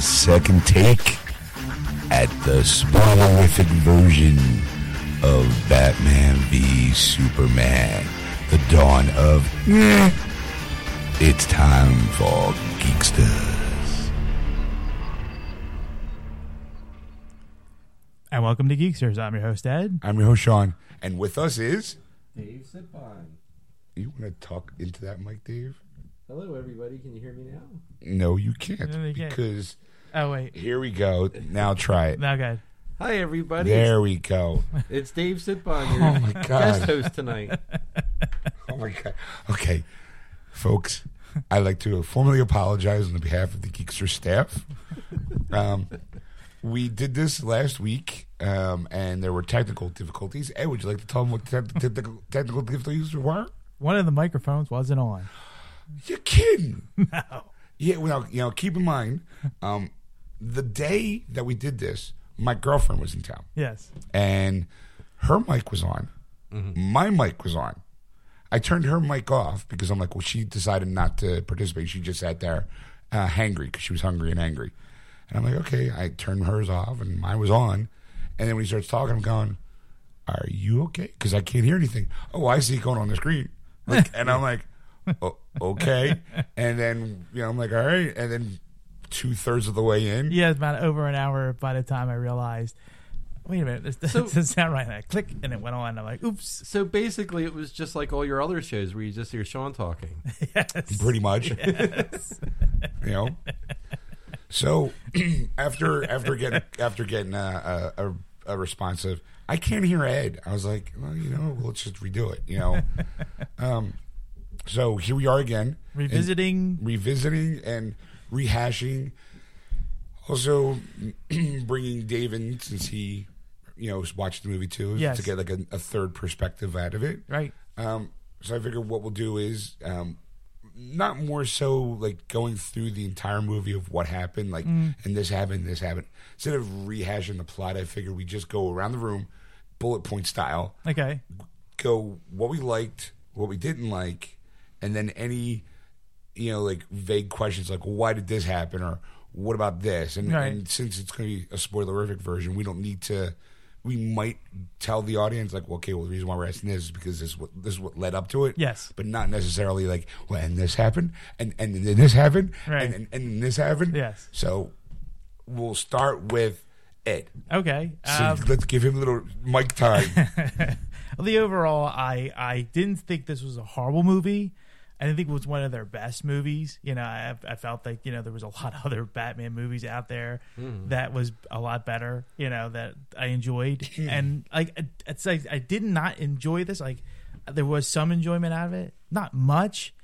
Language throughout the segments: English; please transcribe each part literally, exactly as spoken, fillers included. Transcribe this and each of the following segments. a second take at the spoilerific version of Batman v Superman, the dawn of... Yeah. It's time for Geeksters. And welcome to Geeksters. I'm your host, Ed. I'm your host, Sean. And with us is... Dave Sitbon. You want to talk into that mic, Dave? Hello, everybody. Can you hear me now? No, you can't. No, because... Oh, wait. Here we go. Now try it. Now, good. Hi, everybody. There it's, we go. It's Dave Sitbon, your oh my God. guest host tonight. Oh, my God. Okay. Folks, I'd like to formally apologize on behalf of the Geekster staff. Um, we did this last week, um, and there were technical difficulties. Ed, would you like to tell them what te- te- te- technical difficulties were? One of the microphones wasn't on. You're kidding. No. Yeah, well, you know, keep in mind, um, the day that we did this, my girlfriend was in town. Yes. And her mic was on. Mm-hmm. My mic was on. I turned her mic off because I'm like, well, she decided not to participate. She just sat there uh, hangry because she was hungry and angry. And I'm like, okay, I turned hers off and mine was on. And then when he starts talking, I'm going, are you okay? Because I can't hear anything. Oh, I see it going on the screen. Like, and I'm like, oh, okay. And then, you know, I'm like, all right. And then two-thirds of the way in. Yeah, it's about over an hour by the time I realized, wait a minute, this doesn't so, sound right. And I click, and it went on. I'm like, oops. So basically, it was just like all your other shows where you just hear Sean talking. Yes. Pretty much. Yes. You know? So after after getting after getting a, a, a response of, I can't hear Ed. I was like, well, you know, well, let's just redo it, you know? Um, so here we are again. Revisiting. And revisiting and rehashing. Also, bringing Dave in since he, you know, watched the movie too, yes, to get like a, a third perspective out of it. Right. Um, so I figured what we'll do is um, not more so like going through the entire movie of what happened, like, mm. and this happened, this happened. Instead of rehashing the plot, I figured we just go around the room, bullet point style. Okay. Go what we liked, what we didn't like, and then any, you know, like vague questions like, well, why did this happen, or what about this? And, right. and since it's going to be a spoilerific version, we don't need to. We might tell the audience like, well, okay, well, the reason why we're asking this is because this is what this is what led up to it. Yes, but not necessarily like, well, and this happened, and and then this happened, right. and, and and this happened. Yes. So we'll start with Ed. Okay. So um, let's give him a little mic time. Well, the overall, I I didn't think this was a horrible movie. I didn't think it was one of their best movies. You know, I, I felt like, you know, there was a lot of other Batman movies out there mm. that was a lot better, you know, that I enjoyed. And like, it's like, I did not enjoy this. Like, there was some enjoyment out of it. Not much,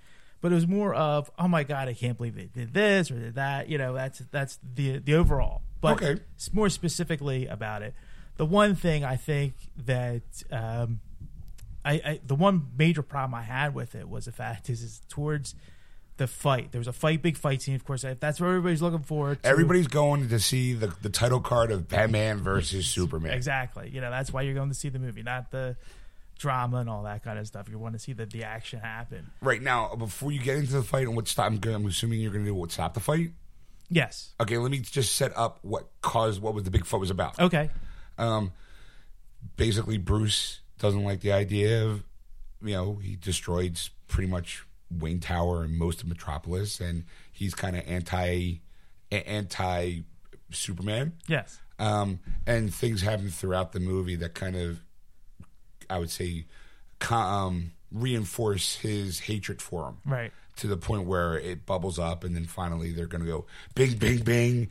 but it was more of, oh my God, I can't believe they did this or did that. You know, that's that's the the overall. But okay. More specifically about it, the one thing I think that... Um, I, I, the one major problem I had with it was the fact is, is towards the fight. There was a fight, big fight scene. Of course, if that's what everybody's looking for. To, everybody's going to see the, the title card of Batman versus Superman. Exactly. You know, that's why you're going to see the movie, not the drama and all that kind of stuff. You want to see the, the action happen. Right now, before you get into the fight and what stop, I'm, I'm assuming you're going to do what stop the fight? Yes. Okay, let me just set up what caused, what was the big fight was about. Okay. Um, basically, Bruce... doesn't like the idea of, you know, he destroyed pretty much Wayne Tower and most of Metropolis, and he's kind of anti, anti Superman. Yes. Um, and things happen throughout the movie that kind of, I would say, um, reinforce his hatred for him. Right. To the point where it bubbles up, and then finally they're going to go bing, bing, bing,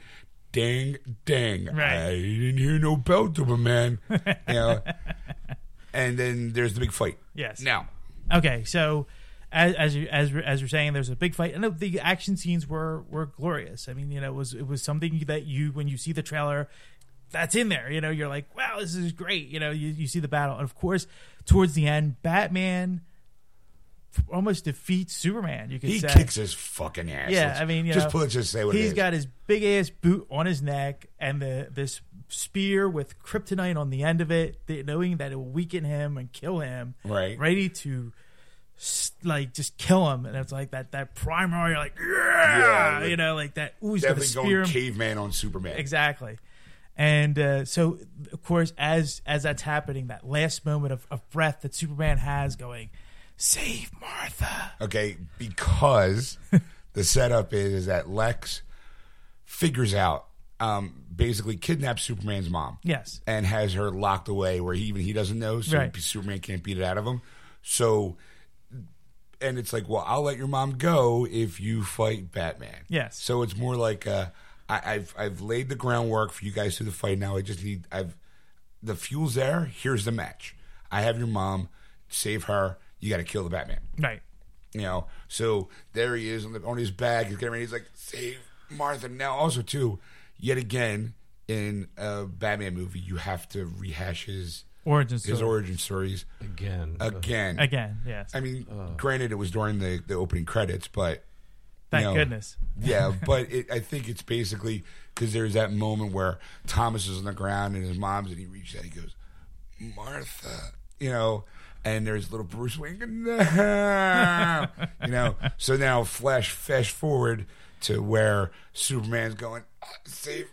dang, dang. Right. I didn't hear no bell to him, man. You know. And then there's the big fight. Yes. Now. Okay, so as as you, as as you're saying, there's a big fight. I know the action scenes were, were glorious. I mean, you know, it was it was something that you when you see the trailer, that's in there. You know, you're like, wow, this is great. You know, you, you see the battle, and of course, towards the end, Batman almost defeats Superman. You could he say he kicks his fucking ass. Yeah, let's, I mean, you just know, let's just say what it is. He's got his big ass boot on his neck, and the this. spear with kryptonite on the end of it, knowing that it will weaken him and kill him. Right. Ready to like just kill him, and it's like that that primary like yeah, yeah you know, like that ooh, he's definitely gonna spear going him. Caveman on Superman, exactly. And uh, so of course, as as that's happening, that last moment of, of breath that Superman has, going, save Martha. Okay, because the setup is, is that Lex figures out, um, basically kidnaps Superman's mom. Yes. And has her locked away where he, even he doesn't know, so right. Superman can't beat it out of him. So, and it's like, well, I'll let your mom go if you fight Batman. Yes. So it's more like, uh, I, I've I've laid the groundwork for you guys through the fight. Now I just need, I've, the fuel's there. Here's the match. I have your mom. Save her. You got to kill the Batman. Right. You know, so there he is on, the, on his back. He's getting ready. He's like, save Martha. Now also, too, yet again, in a Batman movie, you have to rehash his origin, his story. origin stories. Again. Again. Again, yes. I mean, uh. granted, it was during the, the opening credits, but... Thank you know, goodness. Yeah, but it, I think it's basically because there's that moment where Thomas is on the ground and his mom's, and he reaches out and he goes, Martha, you know, and there's little Bruce Wayne, nah! you know. So now flash, flash forward to where Superman's going, save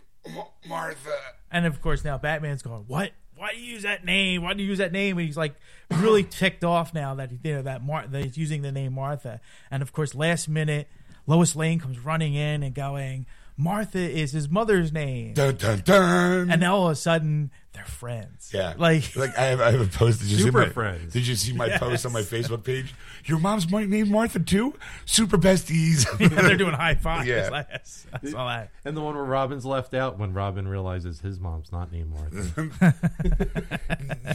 Martha. And of course now Batman's going, what? Why do you use that name? Why do you use that name? And he's like really ticked off now that, you know, that, Mar- that he's using the name Martha. And of course last minute, Lois Lane comes running in and going, Martha is his mother's name. Dun, dun, dun. And now all of a sudden, they're friends. Yeah. Like, like I, have, I have a post. Did you super see my, friends. Did you see my yes. post on my Facebook page? Your mom's named Martha, too? Super besties. Yeah, they're doing high fives. Yeah. That's, that's all that. And the one where Robin's left out when Robin realizes his mom's not named Martha.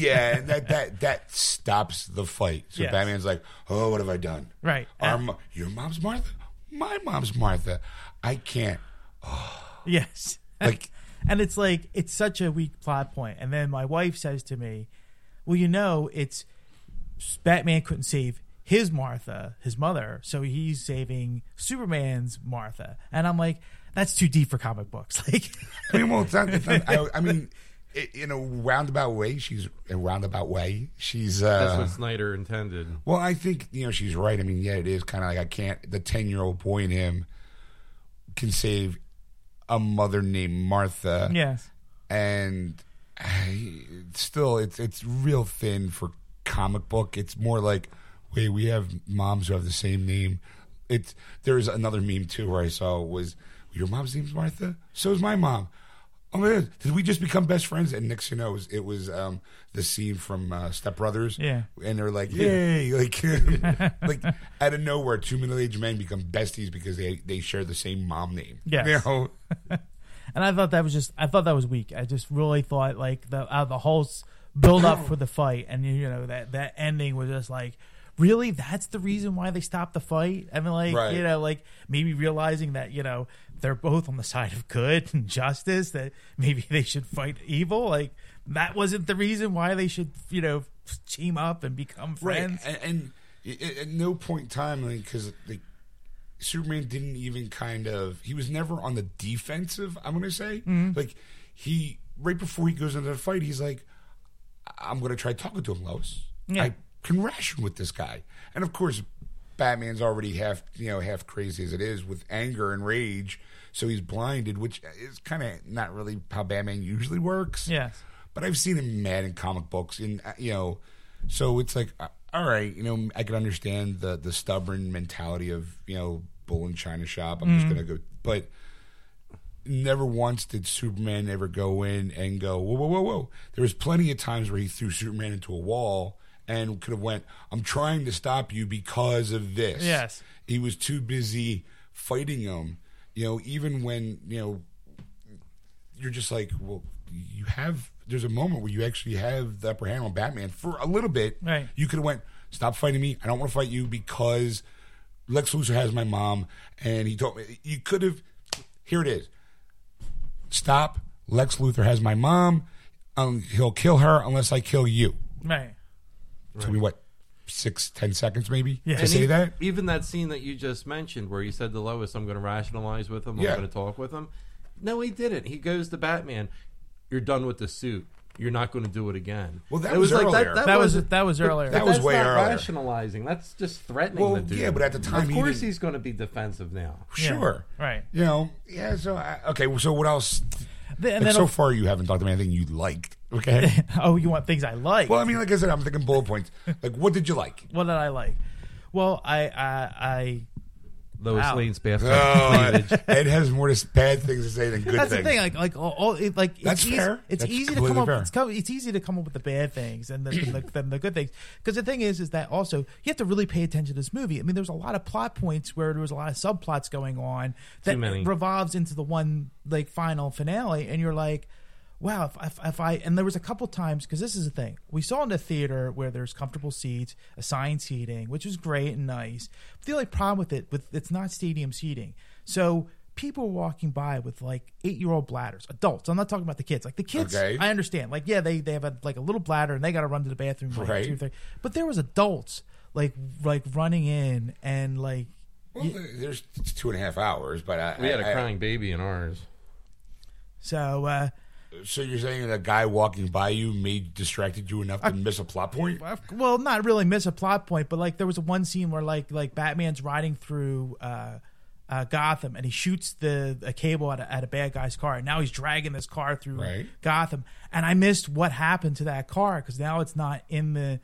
yeah, and that, that, that stops the fight. So yes. Batman's like, oh, what have I done? Right. Our, uh, your mom's Martha? My mom's Martha. I can't. Oh. Yes. Like, and it's like, it's such a weak plot point. And then my wife says to me, well, you know, it's Batman couldn't save his Martha, his mother, so he's saving Superman's Martha. And I'm like, that's too deep for comic books. Like, I mean, well, it's not, it's not, I, I mean, it, in a roundabout way, she's a roundabout way. She's uh, that's what Snyder intended. Well, I think, you know, she's right. I mean, yeah, it is kind of like I can't, the ten-year-old boy in him can save a mother named Martha. Yes. And I, still, it's it's real thin for comic book. It's more like, wait, we have moms who have the same name. It's there's another meme too where I saw was, your mom's name's Martha? So is my mom. Oh my God, did we just become best friends? And next you know, it was, it was um, the scene from uh, Step Brothers. Yeah. And they're like, yay. Like, like out of nowhere, two middle-aged men become besties because they, they share the same mom name. Yes. You know? And I thought that was just, I thought that was weak. I just really thought, like, the uh, the whole build-up for the fight. And, you know, that, that ending was just like, really? That's the reason why they stopped the fight? I mean, like, right. you know, like maybe realizing that, you know, they're both on the side of good and justice, that maybe they should fight evil. Like, that wasn't the reason why they should, you know, team up and become friends. Right. And, and, and at no point in time, like, because like, Superman didn't even kind of, he was never on the defensive, I'm going to say. Mm-hmm. Like, he, right before he goes into the fight, he's like, I'm going to try talking to him, Lois. Yeah. I can ration with this guy. And of course, Batman's already half, you know, half crazy as it is with anger and rage, so he's blinded, which is kind of not really how Batman usually works. Yes, but I've seen him mad in comic books, and you know, so it's like, uh, all right, you know, I can understand the the stubborn mentality of, you know, bull in China shop. I'm mm-hmm. just gonna go, but never once did Superman ever go in and go whoa whoa whoa whoa. There was plenty of times where he threw Superman into a wall. And could have went, I'm trying to stop you because of this. Yes. He was too busy fighting him. You know, even when, you know, you're just like, well, you have, there's a moment where you actually have the upper hand on Batman for a little bit. Right. You could have went, stop fighting me. I don't want to fight you because Lex Luthor has my mom. And he told me, you could have, here it is. Stop. Lex Luthor has my mom. Um, he'll kill her unless I kill you. Right. Right. Took me, what, six, ten seconds maybe yeah. to and say even, that? Even that scene that you just mentioned where you said to Lois, I'm going to rationalize with him, I'm yeah. going to talk with him. No, he didn't. He goes to Batman, you're done with the suit. you're not going to do it again. Well, that it was, was earlier. Like that, that, that was that was earlier. That, that was way not earlier. Rationalizing. That's just threatening. Well, the dude. Yeah, but at the time, of he course, didn't... he's going to be defensive now. Sure, yeah, right? You know, yeah. So I, okay, so what else? The, and like so far, you haven't talked about anything you liked. Okay. Oh, you want things I like? Well, I mean, like I said, I'm thinking bullet points. Like, what did you like? What did I like? Well, I, I, I Lois wow. Lane's bathroom. Oh, Ed has more bad things to say than good That's things. That's the thing. Like, like, all, all it, like That's it's fair. Easy, it's That's easy to come up. It's, it's easy to come up with the bad things and the, the, the, the good things. Because the thing is, is that also you have to really pay attention to this movie. I mean, there was a lot of plot points where there was a lot of subplots going on that revolves into the one like final finale, and you're like. Wow, if, if, if I and there was a couple times because this is the thing we saw in the theater where there's comfortable seats, assigned seating, which was great and nice. But the only problem with it, with it's not stadium seating, so people walking by with like eight-year-old bladders, adults. I'm not talking about the kids. Like the kids, okay. I understand. Like yeah, they they have a, like a little bladder and they got to run to the bathroom, like, right? Two, three. But there was adults like like running in and like. Well, you, there's it's two and a half hours, but I, we I, had a I, crying I, baby in ours. So. uh So you're saying that guy walking by you made distracted you enough to I, miss a plot point? Well, not really miss a plot point, but like there was one scene where like like Batman's riding through uh, uh, Gotham and he shoots the a cable at a, at a bad guy's car, and now he's dragging this car through right. Gotham, and I missed what happened to that car because now it's not in the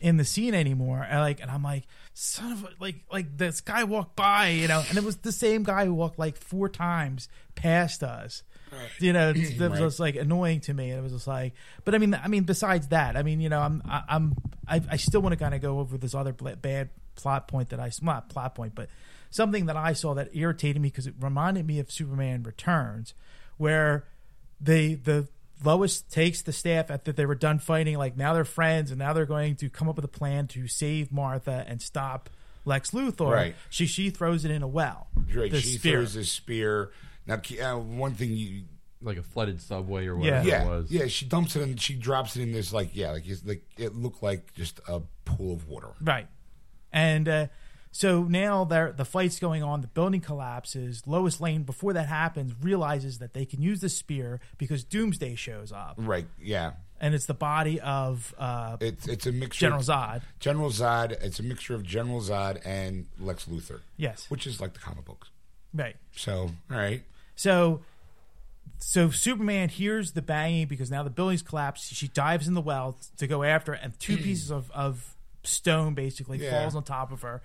in the scene anymore. And like, and I'm like, son of a, like like this guy walked by, you know, and it was the same guy who walked like four times past us. You know, that was just like annoying to me, and it was just like. But I mean, I mean, besides that, I mean, you know, I'm, I, I'm, I, I still want to kind of go over this other bad plot point that I not plot point, but something that I saw that irritated me because it reminded me of Superman Returns, where they the Lois takes the staff after they were done fighting, like now they're friends, and now they're going to come up with a plan to save Martha and stop Lex Luthor. Right. She she throws it in a well. Right. She spear. throws a spear. Now, uh, one thing you like a flooded subway or whatever yeah. it was. Yeah, she dumps it and she drops it in this like yeah, like it's, like it looked like just a pool of water. Right, and uh, so now there the fight's going on. The building collapses. Lois Lane, before that happens, realizes that they can use the spear because Doomsday shows up. Right. Yeah. And it's the body of uh, it's it's a mixture General Zod. Of, General Zod. It's a mixture of General Zod and Lex Luthor. Yes. Which is like the comic books. Right. So all right. So, so Superman hears the banging because now the building's collapsed. She dives in the well to go after it, and two pieces of, of stone basically yeah. falls on top of her,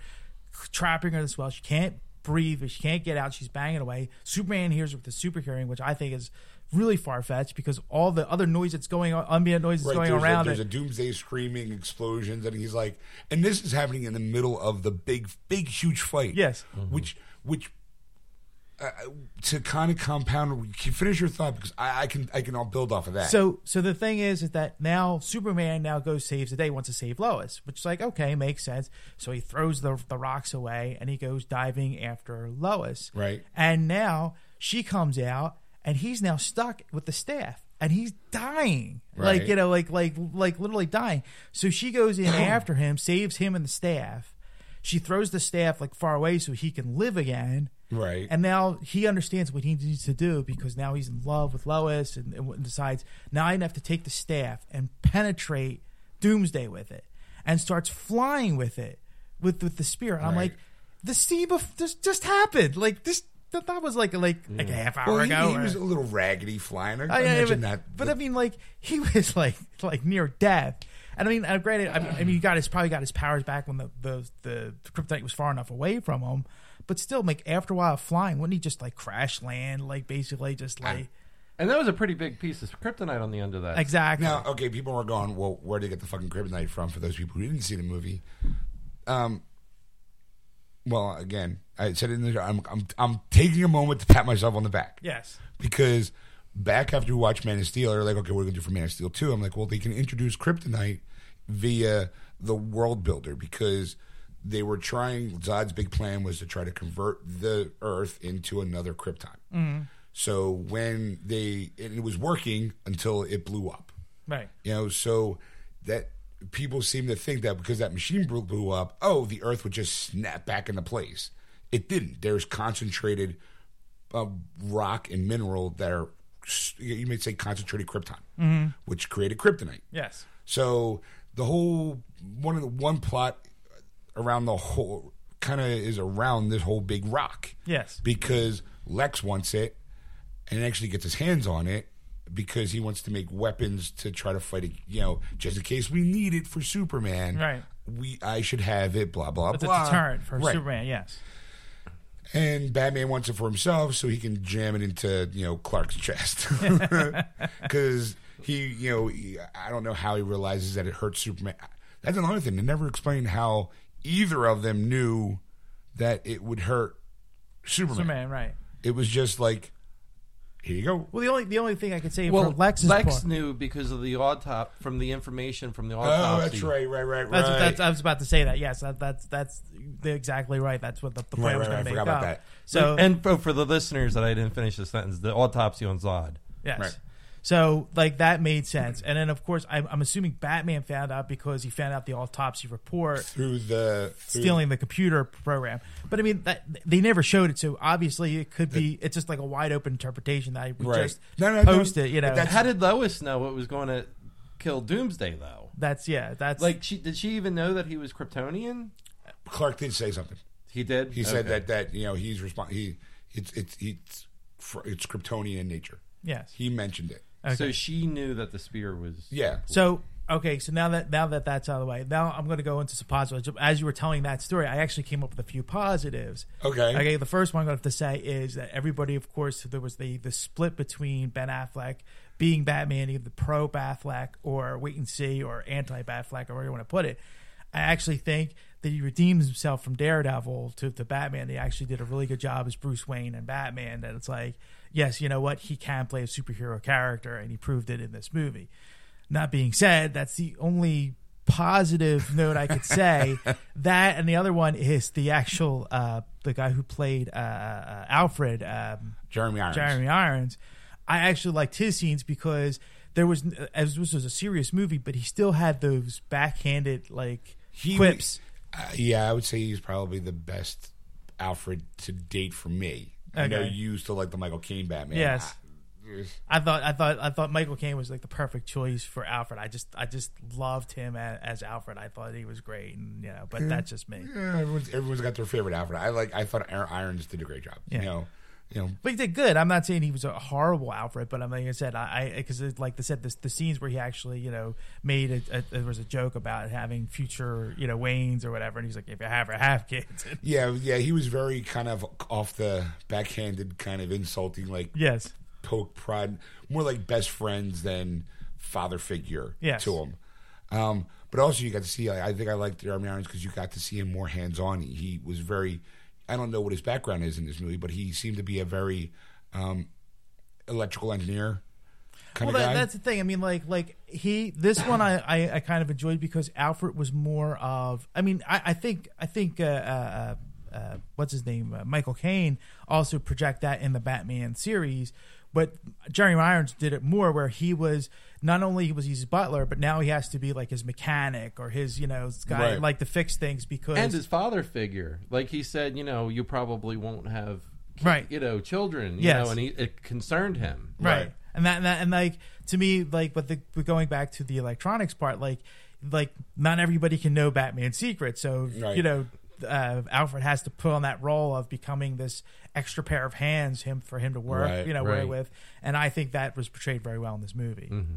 trapping her in this well. She can't breathe, but she can't get out. She's banging away. Superman hears her with the super hearing, which I think is really far-fetched because all the other noise that's going on, ambient noise that's right, going there's around. A, there's it. a doomsday screaming, explosions, and he's like, and this is happening in the middle of the big, big, huge fight. Yes. Mm-hmm. Which, which... Uh, to kind of compound, finish your thought because I, I can I can all build off of that. So, so the thing is, is that now Superman now goes saves the day, wants to save Lois, which is like okay, makes sense. So he throws the the rocks away and he goes diving after Lois, right? And now she comes out and he's now stuck with the staff and he's dying, right. like you know, like like like literally dying. So she goes in after him, saves him and the staff. She throws the staff like far away so he can live again. Right, and now he understands what he needs to do because now he's in love with Lois and, and decides now I have to take the staff and penetrate Doomsday with it, and starts flying with it with with the spear. And right. I'm like, the sea bef- this just happened. Like this, that, that was like like, yeah. like a half hour well, he, ago. He or, was a little raggedy flying. I, I, I imagine but, that, but, but I mean, like he was like like near death. And I mean, uh, granted, I, I mean, he got his probably got his powers back when the the, the Kryptonite was far enough away from him. But still, like after a while of flying, wouldn't he just like crash land, like basically just like? And that was a pretty big piece of kryptonite on the end of that. Exactly. Now, okay, people were going, "Well, where did they get the fucking kryptonite from?" For those people who didn't see the movie, um, well, again, I said it in the I'm, I'm I'm taking a moment to pat myself on the back. Yes. Because back after we watched Man of Steel, they're like, "Okay, what are we gonna do for Man of Steel two?" I'm like, "Well, they can introduce kryptonite via the world builder because." They were trying, Zod's big plan was to try to convert the Earth into another Krypton. Mm-hmm. So when they, and it was working until it blew up. Right. You know, so that people seem to think that because that machine blew up, oh, the Earth would just snap back into place. It didn't. There's concentrated uh, rock and mineral that are you may say concentrated Krypton, mm-hmm. which created Kryptonite. Yes. So the whole one of the one plot around the whole kind of is around this whole big rock. Yes. Because Lex wants it and actually gets his hands on it because he wants to make weapons to try to fight it, you know, just in case we need it for Superman. Right. We I should have it, blah, blah, but blah. It's a deterrent for right. Superman, yes. And Batman wants it for himself so he can jam it into, you know, Clark's chest. Because he, you know, he, I don't know how he realizes that it hurts Superman. That's another thing. They never explained how either of them knew that it would hurt Superman. Superman, right. It was just like, here you go. Well, the only the only thing I could say well, for Lex's Lex part, knew because of the autopsy from the information from the autopsy. Oh, that's right, right, right, right. That's, that's, I was about to say that. Yes, that, that's that's exactly right. That's what the, the plan right, was going right, to make up. About that. So, and for, for the listeners that I didn't finish the sentence, the autopsy on Zod. Yes. Right. So, like, that made sense. And then, of course, I'm, I'm assuming Batman found out because he found out the autopsy report. Through the... Through stealing the computer program. But, I mean, that, they never showed it, so obviously it could be... It's just, like, a wide-open interpretation that we right. just no, no, post no, it, you know. How did Lois know it was going to kill Doomsday, though? That's, yeah, that's... Like, she, did she even know that he was Kryptonian? Clark did say something. He did? He okay. said that, that, you know, he's... Respons- he it's, it's, it's, it's Kryptonian in nature. Yes. He mentioned it. Okay. So she knew that the spear was... Yeah. So, okay, so now that now that that's out of the way, now I'm going to go into some positives. As you were telling that story, I actually came up with a few positives. Okay. Okay, the first one I'm going to have to say is that everybody, of course, there was the, the split between Ben Affleck being Batman, either pro-Batfleck or wait and see or anti-Batfleck, however you want to put it. I actually think that he redeems himself from Daredevil to, to Batman. He actually did a really good job as Bruce Wayne and Batman, that it's like... Yes, you know what? He can play a superhero character, and he proved it in this movie. That being said, that's the only positive note I could say. That and the other one is the actual uh, the guy who played uh, uh, Alfred, um, Jeremy Irons. Jeremy Irons. I actually liked his scenes because there was as this was a serious movie, but he still had those backhanded like he, quips. Uh, yeah, I would say he's probably the best Alfred to date for me. Okay. I know you used to like the Michael Caine Batman. Yes, I, I thought I thought I thought Michael Caine was like the perfect choice for Alfred. I just I just loved him as, as Alfred. I thought he was great, and you know, but yeah, that's just me. Yeah, everyone's, everyone's got their favorite Alfred. I like I thought Irons did a great job. Yeah. You know, you know, but he did good. I'm not saying he was a horrible Alfred, but I'm like I said, I because like they said, this, the scenes where he actually you know made a, a, there was a joke about having future you know Waynes or whatever, and he's like, if you have or have kids. yeah, yeah, he was very kind of off the backhanded, kind of insulting, like yes, poke pride, more like best friends than father figure yes. to him. Um, but also you got to see, I, I think I liked Jeremy Irons because you got to see him more hands on. He, he was very. I don't know what his background is in this movie, but he seemed to be a very um, electrical engineer kind well, of guy. Well, that's the thing. I mean, like, like he. This one I, I, I kind of enjoyed because Alfred was more of. I mean, I, I think I think uh, uh, uh, what's his name, uh, Michael Caine, also project that in the Batman series. But Jeremy Irons did it more where he was not only was he his butler, but now he has to be like his mechanic or his, you know, his guy right. like to fix things because and his father figure. Like he said, you know, you probably won't have right. you know, children, you yes. know, and he, it concerned him. Right. right. And that, and that and like to me, like but the going back to the electronics part, like like not everybody can know Batman's secret. So right. you know, Uh, Alfred has to put on that role of becoming this extra pair of hands him for him to work, right, you know, right. with. And I think that was portrayed very well in this movie. Mm-hmm.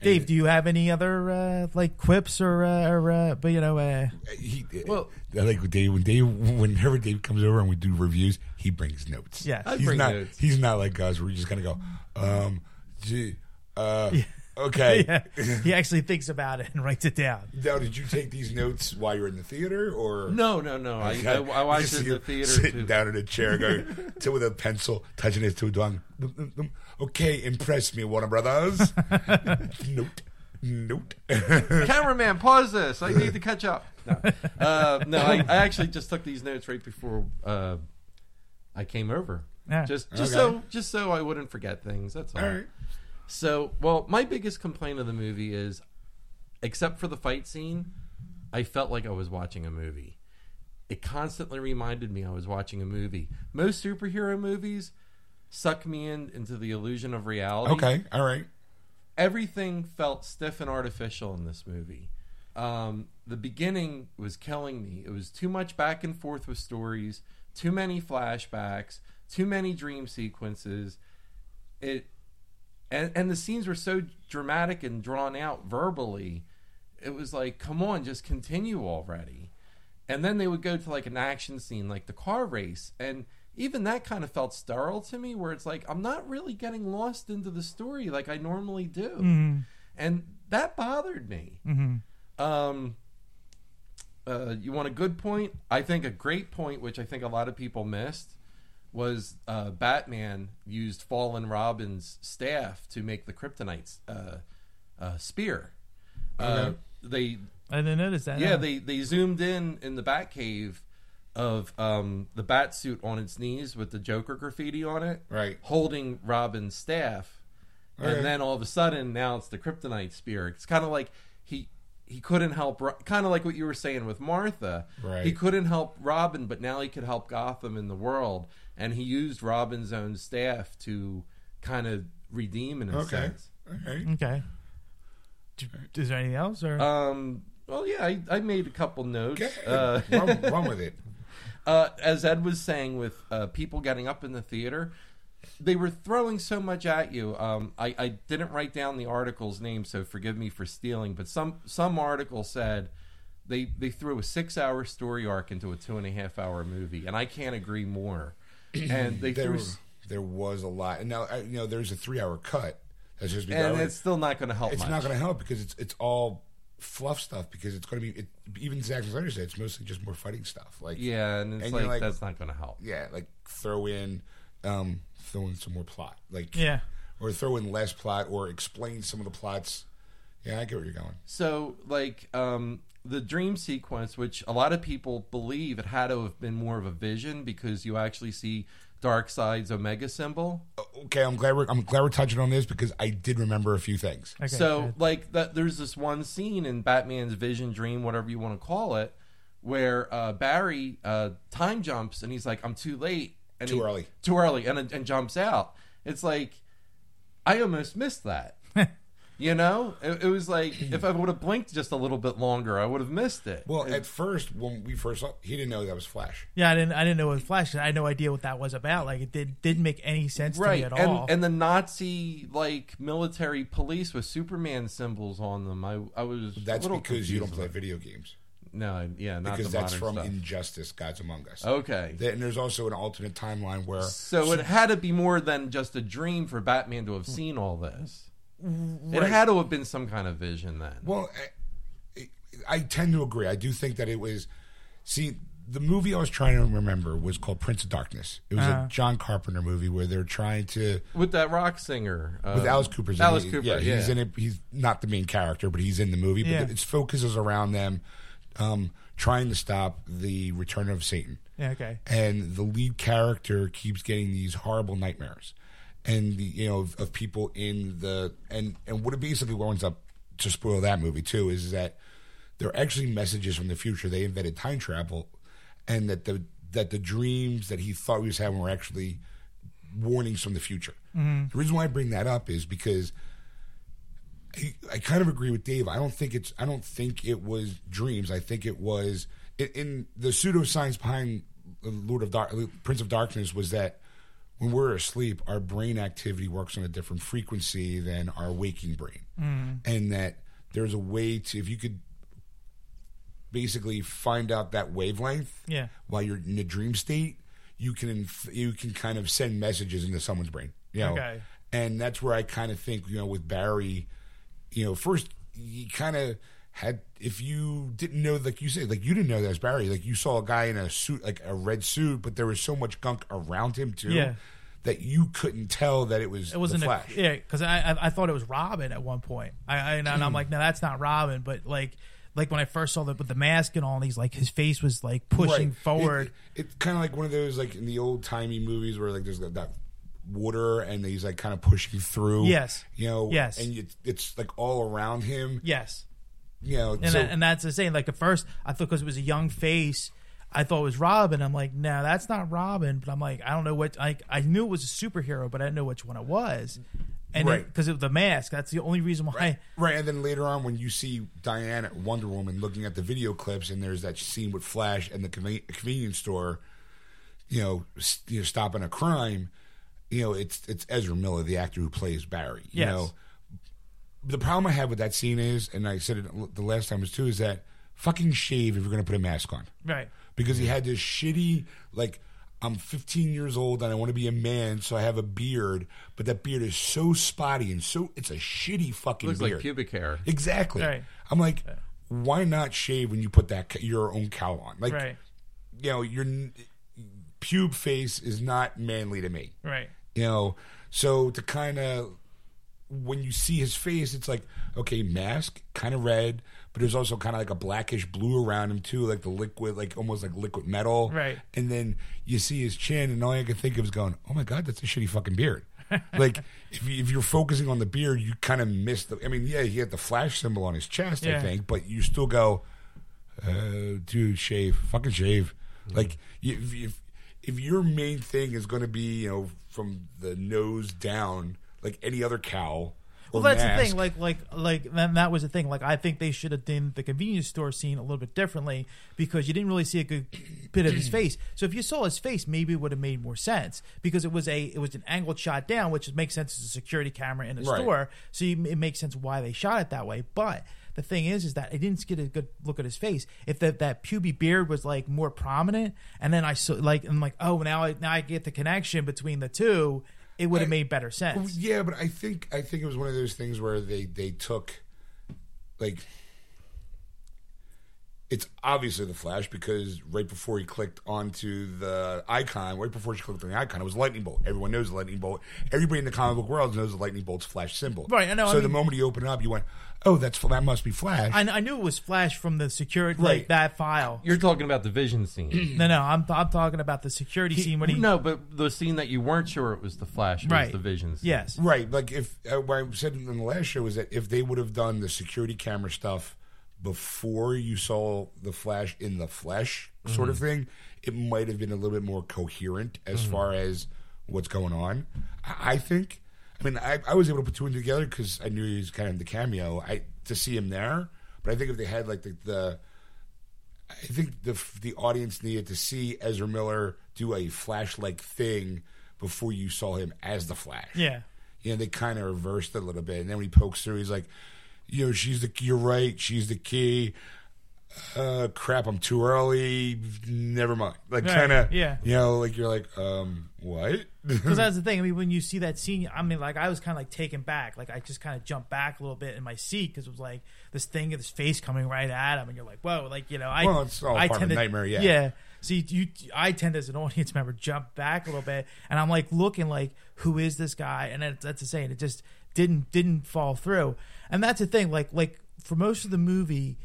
Dave, and, do you have any other uh, like quips or, uh, or uh, but you know, uh, he, well, I like when Dave when Dave whenever Dave comes over and we do reviews, he brings notes. Yeah, he's not notes. He's not like us where you just kind of go, um, gee, uh. Yeah. Okay. Yeah. He actually thinks about it and writes it down. Now, did you take these notes while you were in the theater, or no, no, no? I, I, I watched it in the theater. Sitting too. Down in a chair, going to with a pencil, touching his two tongue. Okay, impress me, Warner Brothers. note, note. Cameraman, pause this. I need to catch up. No, uh, no. I, I actually just took these notes right before uh, I came over. Yeah. Just, just okay. so, just so I wouldn't forget things. That's all. all right. So, well, my biggest complaint of the movie is, except for the fight scene, I felt like I was watching a movie. It constantly reminded me I was watching a movie. Most superhero movies suck me in into the illusion of reality. Okay, all right. Everything felt stiff and artificial in this movie. Um, the beginning was killing me. It was too much back and forth with stories, too many flashbacks, too many dream sequences. It and, and the scenes were so dramatic and drawn out verbally. It was like, come on, just continue already. And then they would go to like an action scene, like the car race. And even that kind of felt sterile to me, where it's like, I'm not really getting lost into the story like I normally do. Mm-hmm. And that bothered me. Mm-hmm. Um, uh, you want a good point? I think a great point, which I think a lot of people missed, was uh, Batman used Fallen Robin's staff to make the Kryptonite uh, uh, spear. Uh, they I didn't notice that. Yeah, no. they, they zoomed in in the Batcave of um, the bat suit on its knees with the Joker graffiti on it, right? Holding Robin's staff, all and right. then all of a sudden now it's the Kryptonite spear. It's kind of like he he couldn't help, kind of like what you were saying with Martha. Right. He couldn't help Robin, but now he could help Gotham in the world, and he used Robin's own staff to kind of redeem in a okay. sense. Okay. Okay. Is there anything else? Or? Um, well, yeah, I, I made a couple notes. Uh, run, run with it. Uh, as Ed was saying, with uh, people getting up in the theater, they were throwing so much at you. Um, I, I didn't write down the article's name, so forgive me for stealing, but some, some article said they, they threw a six-hour story arc into a two-and-a-half-hour movie, and I can't agree more. And they there, threw... There was a lot. And now, you know, there's a three-hour cut. That's just and it's still not going to help. It's much. not going to help because it's it's all fluff stuff. Because it's going to be it, even Zack Snyder said it's mostly just more fighting stuff. Like yeah, and it's and like, like that's not going to help. Yeah, like throw in, um, throw in some more plot. Like yeah, or throw in less plot or explain some of the plots. Yeah, I get where you're going. So like um, the dream sequence, which a lot of people believe it had to have been more of a vision because you actually see Darkseid's Omega symbol. Okay, I'm glad we're I'm glad we're touching on this because I did remember a few things. Okay, so, like, that, there's this one scene in Batman's Vision, Dream, whatever you want to call it, where uh, Barry uh, time jumps and he's like, "I'm too late, and too he, early, too early," and and jumps out. It's like I almost missed that. You know, it, it was like if I would have blinked just a little bit longer, I would have missed it. Well, it, at first when we first saw, he didn't know that was Flash. Yeah, I didn't. I didn't know it was Flash. I had no idea what that was about. Like it did, didn't make any sense right. to me at and, all. And the Nazi like military police with Superman symbols on them. I, I was. That's because you don't play video games. No, yeah, not because the that's from stuff. Injustice, Gods Among Us. Okay, and there's also an alternate timeline where. So it had to be more than just a dream for Batman to have seen all this. Right. It had to have been some kind of vision then. Well, I, I tend to agree. I do think that it was... See, the movie I was trying to remember was called Prince of Darkness. It was uh-huh. a John Carpenter movie where they're trying to... With that rock singer. Uh, with Alice Cooper's Alice in it. Cooper, yeah. yeah. He's in it. He's not the main character, but he's in the movie. But yeah. it focuses around them um, trying to stop the return of Satan. Yeah, okay. And the lead character keeps getting these horrible nightmares. And the, you know of, of people in the and and what it basically winds up to spoil that movie too is that there are actually messages from the future. They invented time travel, and that the that the dreams that he thought he was having were actually warnings from the future. Mm-hmm. The reason why I bring that up is because he, I kind of agree with Dave. I don't think it's I don't think it was dreams. I think it was in, in the pseudoscience behind Lord of Dark, Prince of Darkness was that. When we're asleep, our brain activity works on a different frequency than our waking brain. Mm. And that there's a way to, if you could basically find out that wavelength yeah. while you're in a dream state, you can you can kind of send messages into someone's brain. You know? Okay. And that's where I kind of think, you know, with Barry, you know, first, he kind of had, if you didn't know, like you said, like you didn't know that was Barry. Like you saw a guy in a suit, like a red suit, but there was so much gunk around him too yeah. that you couldn't tell that it was. It wasn't the Flash. A, yeah, because I, I I thought it was Robin at one point. I, I and, and I'm like, no, that's not Robin. But like like when I first saw the with the mask and all, and he's like his face was like pushing right. forward. It's it, it kind of like one of those like in the old timey movies where like there's that water and he's like kind of pushing through. Yes, you know. Yes, and it, it's like all around him. Yes. You know, and, so, that, and that's the same. Like at first, I thought because it was a young face, I thought it was Robin. I'm like, no, nah, that's not Robin. But I'm like, I don't know what, like, I knew it was a superhero, but I didn't know which one it was. And right. Because of the mask, that's the only reason why. Right. right, and then later on, when you see Diana, Wonder Woman, looking at the video clips, and there's that scene with Flash and the convenience store, you know, you know, stopping a crime. You know, it's it's Ezra Miller, the actor who plays Barry. You yes. know, the problem I have with that scene is, and I said it the last time too, is that fucking shave if you're going to put a mask on, right? Because he had this shitty like. I'm fifteen years old and I want to be a man, so I have a beard. But that beard is so spotty and so it's a shitty fucking looks beard. Looks like pubic hair. Exactly. Right. I'm like, yeah. Why not shave when you put that your own cowl on? Like, right. You know, your pube face is not manly to me. Right. You know, so to kind of when you see his face, it's like okay, mask kind of red. But there's also kind of like a blackish blue around him too, like the liquid, like almost like liquid metal. Right. And then you see his chin, and all I could think of is going, "Oh my god, that's a shitty fucking beard." Like if, you, if you're focusing on the beard, you kind of miss the. I mean, yeah, he had the Flash symbol on his chest, yeah. I think, but you still go, uh, "Dude, shave, fucking shave." Mm-hmm. Like if, if if your main thing is going to be, you know, from the nose down, like any other cowl. Well, that's mask. The thing. Like, like, like. Then that was the thing. Like, I think they should have done the convenience store scene a little bit differently because you didn't really see a good bit of his face. So if you saw his face, maybe it would have made more sense because it was a it was an angled shot down, which makes sense as a security camera in a right. store. So you, it makes sense why they shot it that way. But the thing is, is that I didn't get a good look at his face. If that that pubic beard was like more prominent, and then I saw like I'm like, oh, now I now I get the connection between the two. It would have made better sense. Yeah, but I think I think it was one of those things where they, they took, like, it's obviously the Flash because right before he clicked onto the icon, right before she clicked on the icon, it was a lightning bolt. Everyone knows the lightning bolt. Everybody in the comic book world knows the lightning bolt's Flash symbol. Right, I know. So I mean, the moment you open it up, you went, oh, that's that must be Flash. I, I knew it was Flash from the security, right. like that file. You're talking about the vision scene. No, no, I'm I'm talking about the security he, scene. When he, no, but the scene that you weren't sure it was the Flash, it right. was the vision scene. Yes. Right, like if, uh, what I said in the last show is that if they would have done the security camera stuff before you saw the Flash in the flesh sort mm-hmm. of thing, it might have been a little bit more coherent as mm-hmm. far as what's going on. I, I think. I mean, I, I was able to put two and two together because I knew he was kind of in the cameo. I to see him there, but I think if they had like the, the I think the the audience needed to see Ezra Miller do a Flash like thing before you saw him as the Flash. Yeah, you know, they kind of reversed it a little bit, and then when he pokes through, he's like, you know, she's the you're right, she's the key. Uh, crap, I'm too early. Never mind. Like right. kind of, yeah. You know, like you're like, um, what? Because that's the thing. I mean, when you see that scene, I mean, like I was kind of like taken back. Like I just kind of jumped back a little bit in my seat because it was like this thing of this face coming right at him, and you're like, whoa, like you know, I, well, it's all I part of a nightmare, yeah, yeah. See, you, I tend to, as an audience member, jump back a little bit, and I'm like looking like, who is this guy? And that's that's the saying. It just didn't didn't fall through, and that's the thing. Like like for most of the movie.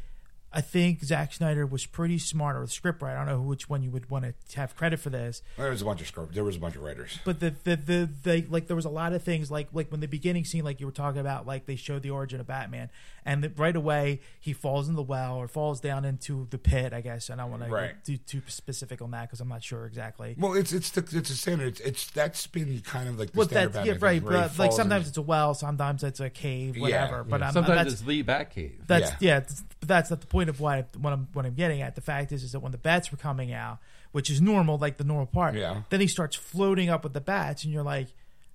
I think Zack Snyder was pretty smart, or the scriptwriter. I don't know which one you would want to have credit for this. There was a bunch of script. There was a bunch of writers. But the the, the the like there was a lot of things like like when the beginning scene, like you were talking about, like they showed the origin of Batman, and the, right away he falls in the well or falls down into the pit, I guess. And I don't want right. to like, do too specific on that because I'm not sure exactly. Well, it's it's the, it's a standard. It's, it's that's been kind of like the well, standard. Batman yeah, right. But like sometimes it's a well, sometimes it's a cave, whatever. Yeah, but yeah. I'm, sometimes that's, it's the Batcave. That's yeah. yeah that's, that's not the point. Of what, I, what I'm what I'm getting at, the fact is, is that when the bats were coming out, which is normal, like the normal part, yeah. then he starts floating up with the bats, and you're like,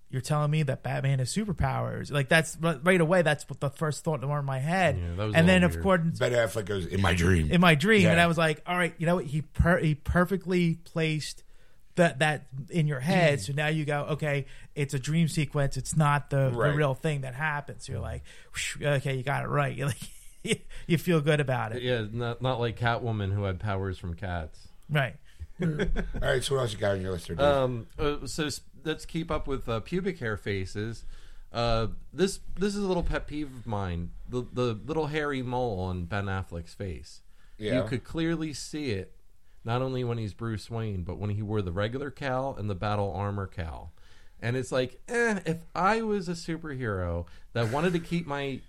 you're telling me that Batman has superpowers? Like that's right away. That's what the first thought in my head. Yeah, and then weird. Of course, Ben Affleck goes in my dream, in my dream, yeah. and I was like, all right, you know what? He per- he perfectly placed that that in your head. Mm. So now you go, okay, it's a dream sequence. It's not the, right. the real thing that happens. You're like, whoosh, okay, you got it right. You're like. You feel good about it. Yeah, not not like Catwoman who had powers from cats. Right. All right, so what else you got on your list here, Dave? Um, uh, so sp- let's keep up with uh, pubic hair faces. Uh, this this is a little pet peeve of mine. The, the little hairy mole on Ben Affleck's face. Yeah. You could clearly see it, not only when he's Bruce Wayne, but when he wore the regular cowl and the battle armor cowl. And it's like, eh, if I was a superhero that wanted to keep my...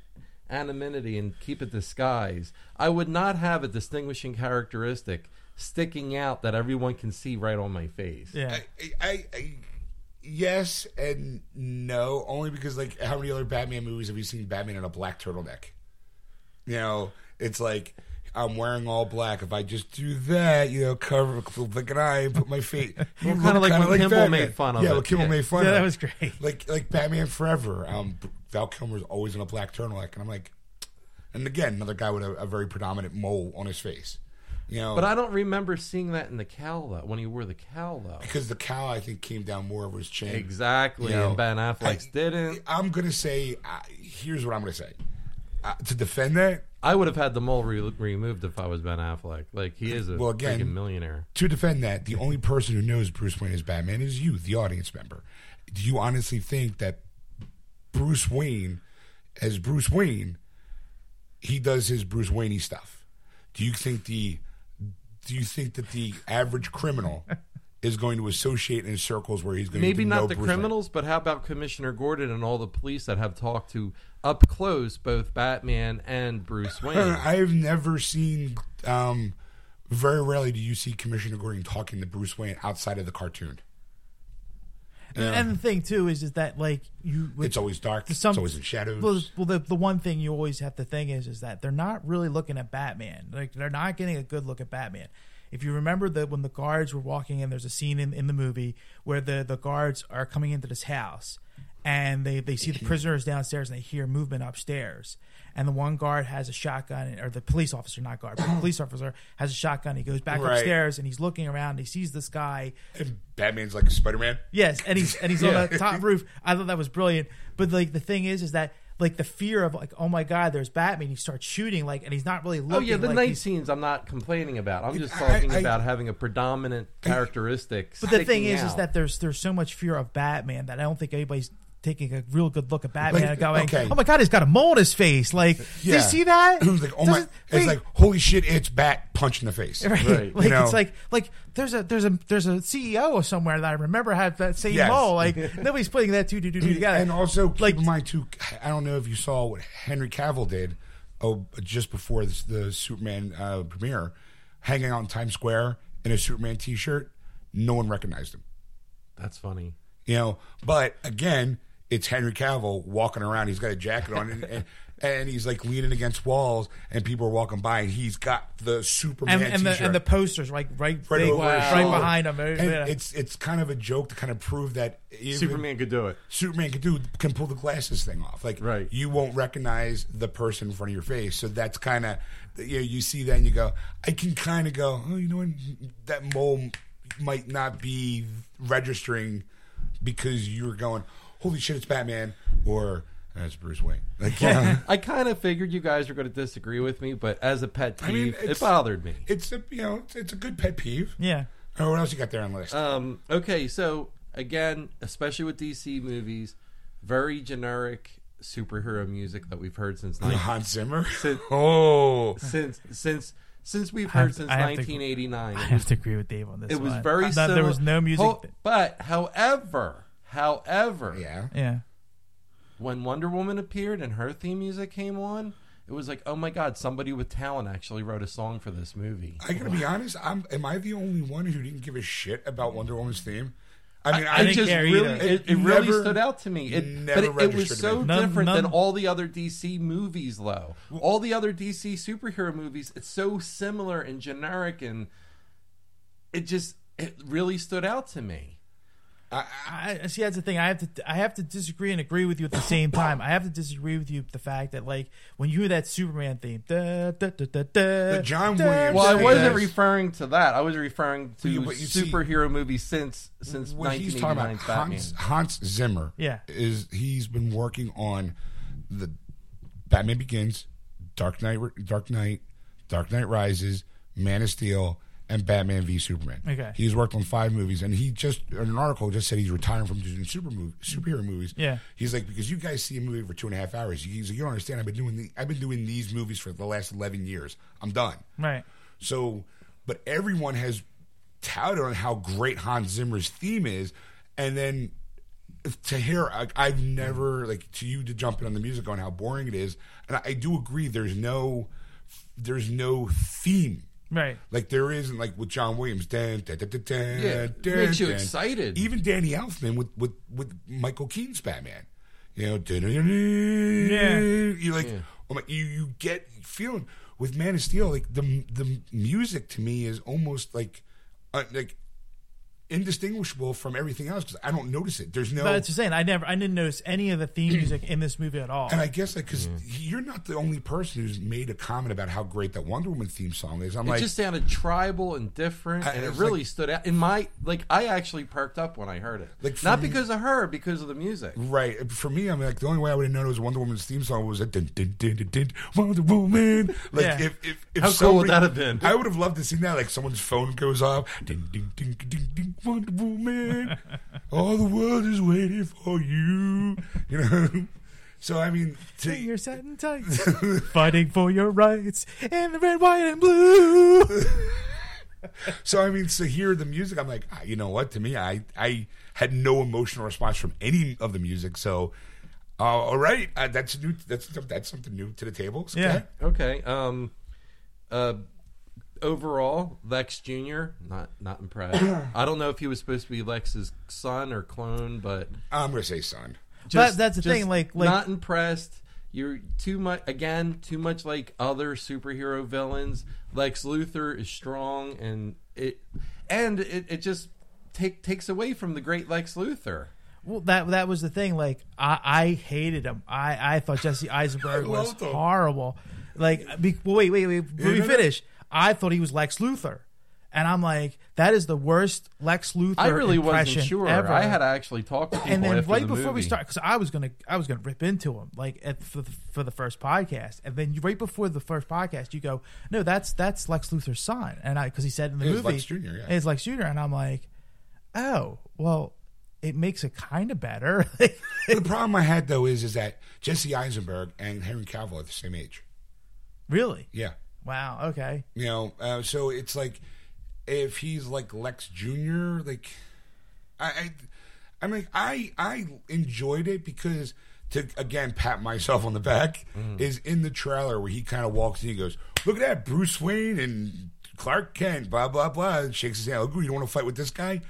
anonymity and keep it disguised, I would not have a distinguishing characteristic sticking out that everyone can see right on my face. Yeah. I, I, I yes and no, only because, like, how many other Batman movies have you seen Batman in a black turtleneck? You know, it's like, I'm wearing all black. If I just do that, you know, cover, blink an eye, put my face. Well, kind of like when like Kimmel Batman. made fun of yeah, it. Yeah, when Kimmel yeah. made fun yeah, of it. Yeah, that was great. Like, like Batman Forever. Um, Val Kilmer's always in a black turtleneck. And I'm like, and again, another guy with a, a very predominant mole on his face. You know, but I don't remember seeing that in the cowl, though, when he wore the cowl, though. Because the cowl, I think, came down more of his chin. Exactly, you know, and Ben Affleck's I, didn't. I'm going to say, uh, here's what I'm going to say. Uh, to defend that, I would have had the mole re- removed if I was Ben Affleck. Like, he is a well, again, freaking millionaire. To defend that, the only person who knows Bruce Wayne is Batman is you, the audience member. Do you honestly think that Bruce Wayne, as Bruce Wayne, he does his Bruce Wayne-y stuff? Do you think the do you think that the average criminal is going to associate in circles where he's going Maybe to Maybe not the Bruce criminals, Wayne? But how about Commissioner Gordon and all the police that have talked to up close both Batman and Bruce Wayne? I've never seen, um, very rarely do you see Commissioner Gordon talking to Bruce Wayne outside of the cartoon. And, um, and the thing, too, is, is that, like, you... With, it's always dark. Some, it's always in shadows. Well, well the, the one thing you always have to think is, is that they're not really looking at Batman. Like, they're not getting a good look at Batman. If you remember that when the guards were walking in, there's a scene in, in the movie where the, the guards are coming into this house, and they, they see the prisoners downstairs, and they hear movement upstairs. And the one guard has a shotgun, or the police officer, not guard, but the police officer has a shotgun. He goes back right. upstairs, and he's looking around, and he sees this guy. And Batman's like Spider-Man. Yes, and he's and he's yeah. on the top roof. I thought that was brilliant. But, like, the thing is, is that, like, the fear of, like, oh my God, there's Batman. He starts shooting, like, and he's not really looking. Oh yeah, the like night scenes I'm not complaining about. I'm just talking I, I, about I, having a predominant I, characteristic. But the thing is, out. is that there's there's so much fear of Batman that I don't think anybody's taking a real good look at Batman, like, and going, okay. "Oh my God, he's got a mole on his face!" Like, yeah. do you see that? It was like, oh my, it's like, holy shit, it's Bat punch in the face. Right? right. Like, you know? It's like, like there's a there's a there's a C E O or somewhere that I remember had that same yes. mole. Like, nobody's putting that two two two together. And also, like, keep in mind too, I don't know if you saw what Henry Cavill did, oh, just before this, the Superman uh, premiere, hanging out in Times Square in a Superman T-shirt. No one recognized him. That's funny, you know. But again, it's Henry Cavill walking around. He's got a jacket on, and, and, and he's, like, leaning against walls, and people are walking by, and he's got the Superman and, and T-shirt. The, and the posters, like, right, right, big, wow. right behind him. And yeah. It's it's kind of a joke to kind of prove that even Superman could do it. Superman could do can pull the glasses thing off. Like, right. you won't recognize the person in front of your face. So that's kind of, you know, you see that, and you go, I can kind of go, oh, you know what, that mole might not be registering because you're going, holy shit, it's Batman, or that's uh, Bruce Wayne. Like, yeah. I kind of figured you guys were going to disagree with me, but as a pet peeve, I mean, it bothered me. It's a, you know, it's, it's a good pet peeve. Yeah. Or what else you got there on the list? Um, okay, so again, especially with D C movies, very generic superhero music that we've heard since Hans Zimmer. Since, oh, since since. Since we've heard since nineteen eighty-nine. I have to agree with Dave on this one. It was very similar. There was no music. Ho- but, however, however. Yeah. Yeah. When Wonder Woman appeared and her theme music came on, it was like, oh, my God, somebody with talent actually wrote a song for this movie. I got to be honest. I'm, am I the only one who didn't give a shit about Wonder Woman's theme? I mean, I, I, I just really, it, it never, really stood out to me. It, never but it, it was so none, different none. than all the other D C movies, though. Well, all the other D C superhero movies, it's so similar and generic, and it just it really stood out to me. I, I, I see. That's the thing. I have to, I have to disagree and agree with you at the same time. I have to disagree with you with the fact that, like, when you hear that Superman theme, da, da, da, da, the John da, Williams. Well, I wasn't referring to that. I was referring to you, superhero see, movies since since nineteen eighty-nine. Hans, Hans Zimmer. Yeah, is he's been working on the Batman Begins, Dark Knight, Dark Knight, Dark Knight Rises, Man of Steel, and Batman v Superman. Okay. He's worked on five movies, and he just, in an article, just said he's retiring from doing super movie, superhero movies. Yeah. He's like, because you guys see a movie for two and a half hours. He's like, you don't understand. I've been doing the, I've been doing these movies for the last eleven years. I'm done. Right. So, but everyone has touted on how great Hans Zimmer's theme is, and then to hear, I, I've never, like, to you to jump in on the music on how boring it is, and I, I do agree. There's no, there's no theme Right. Like there isn't, like with John Williams. Dan, da, da, da, da, yeah, da, makes you dan. excited. Even Danny Elfman with, with, with Michael Keaton's Batman. You know, da, da, da, da, yeah. You're like, yeah. oh my, you, you get feeling with Man of Steel. Like the the music to me is almost like uh, like indistinguishable from everything else because I don't notice it. There's no. But that's what I'm saying. I never, I didn't notice any of the theme music in this movie at all. And I guess like because mm. you're not the only person who's made a comment about how great that Wonder Woman theme song is. I'm it like, it just sounded tribal and different, I, and it really like, stood out. In my like, I actually perked up when I heard it. Like not me, because of her, because of the music. Right. For me, I'm like the only way I would have known it was Wonder Woman's theme song was a dun, dun, dun, dun, dun, Wonder Woman. Like yeah. if if, if how somebody, cool would that have been? I would have loved to see that. Like someone's phone goes off. Dun, dun, dun, dun, dun, Wonder Woman, all the world is waiting for you. You know, so I mean, to, you're set in tight, fighting for your rights in the red, white, and blue. So I mean, so hear the music. I'm like, ah, you know what? To me, I I had no emotional response from any of the music. So, uh, all right, uh, that's new. That's that's something new to the table. So yeah. Okay. okay. Um. Uh. Overall, Lex Junior not not impressed. I don't know if he was supposed to be Lex's son or clone, but I'm gonna say son. Just, but that's the just thing, like, like not impressed. You're too much again, too much like other superhero villains. Lex Luthor is strong, and it and it, it just take, takes away from the great Lex Luthor. Well, that that was the thing. Like I, I hated him. I, I thought Jesse Eisenberg was him. horrible. Like be, wait wait wait. Let me finish. I thought he was Lex Luthor. And I'm like, that is the worst Lex Luthor impression I really impression wasn't sure. Ever. I had to actually talk to people and then after right the before movie. we started, because I was gonna, I was gonna rip into him like at, for the, for the first podcast, and then right before the first podcast, you go, no, that's that's Lex Luthor's son, and I because he said in the it movie, Lex Junior, yeah. it's Lex Junior, and I'm like, oh, well, it makes it kind of better. The problem I had though is is that Jesse Eisenberg and Henry Cavill are the same age. Really? Yeah. Wow, okay. You know, uh, so it's like, if he's like Lex Junior, like, I, I, I mean, I, I enjoyed it because, to, again, pat myself on the back, mm. is in the trailer where he kind of walks in and he goes, look at that, Bruce Wayne and Clark Kent, blah, blah, blah, and shakes his hand, look, you don't want to fight with this guy?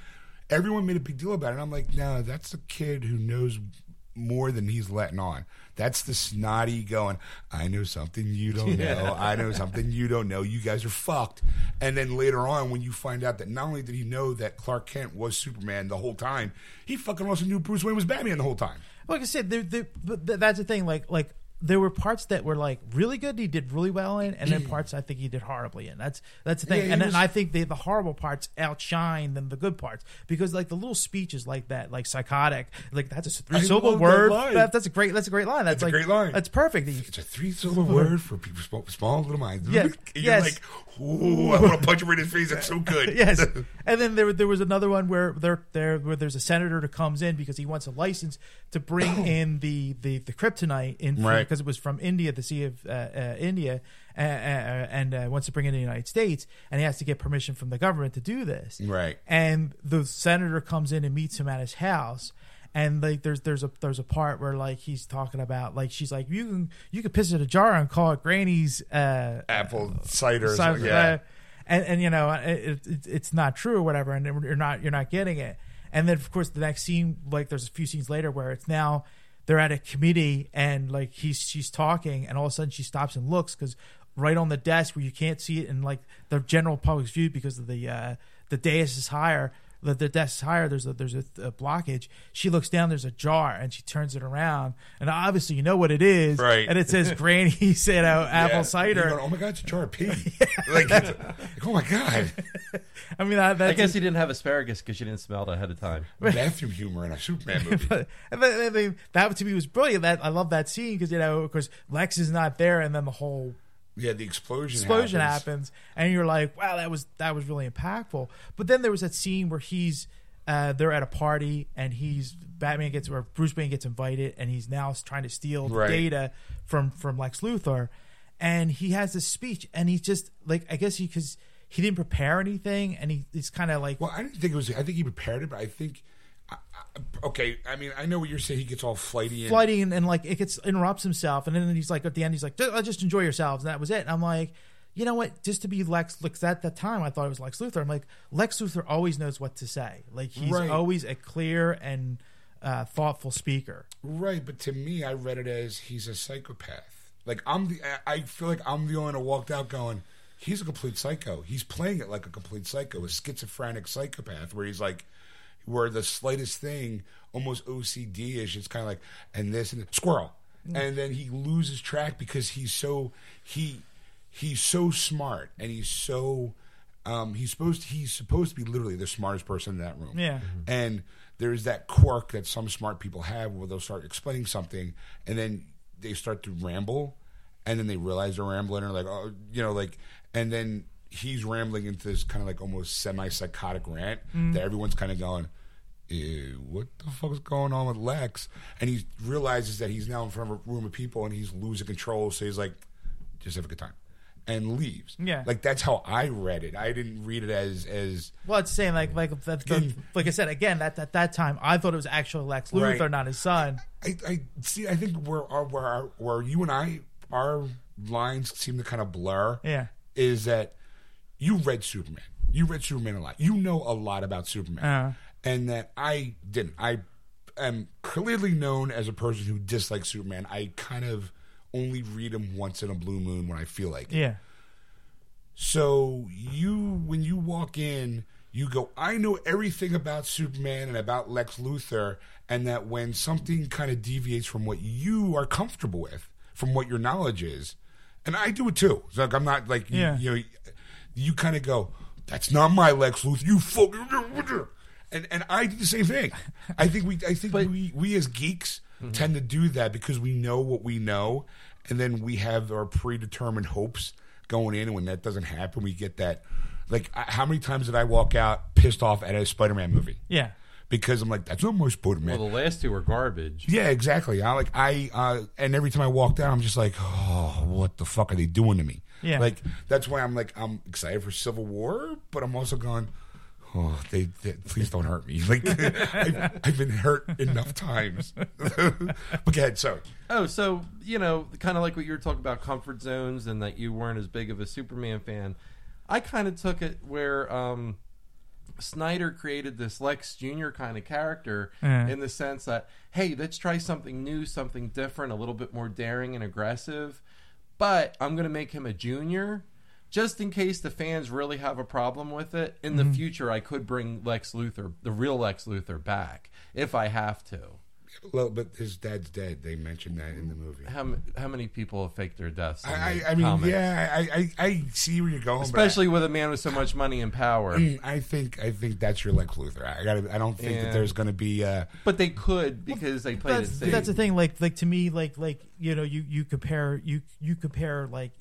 Everyone made a big deal about it, and I'm like, no, that's a kid who knows more than he's letting on. That's the snotty going, I know something you don't know. Yeah. I know something you don't know. You guys are fucked. And then later on, when you find out that not only did he know that Clark Kent was Superman the whole time, he fucking also knew Bruce Wayne was Batman the whole time. Like I said, they're, they're, that's the thing. Like, like there were parts that were like really good. He did really well in, and then parts I think he did horribly in. That's that's the thing. Yeah, and was... then I think the, the horrible parts outshine than the good parts because like the little speeches like that, like psychotic, like that's a three syllable word. That that, that's a great. That's a great line. That's, that's like, a great line. That's perfect. It's a three syllable word for people small, small little minds. Yeah. You're yes. like, ooh, I want to punch him right in his face. That's so good. Yes. And then there there was another one where there there where there's a senator that comes in because he wants a license to bring in the the, the kryptonite in. Right. Because it was from India, the Sea of uh, uh, India, uh, uh, and uh, wants to bring it in the United States, and he has to get permission from the government to do this. Right. And the senator comes in and meets him at his house, and like there's there's a there's a part where like he's talking about like she's like you can you can piss in a jar and call it Granny's uh, apple cider, cider yeah, uh, and and you know it, it, it's not true or whatever, and you're not you're not getting it. And then of course the next scene, like there's a few scenes later where it's now. They're at a committee and like he's she's talking and all of a sudden she stops and looks because right on the desk where you can't see it in like the general public's view because of the uh, the dais is higher, the, the desk is higher. There's a there's a, a blockage. She looks down. There's a jar and she turns it around and obviously you know what it is, right? And it says Granny's you know apple yeah. cider. Going, oh my god, it's a jar of pee. yeah. like, it's a, like oh my god. I mean, I, I guess he didn't have asparagus because you didn't smell it ahead of time. Bathroom humor in a Superman movie. but, I mean, that to me was brilliant. That I love that scene because you know, because Lex is not there, and then the whole yeah, the explosion explosion happens. happens, and you're like, wow, that was that was really impactful. But then there was that scene where he's uh, they're at a party, and he's Batman gets or Bruce Wayne gets invited, and he's now trying to steal right. the data from from Lex Luthor, and he has this speech, and he's just like, I guess he because. He didn't prepare anything, and he, he's kind of like... Well, I didn't think it was... I think he prepared it, but I think... I, I, okay, I mean, I know what you're saying. He gets all flighty. And, flighty, and, and like, it gets interrupts himself, and then he's like, at the end, he's like, just, just enjoy yourselves, and that was it. And I'm like... you know what, just to be Lex, Lex at that time I thought it was Lex Luthor. I'm like, Lex Luthor always knows what to say. Like, he's right. always a clear and uh, thoughtful speaker. Right, but to me, I read it as he's a psychopath. Like, I'm the, I feel like I'm the only one who walked out going, he's a complete psycho. He's playing it like a complete psycho, a schizophrenic psychopath, where he's like, where the slightest thing, almost O C D-ish, it's kind of like, and this and this, squirrel. And then he loses track because he's so he he's so smart, and he's so um, he's supposed to, he's supposed to be literally the smartest person in that room. Yeah, mm-hmm. And there's that quirk that some smart people have where they'll start explaining something, and then they start to ramble, and then they realize they're rambling, and they're like, oh, you know, like, and then he's rambling into this kind of like almost semi-psychotic rant mm-hmm. that everyone's kind of going, ew, what the fuck is going on with Lex? And he realizes that he's now in front of a room of people and he's losing control, so he's like, just have a good time, and leaves. Yeah, like, that's how I read it. I didn't read it as as well. It's saying like like the, the, like I said again, that at that time I thought it was actually Lex Luthor, right. not his son. I, I see. I think where our, where our, where you and I our lines seem to kind of blur. Yeah, is that you read Superman? You read Superman a lot. You know a lot about Superman. Uh-huh. And that I didn't. I am clearly known as a person who dislikes Superman. I kind of only read him once in a blue moon when I feel like it. Yeah. So you, when you walk in, you go, I know everything about Superman and about Lex Luthor, and that when something kind of deviates from what you are comfortable with, from what your knowledge is, and I do it too. It's like, I'm not like, yeah. you, you know, you kind of go, that's not my Lex Luthor. You fucking... And and I do the same thing. I think we I think but, we, we as geeks mm-hmm. tend to do that because we know what we know, and then we have our predetermined hopes going in, and when that doesn't happen, we get that. Like, I, how many times did I walk out pissed off at a Spider-Man movie? Yeah, because I'm like, that's not my Spider-Man. Well, the last two were garbage. Yeah, exactly. I like I uh, and every time I walked out, I'm just like, oh, what the fuck are they doing to me? Yeah, like, that's why I'm like, I'm excited for Civil War, but I'm also going, oh, they, they please don't hurt me. Like, I've, I've been hurt enough times. But go ahead, so. Oh, so, you know, kind of like what you were talking about, comfort zones, and that you weren't as big of a Superman fan. I kind of took it where um, Snyder created this Lex Junior kind of character mm. in the sense that, hey, let's try something new, something different, a little bit more daring and aggressive, but I'm going to make him a junior. Just in case the fans really have a problem with it, in the mm-hmm. future I could bring Lex Luthor, the real Lex Luthor, back if I have to. Well, but his dad's dead. They mentioned that in the movie. How how many people have faked their deaths? I, I mean, comments? yeah, I, I I see where you're going, especially but I, with a man with so much money and power. I think I think that's your Lex Luthor. I got I don't think yeah. that there's going to be. Uh, but they could because well, they played that's, it safe. That's the thing. Like like to me, like like you know, you, you compare you you compare like.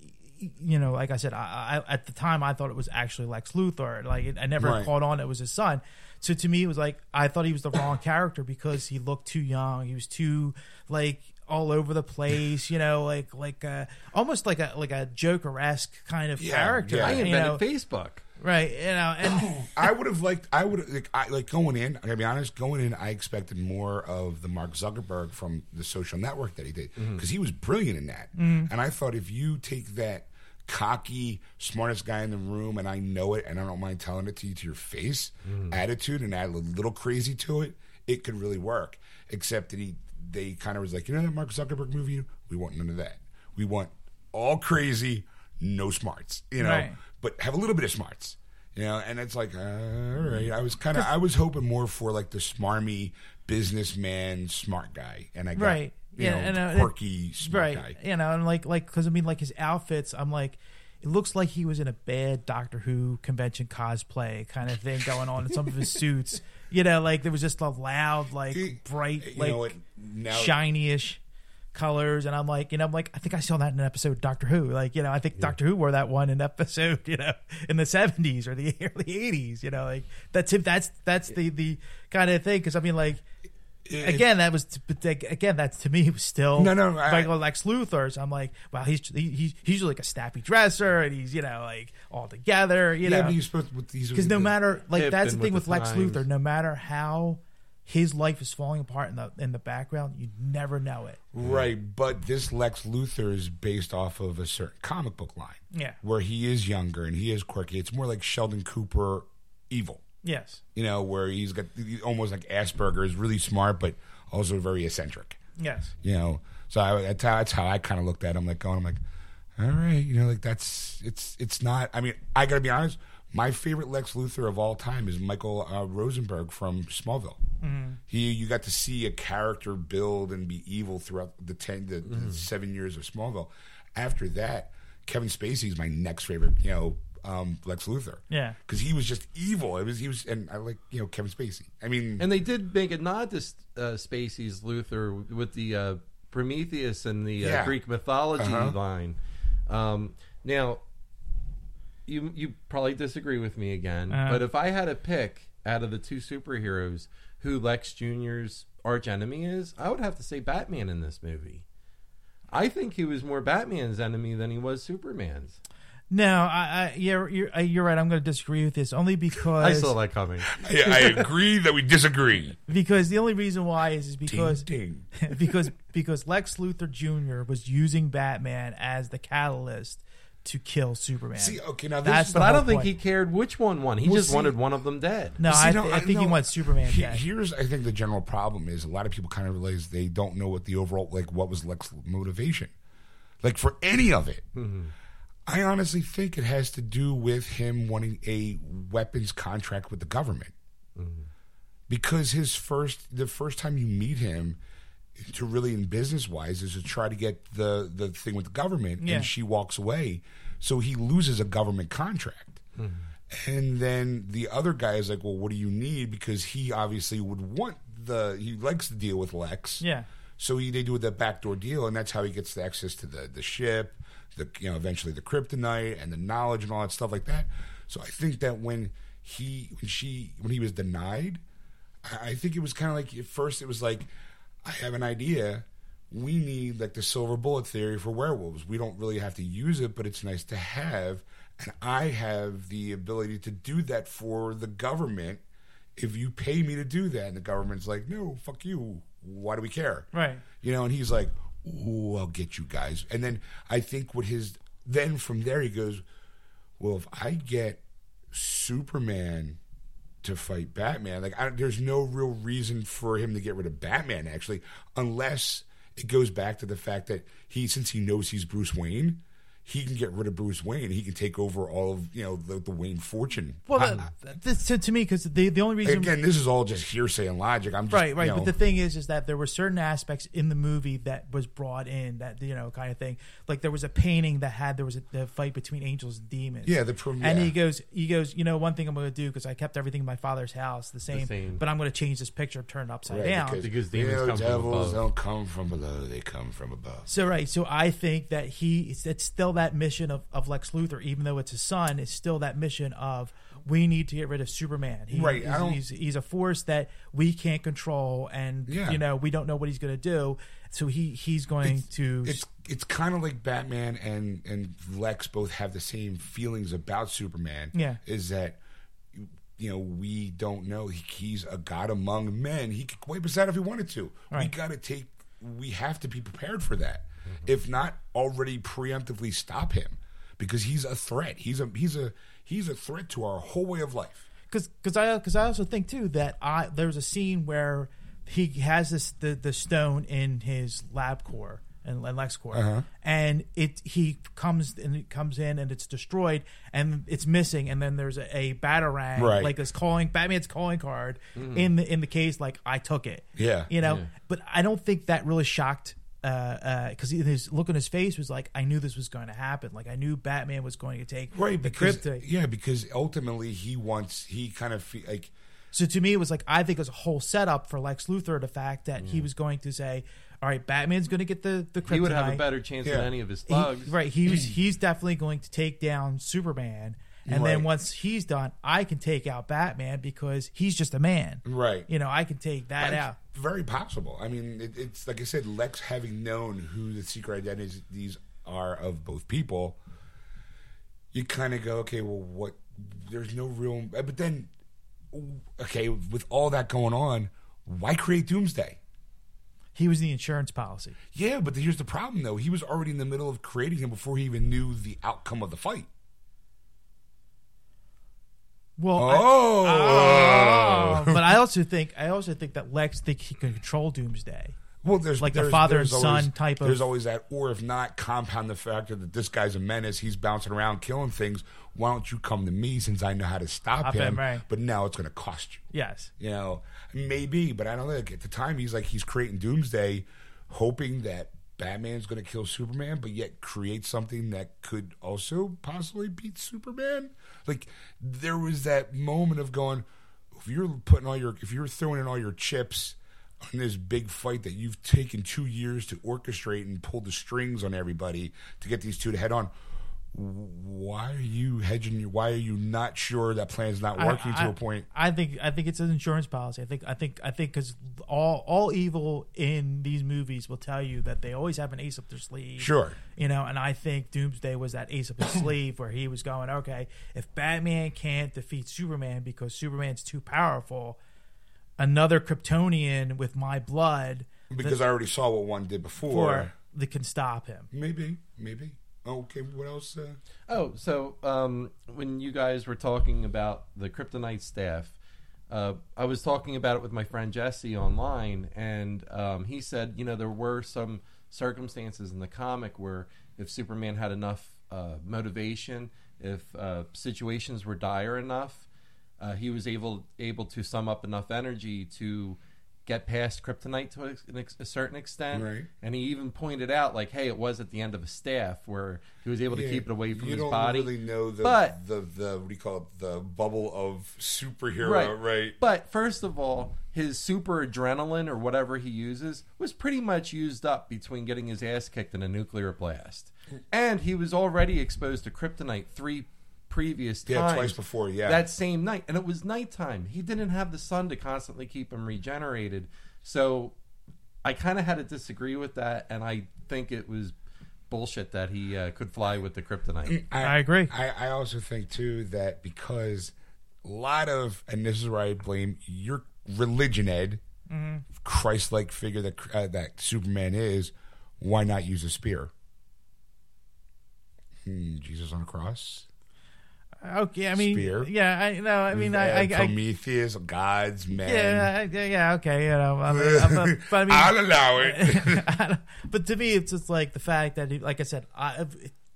You know, like I said, I, I at the time I thought it was actually Lex Luthor. Like, it, I never right. caught on it was his son. So to me, it was like I thought he was the wrong character because he looked too young. He was too like all over the place. You know, like like a, almost like a like a Joker-esque kind of yeah, character. Yeah. I invented you know? Facebook, right? You know, and I would have liked. I would like I, like going in. I gotta be honest, going in, I expected more of the Mark Zuckerberg from the Social Network that he did because mm-hmm. he was brilliant in that. Mm-hmm. And I thought if you take that cocky, smartest guy in the room, and I know it, and I don't mind telling it to you to your face, mm. attitude, and add a little crazy to it, it could really work. Except that he, they kind of was like, you know that Mark Zuckerberg movie? We want none of that. We want all crazy, no smarts, you know, right. but have a little bit of smarts, you know, and it's like, uh, all right. I was kind of, I was hoping more for like the smarmy businessman, smart guy, and I got right. You yeah, know, and, uh, quirky, smart right, guy. You know, and like, like, because I mean, like his outfits, I'm like, it looks like he was in a bad Doctor Who convention cosplay kind of thing going on in some of his suits. You know, like there was just a loud, like it, bright, like what, now, shiny-ish colors, and I'm like, you know, I'm like, I think I saw that in an episode of Doctor Who. Like, you know, I think yeah. Doctor Who wore that one in episode, you know, in the seventies or the early eighties. You know, like that's him. That's that's yeah. the the kind of thing. Because I mean, like. It, again, that was again. That's to me it was still no, no. I, Lex Luthor. So I'm like, wow, he's he, he's usually like a snappy dresser, and he's you know like all together, you yeah, know. Because no matter like that's the thing with, with Lex Luthor. No matter how his life is falling apart in the in the background. You never know it. Right, but this Lex Luthor is based off of a certain comic book line. Yeah. Where he is younger and he is quirky. It's more like Sheldon Cooper evil. Yes. You know, where he's got almost like Asperger's, really smart, but also very eccentric. Yes. You know, so I, that's, how, that's how I kind of looked at him, like going, I'm like, all right, you know, like that's, it's it's not, I mean, I got to be honest, my favorite Lex Luthor of all time is Michael uh, Rosenberg from Smallville. Mm-hmm. He, you got to see a character build and be evil throughout the ten, the, mm-hmm. the seven years of Smallville. After that, Kevin Spacey is my next favorite, you know, Um, Lex Luthor, yeah, because he was just evil. It was he was, and I like you know Kevin Spacey. I mean, and they did make a nod to uh, Spacey's Luthor with the uh, Prometheus and the uh, yeah. Greek mythology uh-huh. line. Um, now, you you probably disagree with me again, uh-huh. but if I had a pick out of the two superheroes who Lex Junior's arch enemy is, I would have to say Batman in this movie. I think he was more Batman's enemy than he was Superman's. No, I, I yeah, you're, you're right. I'm going to disagree with this only because I saw that coming. I, I agree that we disagree because the only reason why is, is because ding, ding. because because Lex Luthor Junior was using Batman as the catalyst to kill Superman. See, okay, now this That's is, but I don't point. think he cared which one won. He well, just see, wanted one of them dead. No, well, see, I, th- no I think no, he wants Superman he, dead. Here's, I think, the general problem is a lot of people kind of realize they don't know what the overall like what was Lex's motivation, like for any of it. Mm-hmm. I honestly think it has to do with him wanting a weapons contract with the government. Mm-hmm. Because his first, the first time you meet him, to really in business wise, is to try to get the, the thing with the government, yeah. and she walks away. So he loses a government contract. Mm-hmm. And then the other guy is like, well, what do you need? Because he obviously would want the, he likes to deal with Lex. Yeah. So he, they do the backdoor deal, and that's how he gets the access to the, the ship. The, you know, eventually the kryptonite and the knowledge and all that stuff like that. So I think that when he, when she, when he was denied, I, I think it was kind of like at first it was like, I have an idea. We need like the silver bullet theory for werewolves. We don't really have to use it, but it's nice to have. And I have the ability to do that for the government if you pay me to do that. And the government's like, no, fuck you. Why do we care? Right. You know, and he's like, ooh, I'll get you guys. And then I think what his... Then from there he goes, well, if I get Superman to fight Batman, like I, there's no real reason for him to get rid of Batman, actually, unless it goes back to the fact that he, since he knows he's Bruce Wayne, he can get rid of Bruce Wayne. He can take over all of, you know, the, the Wayne fortune. Well, I, the, this, to, to me, because the, the only reason... Again, this is all just hearsay and logic. I'm just, right, right. You know, but the thing is, is that there were certain aspects in the movie that was brought in, that, you know, kind of thing. Like, there was a painting that had, there was a the fight between angels and demons. Yeah, the... Yeah. And he goes, he goes, you know, one thing I'm going to do, because I kept everything in my father's house the same, the same. But I'm going to change this picture, turn it upside right, down. Because, because demons you know, come devils from above. Don't come from below, they come from above. So, right, so I think that he... It's, it's still that mission of, of Lex Luthor, even though it's his son, is still that mission of we need to get rid of Superman. He, right, he's, he's, he's a force that we can't control, and yeah. you know we don't know what he's going to do. So he, he's going it's, to. It's it's kind of like Batman and and Lex both have the same feelings about Superman. Yeah, is that you know we don't know he, he's a god among men. He could wipe us out if he wanted to. Right. We got to take. We have to be prepared for that. If not already preemptively stop him, because he's a threat. He's a he's a he's a threat to our whole way of life. Because because I because I also think too that I there's a scene where he has this the, the stone in his lab core and, and Lex core, uh-huh. and it he comes and it comes in and it's destroyed and it's missing, and then there's a, a batarang right. like this calling Batman's calling card mm. in the in the case like I took it. Yeah, you know. Yeah. But I don't think that really shocked. Because uh, uh, his look on his face was like, I knew this was going to happen. Like I knew Batman was going to take right, the because, kryptonite. Yeah, because ultimately he wants he kind of fe- like. So to me, it was like I think it was a whole setup for Lex Luthor. The fact that yeah. he was going to say, "All right, Batman's going to get the the kryptonite." He would have a better chance yeah. than any of his thugs, he, right? He was, he's definitely going to take down Superman. And right. then once he's done, I can take out Batman because he's just a man. Right. You know, I can take that That's out. Very possible. I mean, it, it's like I said, Lex having known who the secret identities are of both people, you kind of go, okay, well, what? There's no real... But then, okay, with all that going on, why create Doomsday? He was the insurance policy. Yeah, but here's the problem, though. He was already in the middle of creating him before he even knew the outcome of the fight. Well, oh, I, oh. but I also think I also think that Lex think he can control Doomsday. Well, there's like there's, the father and son always, type of. There's always that, or if not, compound the factor that this guy's a menace. He's bouncing around killing things. Why don't you come to me since I know how to stop Up him? Right. But now it's going to cost you. Yes, you know, maybe, but I don't think at the time he's like he's creating Doomsday, hoping that Batman's going to kill Superman, but yet create something that could also possibly beat Superman. Like there was that moment of going, if you're putting all your, if you're throwing in all your chips on this big fight that you've taken two years to orchestrate and pull the strings on everybody to get these two to head on, why are you hedging? Your, why are you not sure that plan's not working I, I, to a point? I think I think it's an insurance policy. I think I think I think because all all evil in these movies will tell you that they always have an ace up their sleeve. Sure, you know, and I think Doomsday was that ace up his sleeve where he was going, okay, if Batman can't defeat Superman because Superman's too powerful, another Kryptonian with my blood because that, I already saw what one did before that can stop him. Maybe, maybe. Okay, what else? Uh... Oh, so um, when you guys were talking about the Kryptonite staff, uh, I was talking about it with my friend Jesse online, and um, he said, you know, there were some circumstances in the comic where if Superman had enough uh, motivation, if uh, situations were dire enough, uh, he was able able to sum up enough energy to get past Kryptonite to a, a certain extent, right. And he even pointed out, like, hey, it was at the end of a staff where he was able yeah, to keep it away from his body. You don't really know the, but, the, the, what do you call it, the bubble of superhero, right. right? But first of all, his super adrenaline or whatever he uses was pretty much used up between getting his ass kicked in a nuclear blast. And he was already exposed to Kryptonite three previous times. Yeah, twice before, yeah. That same night. And it was nighttime. He didn't have the sun to constantly keep him regenerated. So I kind of had to disagree with that, and I think it was bullshit that he uh, could fly with the Kryptonite. I, I agree. I, I also think, too, that because a lot of, and this is where I blame your religion, Ed, mm-hmm. Christ-like figure that uh, that Superman is, why not use a spear? Hmm, Jesus on a cross? Okay, I mean, Spear. yeah, I no, I mean, I, I Prometheus, I, gods, men. Yeah, yeah, okay, you know, I mean, I'm not, but I mean, I'll allow it. But to me, it's just like the fact that, he, like I said, I,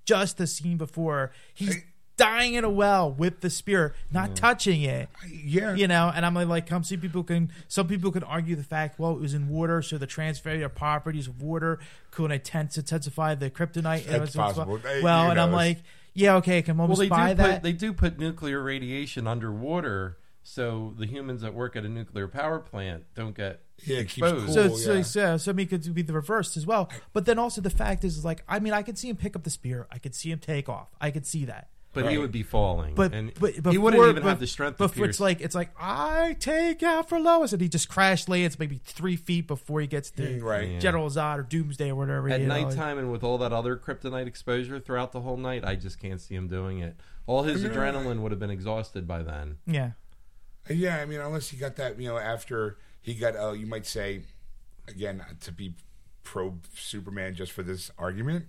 just the scene before, he's I, dying in a well with the spear, not yeah. touching it. Yeah, you know, and I'm like, come see people can. Some people can argue the fact, well, it was in water, so the transferring of properties of water could intensify the kryptonite. That's possible. Well, well and know, I'm like. Yeah, okay, I can almost well, buy that. Put, they do put nuclear radiation underwater, so the humans that work at a nuclear power plant don't get yeah, exposed. Cool, so, yeah. so, so, so, I mean, it could be the reverse as well. But then also the fact is, like, I mean, I could see him pick up the spear. I could see him take off. I could see that. But right. he would be falling. But, and but, but he wouldn't before, even but, have the strength to pierce. It's like, it's like, I take out for Lois. And he just crash lands maybe three feet before he gets to right. General Zod or Doomsday or whatever. At nighttime know. And with all that other kryptonite exposure throughout the whole night, I just can't see him doing it. All his I mean, adrenaline would have been exhausted by then. Yeah. Yeah, I mean, unless he got that, you know, after he got, uh, you might say, again, to be pro-Superman just for this argument,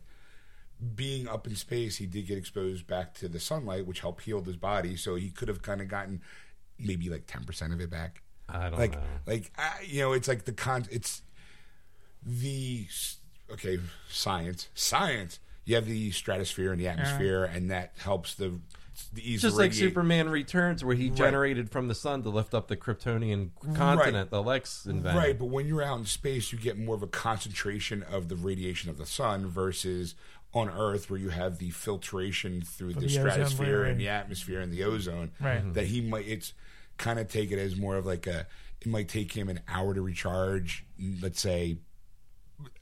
being up in space, he did get exposed back to the sunlight, which helped heal his body. So he could have kind of gotten maybe like ten percent of it back. I don't like, know. Like, I, you know, it's like the con. It's the okay science, science. You have the stratosphere and the atmosphere, yeah. and that helps the the ease just radiate. Like Superman Returns, where he right. generated from the sun to lift up the Kryptonian continent, right. the Lex invented. Right, but when you're out in space, you get more of a concentration of the radiation of the sun versus on Earth, where you have the filtration through the, the stratosphere layer, and the atmosphere and the ozone, right. that he might, it's kind of take it as more of like a, it might take him an hour to recharge, let's say,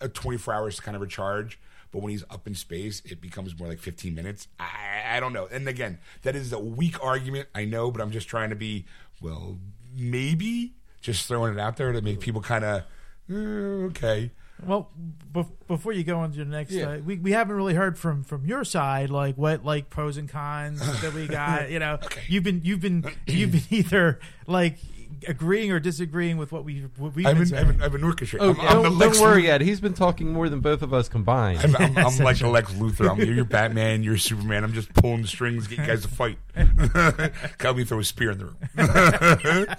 a twenty-four hours to kind of recharge. But when he's up in space, it becomes more like fifteen minutes. I, I don't know. And again, that is a weak argument, I know, but I'm just trying to be, well, maybe just throwing it out there to make people kind of, eh, okay. Well, be- before you go into the next, yeah. uh, we we haven't really heard from, from your side, like what like pros and cons that we got. You know, okay. you've been you've been you've been either like agreeing or disagreeing with what we've, what we've I'm been in, saying. I'm in, I'm in Orchestra. Oh, I'm, I'm don't, the Lex don't worry, Luthor. Ed. He's been talking more than both of us combined. I'm, I'm, I'm like the Lex Luthor. I'm you're Batman, you're Superman. I'm just pulling the strings, getting guys to fight. Got me throw a spear in the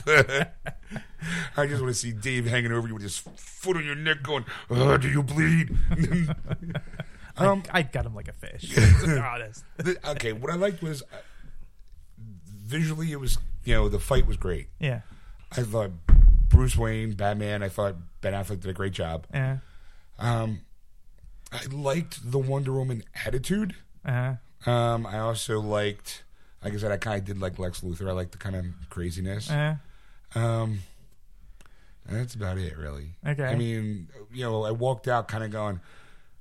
room. I just want to see Dave hanging over you with his foot on your neck going, oh, do you bleed? um, I, I got him like a fish. Honest. The, okay, what I liked was uh, visually it was, you know, the fight was great. Yeah. I thought Bruce Wayne, Batman, I thought Ben Affleck did a great job. Yeah. Um, I liked the Wonder Woman attitude. Uh-huh. Um, I also liked, like I said, I kind of did like Lex Luthor. I liked the kind of craziness. Uh-huh. Um, that's about it, really. Okay. I mean, you know, I walked out kind of going,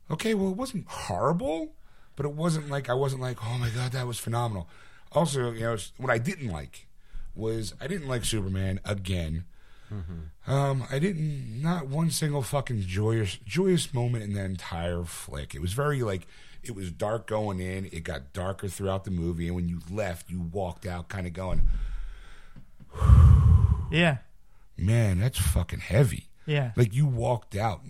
okay, well, it wasn't horrible, but it wasn't like, I wasn't like, oh my God, that was phenomenal. Also, you know, what I didn't like was I didn't like Superman again. Mm-hmm. Um, I didn't, not one single fucking joyous, joyous moment in that entire flick. It was very like, it was dark going in. It got darker throughout the movie. And when you left, you walked out kind of going, yeah, man, that's fucking heavy. Yeah, like you walked out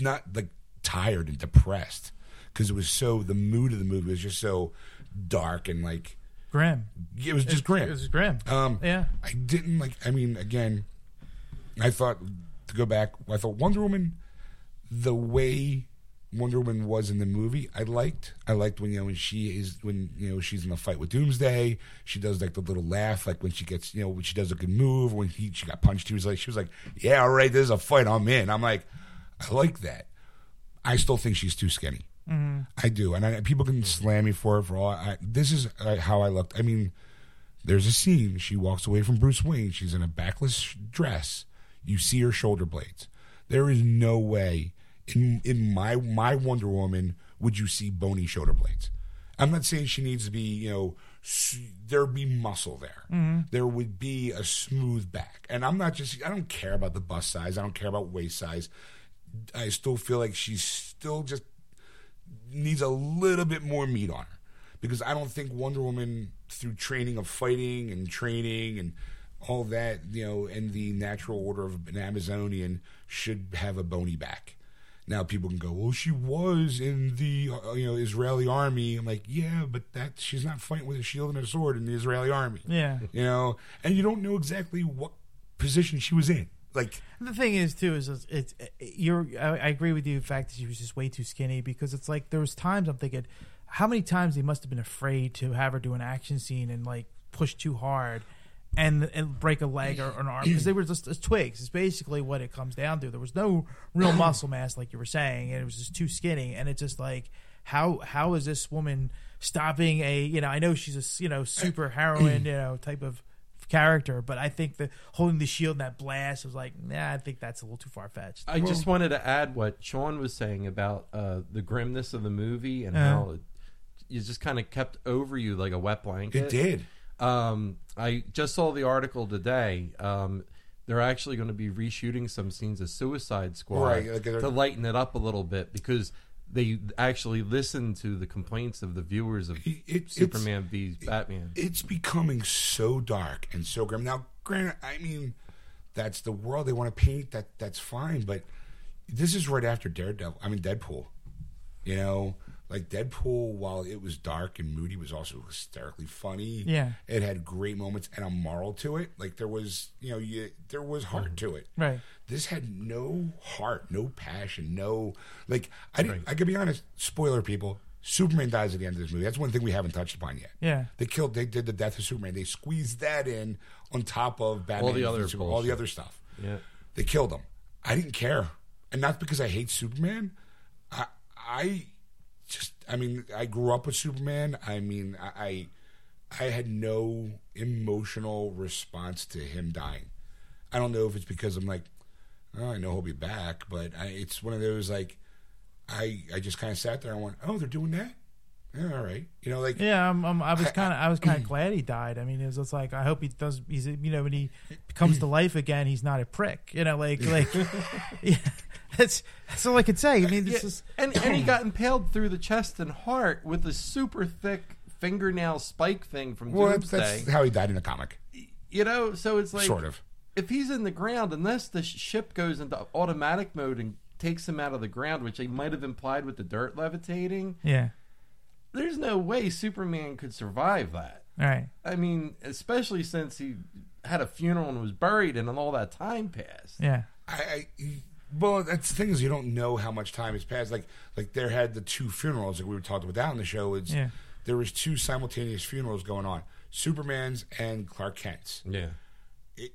not like tired and depressed because it was so the mood of the movie was just so dark and like grim. It was just it, grim. It was grim. Um, yeah, I didn't like. I mean, again, I thought to go back. I thought Wonder Woman, the way Wonder Woman was in the movie, I liked. I liked when you know when she is when you know she's in a fight with Doomsday. She does like the little laugh, like when she gets you know when she does a good move. When he she got punched, he was like she was like, yeah, all right, there's a fight, I'm in. I'm like, I like that. I still think she's too skinny. Mm-hmm. I do, and I, people can slam me for it for all. I, this is how I looked. I mean, there's a scene. She walks away from Bruce Wayne. She's in a backless dress. You see her shoulder blades. There is no way. In, in my my Wonder Woman, would you see bony shoulder blades? I'm not saying she needs to be, you know, there'd be muscle there. Mm-hmm. There would be a smooth back. And I'm not just, I don't care about the bust size. I don't care about waist size. I still feel like she still just needs a little bit more meat on her. Because I don't think Wonder Woman, through training of fighting and training and all that, you know, and the natural order of an Amazonian should have a bony back. Now people can go, well, she was in the uh, you know Israeli army. I'm like, yeah, but that she's not fighting with a shield and a sword in the Israeli army. Yeah, you know, and you don't know exactly what position she was in. Like the thing is, too, is it's, it's you're. I, I agree with you. The fact that she was just way too skinny because it's like there was times I'm thinking, how many times they must have been afraid to have her do an action scene and like push too hard. And, and break a leg or, or an arm because they were just, just twigs. It's basically what it comes down to. There was no real muscle mass, like you were saying, and it was just too skinny. And it's just like, how how is this woman stopping a you know? I know she's a you know super heroine you know type of character, but I think the holding the shield and that blast was like, nah, I think that's a little too far fetched. I just wanted to add what Sean was saying about uh, the grimness of the movie and uh, how it, it just kind of kept over you like a wet blanket. It did. Um, I just saw the article today. Um, they're actually going to be reshooting some scenes of Suicide Squad right, like to lighten it up a little bit because they actually listened to the complaints of the viewers of it, Superman v Batman. It, it's becoming so dark and so grim. Now, granted, I mean, that's the world they want to paint. That that's fine, but this is right after Daredevil. I mean, Deadpool. You know. Like Deadpool, while it was dark and moody, was also hysterically funny. Yeah, it had great moments and a moral to it. Like there was, you know, you, there was heart to it. Right. This had no heart, no passion, no like. I didn't. Right. I could be honest. Spoiler, people. Superman dies at the end of this movie. That's one thing we haven't touched upon yet. Yeah. They killed. They did the death of Superman. They squeezed that in on top of Batman. All the other Superman, all the other stuff. Yeah. They killed him. I didn't care, and not because I hate Superman. I. I Just, I mean, I grew up with Superman. I mean, I, I had no emotional response to him dying. I don't know if it's because I'm like, oh, I know he'll be back, but I, it's one of those like, I, I just kind of sat there and went, oh, they're doing that? Yeah, all right, you know, like yeah, I'm, I'm, I was kind of, I was kind of glad he died. I mean, it was just like I hope he does. He's, you know, when he comes to life again, he's not a prick. You know, like, like, yeah, that's that's all I could say. I mean, this yeah. is, and and he got impaled through the chest and heart with a super thick fingernail spike thing from well, Doomsday. That's how he died in a comic. You know, so it's like... Sort of. If he's in the ground, unless the ship goes into automatic mode and takes him out of the ground, which they might have implied with the dirt levitating... Yeah. There's no way Superman could survive that. Right. I mean, especially since he had a funeral and was buried and all that time passed. Yeah. I... I Well, that's the thing is you don't know how much time has passed. Like, like there had the two funerals that we were talking about on the show. It's, yeah. There was two simultaneous funerals going on, Superman's and Clark Kent's. Yeah. It,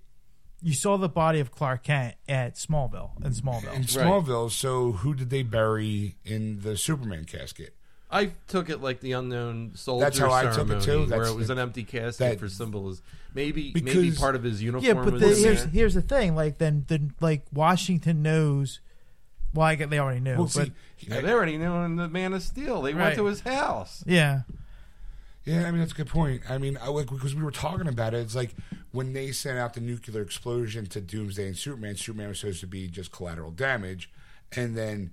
you saw the body of Clark Kent at Smallville. In Smallville. In Smallville. Right. So who did they bury in the Superman casket? I took it like the unknown soldier That's how I took it too. That's where it was an empty casket that, for symbolism. Maybe because, maybe part of his uniform. Yeah, but was the, in here's there. here's the thing. Like then, the, like Washington knows. Well, I get they already knew. Well, but, see, yeah, I, they already knew in the Man of Steel. They right. went to his house. Yeah. Yeah, I mean that's a good point. I mean, I, like, because we were talking about it, it's like when they sent out the nuclear explosion to Doomsday and Superman. Superman was supposed to be just collateral damage, and then.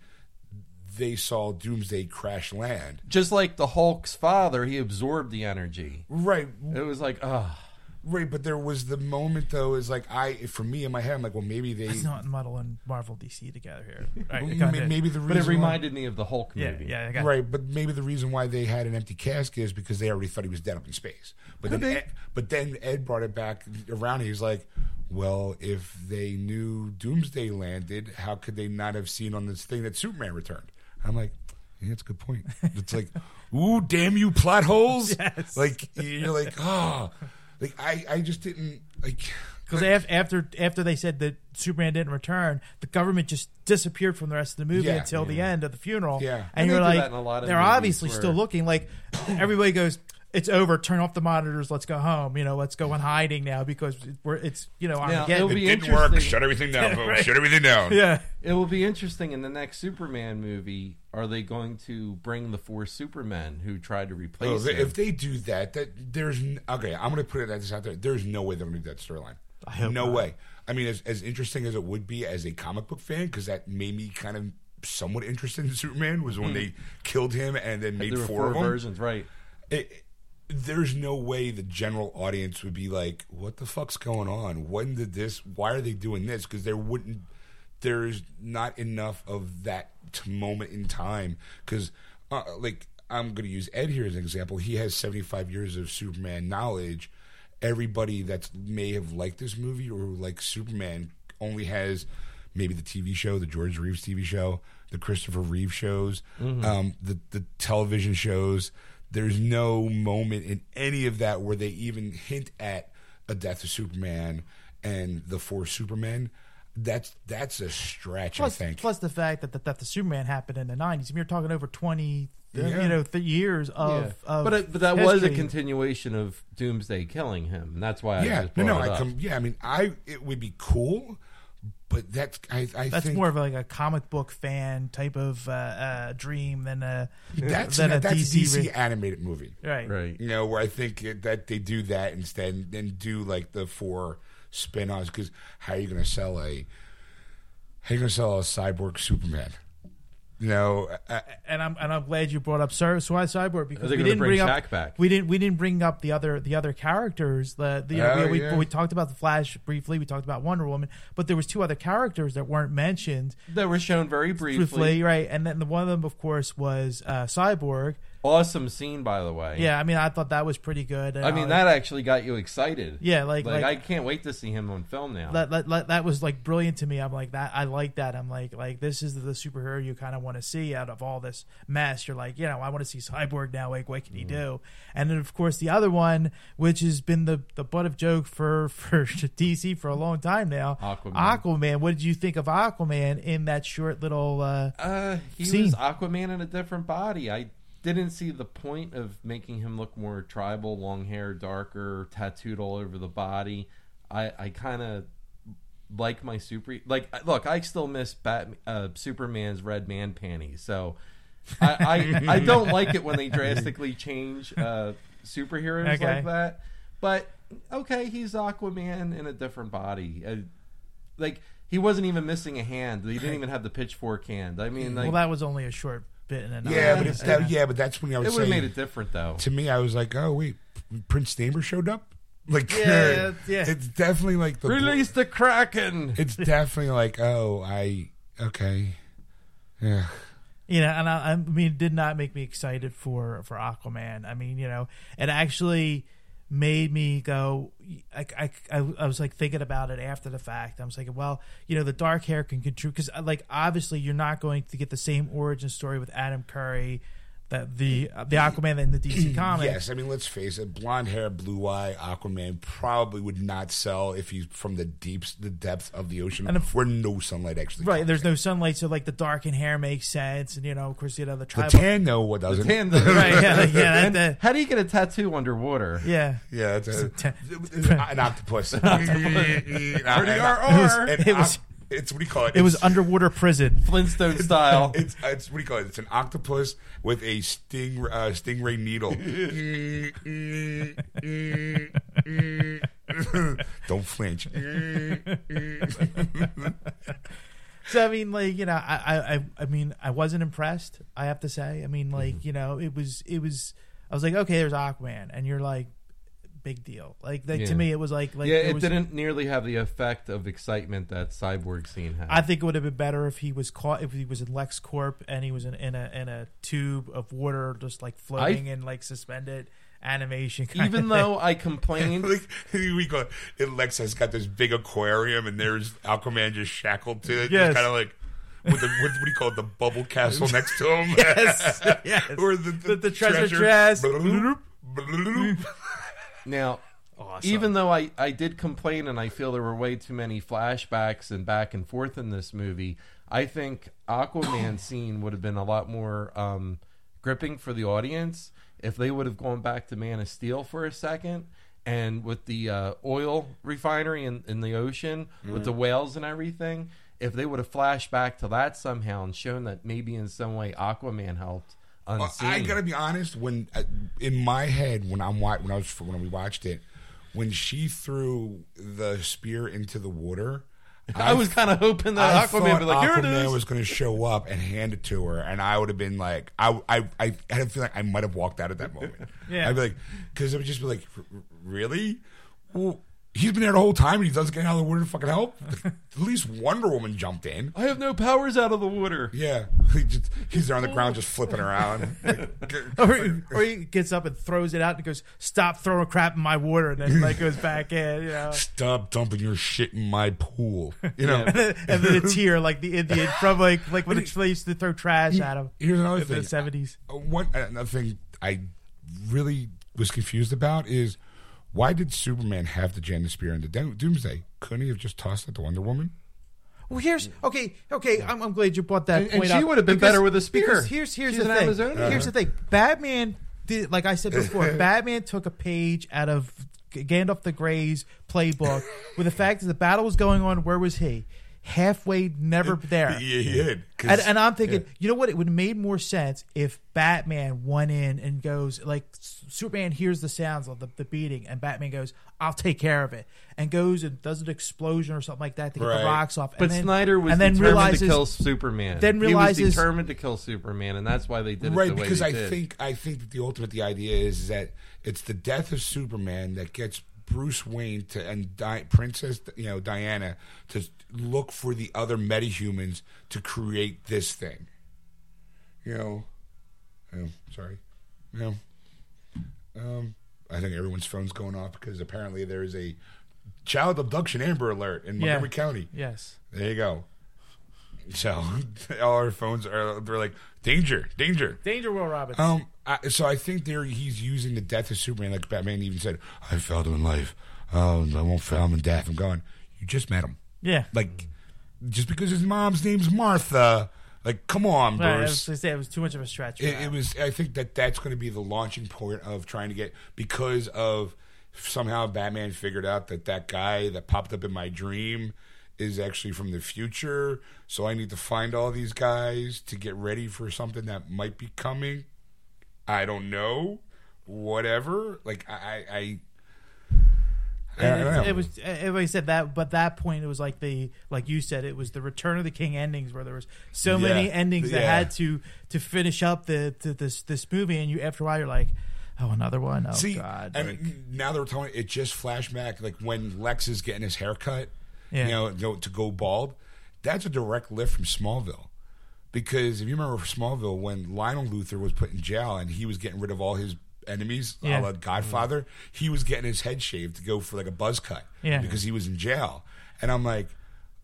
They saw Doomsday crash land. Just like the Hulk's father, he absorbed the energy. Right. It was like, ah. Oh. Right, but there was the moment, though, is like, I, for me in my head, I'm like, well, maybe they... It's not muddling Marvel D C together here. Right, maybe, maybe the reason But it reminded why, me of the Hulk movie. Yeah, yeah. Right, but maybe the reason why they had an empty casket is because they already thought he was dead up in space. But then, Ed, but then Ed brought it back around, and he was like... Well, if they knew Doomsday landed, how could they not have seen on this thing that Superman returned? I'm like, yeah, that's a good point. It's like, ooh, damn you, plot holes. Yes. Like, you're like, oh. Like, I, I just didn't, like. Because like, after after they said that Superman didn't return, the government just disappeared from the rest of the movie yeah, until yeah. the end of the funeral. Yeah. And, and you're like, they're obviously where... still looking. Like, everybody goes, it's over. Turn off the monitors. Let's go home. You know, let's go in hiding now because we're it's you know now, Armageddon. It didn't work. Shut everything down, folks. Right. Shut everything down. Yeah, it will be interesting in the next Superman movie. Are they going to bring the four Supermen who tried to replace? Oh, him? If they do that, that there's okay. I'm going to put it this out there. There's no way they're going to do that storyline. I hope no not. way. I mean, as as interesting as it would be as a comic book fan, because that made me kind of somewhat interested in Superman was when mm. they killed him and then made there four, were four of them. versions, right? It, There's no way the general audience would be like, what the fuck's going on? When did this? Why are they doing this? Because there wouldn't, there's not enough of that moment in time. Because, uh, like, I'm going to use Ed here as an example. He has seventy-five years of Superman knowledge. Everybody that may have liked this movie or like Superman only has maybe the T V show, the George Reeves T V show, the Christopher Reeve shows, mm-hmm. um, the the television shows. There's no moment in any of that where they even hint at a death of Superman and the four Supermen. That's that's a stretch, plus, I think. Plus the fact that the death of Superman happened in the nineties. I mean, you're talking over twenty yeah. you know, th- years of, yeah. of but, it, but that history. Was a continuation of Doomsday killing him. And that's why yeah. I just brought no, no, it I up. Com- yeah, I mean, I it would be cool, but that's I, I that's think, more of like a comic book fan type of uh, uh, dream than a that's than a, a that's D C, D C re- animated movie, right? Right. You know, where I think it, that they do that instead and do like the four spin-offs because how are you going to sell a how are you going to sell a cyborg Superman? You know, I, and I'm and I'm glad you brought up Suicide Squad because we didn't bring, bring up back. we didn't we didn't bring up the other the other characters. The, the oh, we, yeah. we we talked about the Flash briefly. We talked about Wonder Woman, but there was two other characters that weren't mentioned that were shown very briefly, briefly right? And then the, one of them, of course, was uh, Cyborg. Awesome scene, by the way. Yeah, I mean, I thought that was pretty good. And I mean, all, that actually got you excited. Yeah, like, like, like I can't wait to see him on film now. That, that, that was like brilliant to me. I'm like that. I like that. I'm like, like this is the superhero you kind of want to see out of all this mess. You're like, you know, I want to see Cyborg now. Like, what can he mm. do? And then of course the other one, which has been the, the butt of joke for for D C for a long time now. Aquaman. Aquaman. What did you think of Aquaman in that short little? Uh, uh he scene? was Aquaman in a different body. I. Didn't see the point of making him look more tribal, long hair, darker, tattooed all over the body. I, I kind of like my super... Like, look, I still miss Bat, uh, Superman's red man panties, so I, I, I don't like it when they drastically change uh, superheroes okay. like that. But, okay, he's Aquaman in a different body. Uh, like, he wasn't even missing a hand. He didn't even have the pitchfork hand. I mean, like... Well, that was only a short... In yeah, but it's that, yeah, but that's when I was. It would have made it different, though. To me, I was like, "Oh wait, Prince Neighbor showed up." Like, yeah, yeah. It's definitely like the release bl- the Kraken. It's definitely like, oh, I okay, yeah. You know, and I, I mean, it did not make me excited for, for Aquaman. I mean, you know, it actually made me go. I, I, I was like thinking about it after the fact. I was like, well, you know, the dark hair can contribute because, like, obviously, you're not going to get the same origin story with Adam Curry. That the uh, the Aquaman in the D C comics. Yes, I mean, let's face it, blonde hair, blue eye, Aquaman probably would not sell if he's from the deep, the depth of the ocean, and if, where no sunlight actually. Right, there's in. no sunlight, so like the darkened hair makes sense, and you know, of course, you know the tribal. The tan, no, what doesn't? The tan, doesn't. Right? Yeah, like, yeah. That, that, how do you get a tattoo underwater? Yeah, yeah, that's a, a ta- an octopus. An octopus. It's what do you call it? It's, it was underwater prison, Flintstone style. It's, it's, it's what do you call it? It's an octopus with a sting uh, stingray needle. Don't flinch. So I mean, like you know, I, I I mean, I wasn't impressed. I have to say. I mean, like mm-hmm. you know, it was it was. I was like, okay, there's Aquaman, and you're like. Big deal. Like, like yeah. to me, it was like, like yeah, it was, didn't nearly have the effect of excitement that Cyborg scene had. I think it would have been better if he was caught, if he was in LexCorp and he was in, in a in a tube of water, just like floating I, and like suspended animation. Even though I complained, like, we go, and Lex has got this big aquarium, and there's Aquaman just shackled to it. Yes, kind of like. With, the, with what do you call it? The bubble castle next to him. Yes, yes. Or the, the, the treasure, treasure chest. Bloop, bloop. Now, awesome. Even though I, I did complain and I feel there were way too many flashbacks and back and forth in this movie, I think Aquaman's scene would have been a lot more um, gripping for the audience if they would have gone back to Man of Steel for a second and with the uh, oil refinery in, in the ocean, mm-hmm. with the whales and everything, if they would have flashed back to that somehow and shown that maybe in some way Aquaman helped. Uh, I gotta be honest. When uh, in my head, when I'm when I was when we watched it, when she threw the spear into the water, I, I was kind of hoping that Aquaman, be like, Here Aquaman it is. was going to show up and hand it to her, and I would have been like, I I I had a feeling I might have walked out at that moment. Yeah, I'd be like, because it would just be like, really? Well. He's been there the whole time and he doesn't get out of the water to fucking help. At least Wonder Woman jumped in. I have no powers out of the water. Yeah. He just, he's there on the ground just flipping around. or, he, or he gets up and throws it out and goes, stop throwing crap in my water. And then like goes back in. You know? Stop dumping your shit in my pool. You know? and, then, and then a tear like the Indian from like, like when it used to throw trash at him. Here's another in thing. In the seventies. One, another thing I really was confused about is why did Superman have the Janus spear in the Doomsday? Couldn't he have just tossed it to Wonder Woman? Well, here's okay, okay. Yeah. I'm, I'm glad you brought that and, point up. And she up would have been because, better with a spear. Here's here's She's the thing. Uh-huh. Here's the thing. Batman did, like I said before. Batman took a page out of Gandalf the Grey's playbook. With the fact that the battle was going on, where was he? Halfway, never there. Yeah, he did. And, and I'm thinking, yeah. you know what? It would have made more sense if Batman went in and goes, like, Superman hears the sounds of the, the beating, and Batman goes, I'll take care of it, and goes and does an explosion or something like that to get right. the rocks off. And but then, Snyder was and then determined realizes, to kill Superman. Then realizes, he was determined to kill Superman, and that's why they did right, it the way they I did. Right, because I think, I think that the ultimate the idea is that it's the death of Superman that gets Bruce Wayne to and Di- Princess, you know, Diana to look for the other metahumans to create this thing. You know, oh, sorry. You know, um, I think everyone's phone's going off because apparently there is a child abduction Amber Alert in Montgomery yeah. County. Yes, there you go. So all our phones are they're like danger, danger, danger. Will Robinson. Um, I, so I think there he's using the death of Superman, like Batman even said. I failed him in life. Oh, I won't fail him in death. I'm going. You just met him. Yeah. Like, just because his mom's name's Martha. Like, come on, Bruce. Right, I was gonna say it was too much of a stretch. It, it was. I think that that's going to be the launching point of trying to get because of somehow Batman figured out that that guy that popped up in my dream is actually from the future, so I need to find all these guys to get ready for something that might be coming. I don't know, whatever. Like I, I, I, I don't know. It was everybody said that, but that point it was like the like you said it was the Return of the King endings where there was so yeah. many endings that yeah. had to to finish up the, the this this movie, and you after a while you're like. Oh, another one? Oh, See, God. I mean, like, now they're telling it just flashed back, like when Lex is getting his hair cut, yeah. you know, to go bald. That's a direct lift from Smallville. Because if you remember Smallville, when Lionel Luthor was put in jail and he was getting rid of all his enemies, yeah. a la Godfather, he was getting his head shaved to go for like a buzz cut yeah. because he was in jail. And I'm like,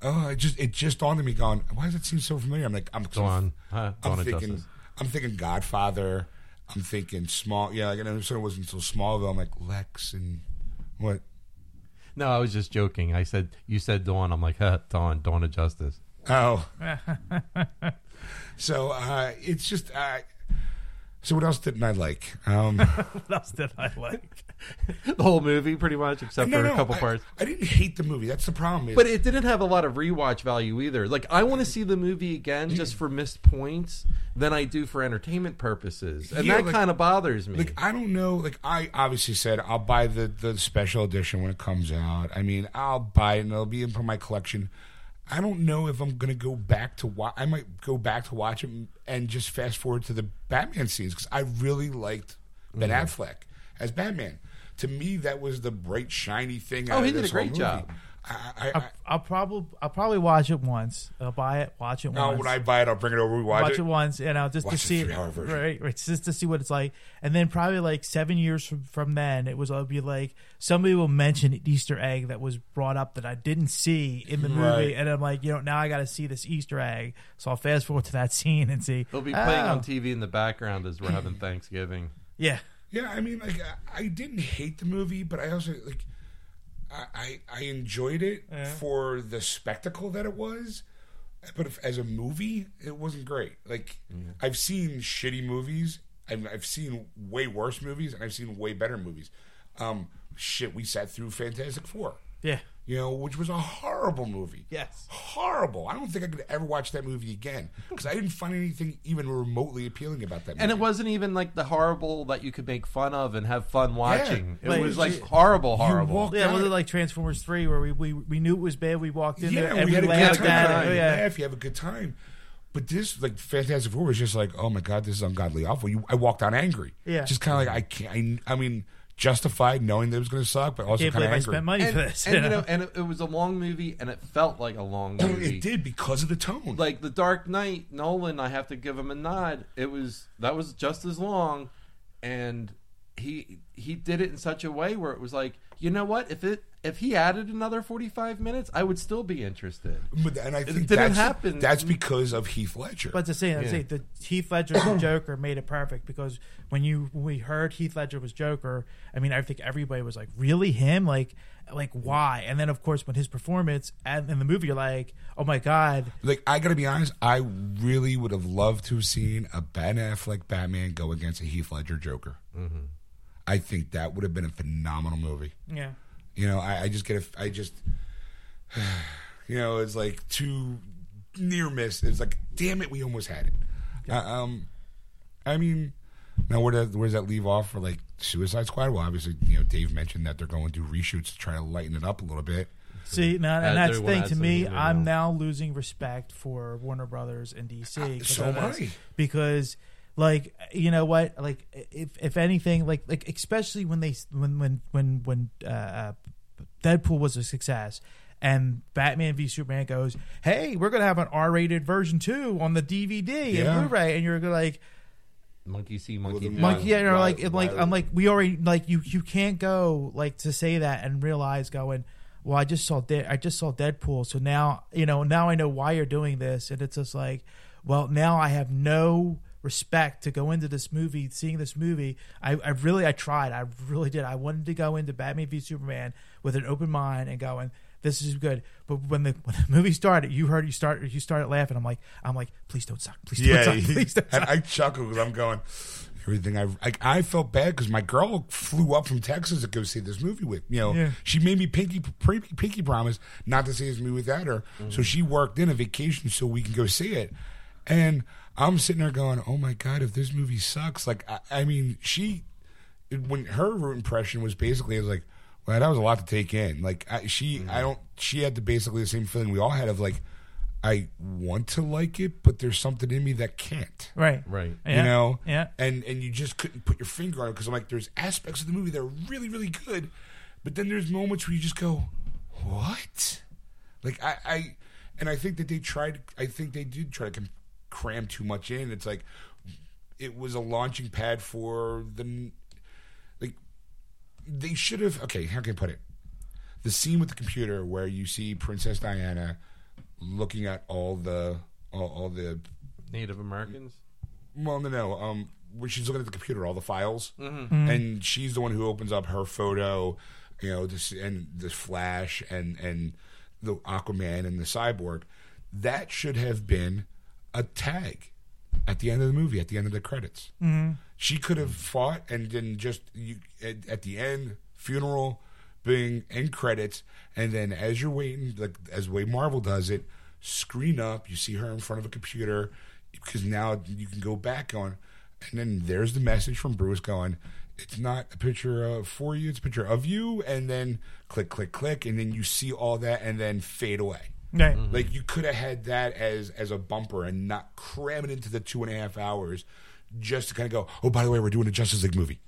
oh, it just it just dawned on me going, why does it seem so familiar? I'm like, I'm, go on. Huh? I'm go on thinking I'm thinking Godfather. I'm thinking small, yeah. Like, and it sort of wasn't until Smallville. I'm like Lex and what? No, I was just joking. I said you said Dawn. I'm like, huh, Dawn, Dawn of Justice. Oh, so uh, it's just. Uh, so what else didn't I like? Um, what else did I like? The whole movie, pretty much, except no, for no, a couple I, parts. I didn't hate the movie. That's the problem. But it didn't have a lot of rewatch value either. Like, I want to see the movie again just for missed points than I do for entertainment purposes. And yeah, that like, kind of bothers me. Like, I don't know. Like, I obviously said I'll buy the, the special edition when it comes out. I mean, I'll buy it and it'll be in my collection. I don't know if I'm going to go back to watch. I might go back to watch it and just fast forward to the Batman scenes because I really liked Ben mm-hmm. Affleck as Batman. To me, that was the bright, shiny thing. Oh, he did a great job. I, I, I, I'll probably I'll probably watch it once. I'll buy it, watch it. No, once. When I buy it, I'll bring it over. We watch, watch it. it once, and I'll just watch to see it, right, right, just to see what it's like. And then probably like seven years from, from then, it was I'll be like somebody will mention an Easter egg that was brought up that I didn't see in the movie, right. and I'm like, you know, now I got to see this Easter egg. So I'll fast forward to that scene and see. It'll be playing oh. on T V in the background as we're having Thanksgiving. Yeah, yeah. I mean, like I, I didn't hate the movie, but I also like. I, I enjoyed it yeah. for the spectacle that it was, but if, as a movie, it wasn't great. Like yeah. I've seen shitty movies, I've, I've seen way worse movies, and I've seen way better movies. Um, shit, we sat through Fantastic Four, yeah, you know, which was a horrible movie. Yes, horrible. I don't think I could ever watch that movie again because I didn't find anything even remotely appealing about that movie. And it wasn't even like the horrible that you could make fun of and have fun watching. Yeah, it like, was like horrible, horrible. Yeah, out. It wasn't like Transformers three where we, we, we knew it was bad. We walked in yeah, there and we, we had a good time. Oh, yeah, if you have a good time. But this, like, Fantastic Four was just like, oh my God, this is ungodly awful. You, I walked out angry. Yeah, just kind of like I can't. I, I mean. Justified knowing that it was going to suck, but also kind of angry. Spent money and, for this, and you know, know and it, it was a long movie, and it felt like a long movie. It did because of the tone. Like the Dark Knight, Nolan, I have to give him a nod. It was that was just as long, and he he did it in such a way where it was like, you know what? If it if he added another forty-five minutes, I would still be interested. But and I think it didn't that's, happen. That's because of Heath Ledger. But to say, yeah. say the Heath Ledger's Joker made it perfect because when you when we heard Heath Ledger was Joker, I mean, I think everybody was like, really him? Like, like why? And then of course, when his performance and in the movie, you're like, oh my God! Like, I gotta be honest, I really would have loved to have seen a Ben Affleck Batman go against a Heath Ledger Joker. Mm-hmm. I think that would have been a phenomenal movie. Yeah. You know, I, I just get a, I just, you know, it's like too near miss. It's like, damn it, we almost had it. Yeah. Uh, um, I mean, now where does, where does that leave off for like Suicide Squad? Well, obviously, you know, Dave mentioned that they're going through reshoots to try to lighten it up a little bit. See, so, now, and that's the thing to me. I'm now losing respect for Warner Brothers and D C. Uh, so am I. Because. Like, you know what? Like, if if anything, like like especially when they when when when when uh, Deadpool was a success, and Batman v Superman goes, "Hey, we're gonna have an R-rated version too on the D V D yeah. and Blu-ray," and you're like, "Monkey see, monkey do." Monkey, yeah, you know, like, like I'm like, we already like you you can't go like to say that and realize going. Well, I just saw De- I just saw Deadpool, so now you know now I know why you're doing this, and it's just like, well, now I have no. Respect to go into this movie, seeing this movie. I, I really, I tried. I really did. I wanted to go into Batman v Superman with an open mind and going, "This is good." But when the, when the movie started, you heard you start you started laughing. I'm like, I'm like, please don't suck. Please yeah, don't suck. Please don't suck. And I chuckle because I'm going. Everything I like, I felt bad because my girl flew up from Texas to go see this movie with you know yeah. she made me pinky pre, pinky promise not to see this movie without her. Mm. So she worked in a vacation so we can go see it. And I'm sitting there going, oh, my God, if this movie sucks. Like, I, I mean, she, when her impression was basically, it was like, well, that was a lot to take in. Like, I, she, mm-hmm. I don't, she had the, basically the same feeling we all had of like, I want to like it, but there's something in me that can't. Right. Right. You yeah. know? Yeah. And and you just couldn't put your finger on it because I'm like, there's aspects of the movie that are really, really good, but then there's moments where you just go, what? Like, I, I and I think that they tried, I think they did try to cram too much in. It's like, it was a launching pad for the, like, they should have, okay, how can I put it? The scene with the computer where you see Princess Diana looking at all the all, all the Native Americans. Well, no, no. Um, when she's looking at the computer, all the files, mm-hmm. Mm-hmm. and she's the one who opens up her photo, you know, this, and the Flash and and the Aquaman and the Cyborg. That should have been a tag at the end of the movie, at the end of the credits. Mm-hmm. She could have fought and then just you at, at the end funeral. Bing, end credits, and then as you're waiting, like as the way Marvel does it, screen up, you see her in front of a computer, because now you can go back on, and then there's the message from Bruce going, it's not a picture of for you, it's a picture of you, and then click, click, click, and then you see all that, and then fade away. Right. Mm-hmm. Like, you could have had that as, as a bumper and not cram it into the two and a half hours just to kind of go, oh, by the way, we're doing a Justice League movie.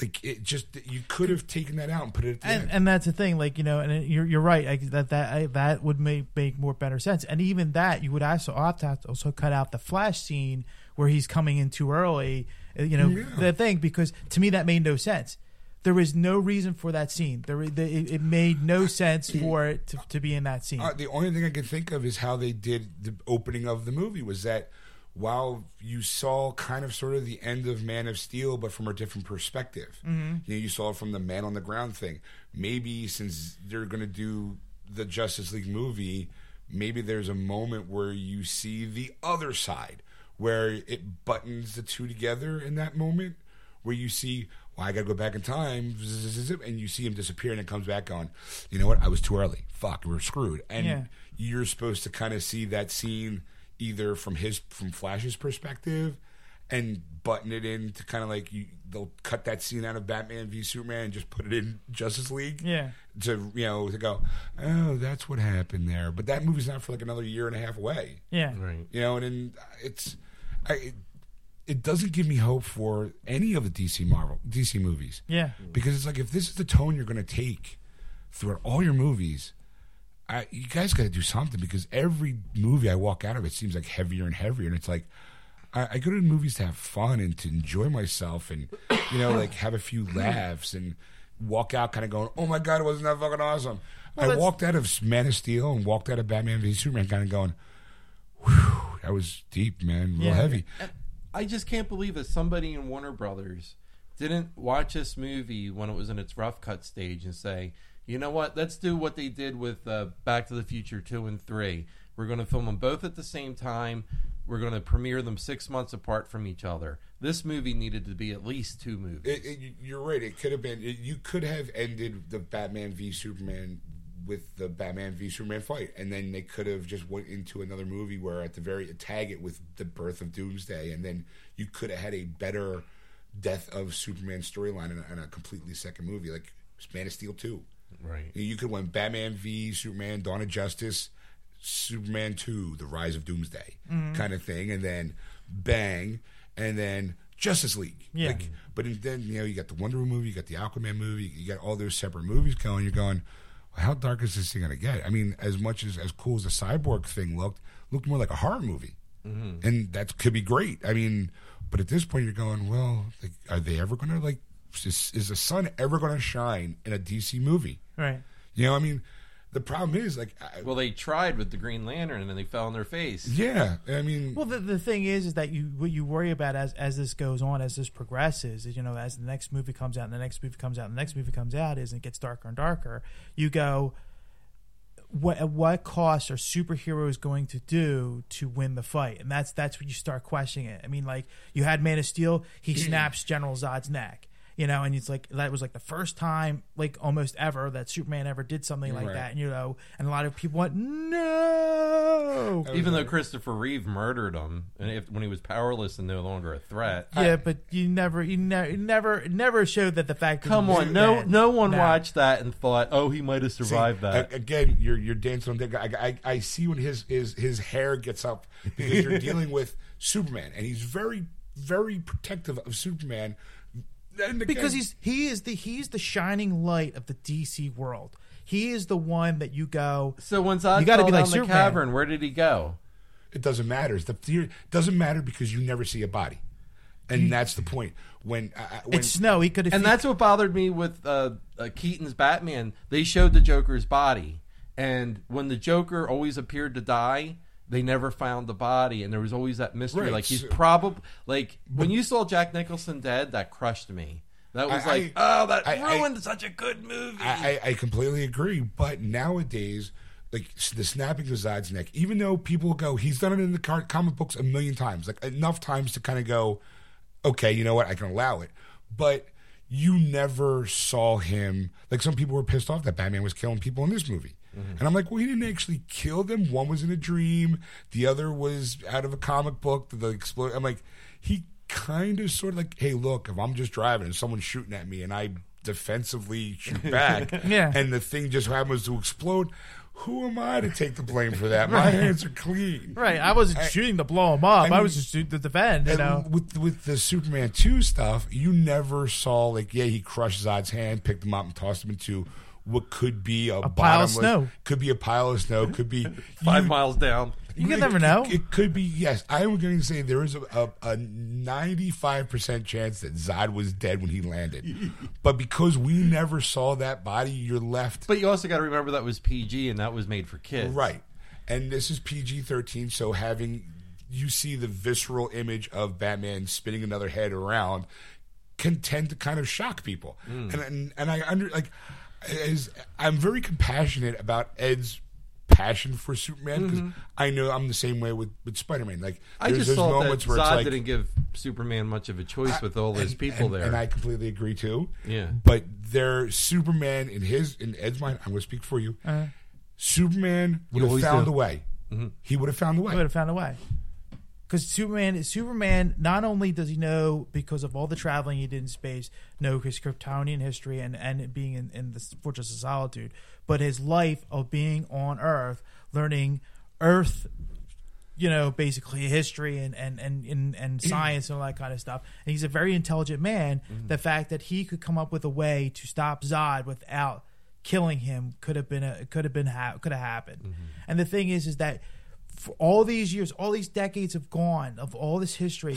Like, it just, you could have taken that out and put it at the and, end. And that's the thing, like, you know, and it, you're you're right, I, that that I, that would make, make more better sense. And even that, you would also opt out to also cut out the Flash scene where he's coming in too early, you know, yeah. the thing, because to me that made no sense. There was no reason for that scene. There, the, it, it made no sense for it to, to be in that scene. Uh, the only thing I can think of is how they did the opening of the movie was that, while you saw kind of sort of the end of Man of Steel, but from a different perspective. Mm-hmm. You know, you saw it from the man on the ground thing. Maybe since they're going to do the Justice League movie, maybe there's a moment where you see the other side, where it buttons the two together in that moment, where you see, well, I got to go back in time, and you see him disappear, and it comes back on, you know what, I was too early. Fuck, we're screwed. And yeah. you're supposed to kind of see that scene either from his from Flash's perspective and button it in to kind of like you, they'll cut that scene out of Batman v Superman and just put it in Justice League. Yeah. To, you know, to go, oh, that's what happened there. But that movie's not for like another year and a half away. Yeah. Right. You know, and then it's I, it, it doesn't give me hope for any of the D C Marvel D C movies. Yeah. Because it's like, if this is the tone you're going to take throughout all your movies, I, you guys got to do something, because every movie I walk out of, it seems like heavier and heavier. And it's like, I, I go to the movies to have fun and to enjoy myself and, you know, like have a few laughs and walk out kind of going, oh my God, wasn't that fucking awesome? Well, I walked out of Man of Steel and walked out of Batman v Superman kind of going, whew, that was deep, man, real yeah. heavy. I just can't believe that somebody in Warner Brothers didn't watch this movie when it was in its rough cut stage and say, you know what? Let's do what they did with uh, Back to the Future two and three. We're going to film them both at the same time. We're going to premiere them six months apart from each other. This movie needed to be at least two movies. It, it, you're right. It could have been. It, you could have ended the Batman v Superman with the Batman v Superman fight, and then they could have just went into another movie where at the very tag it with the birth of Doomsday, and then you could have had a better death of Superman storyline in, in a completely second movie, like Man of Steel two. Right. You could win Batman v Superman, Dawn of Justice, Superman two, The Rise of Doomsday, mm-hmm. kind of thing, and then bang, and then Justice League. Yeah. Like, but then, you know, you got the Wonder Woman movie, you got the Aquaman movie, you got all those separate movies going. You're going, well, how dark is this thing going to get? I mean, as much as as cool as the Cyborg thing looked, looked more like a horror movie, mm-hmm. and that could be great. I mean, but at this point, you're going, well, like, are they ever going to like? Is, is the sun ever going to shine in a D C movie? Right. You know, I mean, the problem is like, I, well, they tried with the Green Lantern and then they fell on their face. Yeah, I mean, well, the, the thing is, is that you what you worry about as as this goes on, as this progresses, is, you know, as the next movie comes out, and the next movie comes out, and the next movie comes out, is and it gets darker and darker. You go, what at what cost are superheroes going to do to win the fight? And that's that's when you start questioning it. I mean, like you had Man of Steel, he snaps General Zod's neck. you know, and it's like that was like the first time, like almost ever, that Superman ever did something like right. that, and you know, and a lot of people went no. Even though Christopher Reeve murdered him, and if, when he was powerless and no longer a threat. Yeah, I, but you never, you never, never, never showed that the fact. Come that on, no, dead, no one no. watched that and thought, oh, he might have survived see, that. Again, you're you're dancing on dead. I, I I see when his his his hair gets up because you're dealing with Superman, and he's very very protective of Superman. And because he's he is the he's the shining light of the D C world. He is the one that you go. So when Zod fell down like the cavern, where did he go? It doesn't matter. It's the theory. It doesn't matter because you never see a body, and you, that's the point. When, uh, when it's no, he could have. And that's what bothered me with uh, uh, Keaton's Batman. They showed the Joker's body, and when the Joker always appeared to die, they never found the body, and there was always that mystery. Right. Like he's probably like when you saw Jack Nicholson dead, that crushed me. That was I, like, I, oh, that I, ruined I, such a good movie. I, I completely agree, but nowadays, like the snapping of Zod's neck, even though people go, he's done it in the comic books a million times, like enough times to kind of go, okay, you know what, I can allow it, but. You never saw him. Like some people were pissed off that Batman was killing people in this movie. Mm-hmm. And I'm like, well, he didn't actually kill them. One was in a dream. The other was out of a comic book. The explo- I'm like, he kind of sort of like, hey, look, if I'm just driving and someone's shooting at me and I defensively shoot back yeah. and the thing just happens to explode, who am I to take the blame for that? My right. hands are clean. Right. I wasn't I, shooting to blow him up. I, mean, I was just shooting to defend. You know? With with the Superman two stuff, you never saw, like, yeah, he crushed Zod's hand, picked him up, and tossed him into what could be a, a pile of snow. Could be a pile of snow. Could be five you, miles down. You can it, never know. It, it could be, yes. I am going to say there is a, a, a ninety-five percent chance that Zod was dead when he landed. But because we never saw that body, you're left. But you also got to remember that was P G and that was made for kids. Right. And this is P G thirteen, so having you see the visceral image of Batman spinning another head around can tend to kind of shock people. Mm. And, and and I under like as, I'm very compassionate about Ed's passion for Superman because mm-hmm. I know I'm the same way with, with Spider-Man. Like I just saw that Zod like, didn't give Superman much of a choice I, with all and, those people and, there, and I completely agree too. Yeah, but there, Superman in his in Ed's mind, I'm going to speak for you. Uh-huh. Superman would have found do. a way. Mm-hmm. He would have found a way. He would have found a way. Because Superman, Superman, not only does he know because of all the traveling he did in space, know his Kryptonian history and, and being in, in the Fortress of Solitude, but his life of being on Earth, learning Earth, you know, basically history and and, and, and, and science and all that kind of stuff. And he's a very intelligent man. Mm-hmm. The fact that he could come up with a way to stop Zod without killing him could have been a, could have been ha- could have happened. Mm-hmm. And the thing is, is that. For all these years, all these decades have gone of all this history.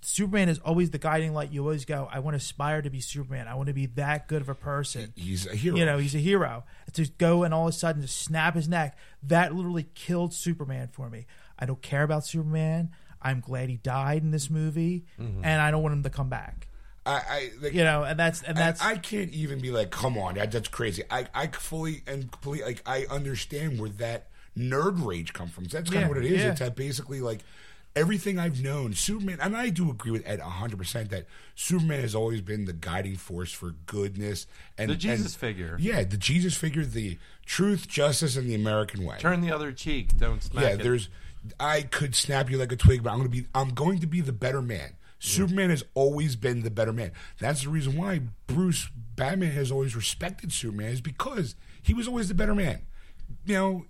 Superman is always the guiding light. You always go, I want to aspire to be Superman. I want to be that good of a person. He's a hero. You know, he's a hero. To go and all of a sudden to snap his neck, that literally killed Superman for me. I don't care about Superman. I'm glad he died in this movie, mm-hmm. and I don't want him to come back. I, I like, you know, and that's and that's. I, I can't even be like, come on, that, that's crazy. I, I fully and completely like I understand where that. Nerd rage come from. So that's kind yeah, of what it is. Yeah. It's that basically like everything I've known, Superman, and I do agree with Ed one hundred percent that Superman has always been the guiding force for goodness and the Jesus and, figure. Yeah, the Jesus figure, the truth, justice, and the American way. Turn the other cheek, don't smack yeah, it. There's. I could snap you like a twig, but I'm going to be. I'm going to be the better man. Superman has always been the better man. That's the reason why Bruce Batman has always respected Superman is because he was always the better man. You know.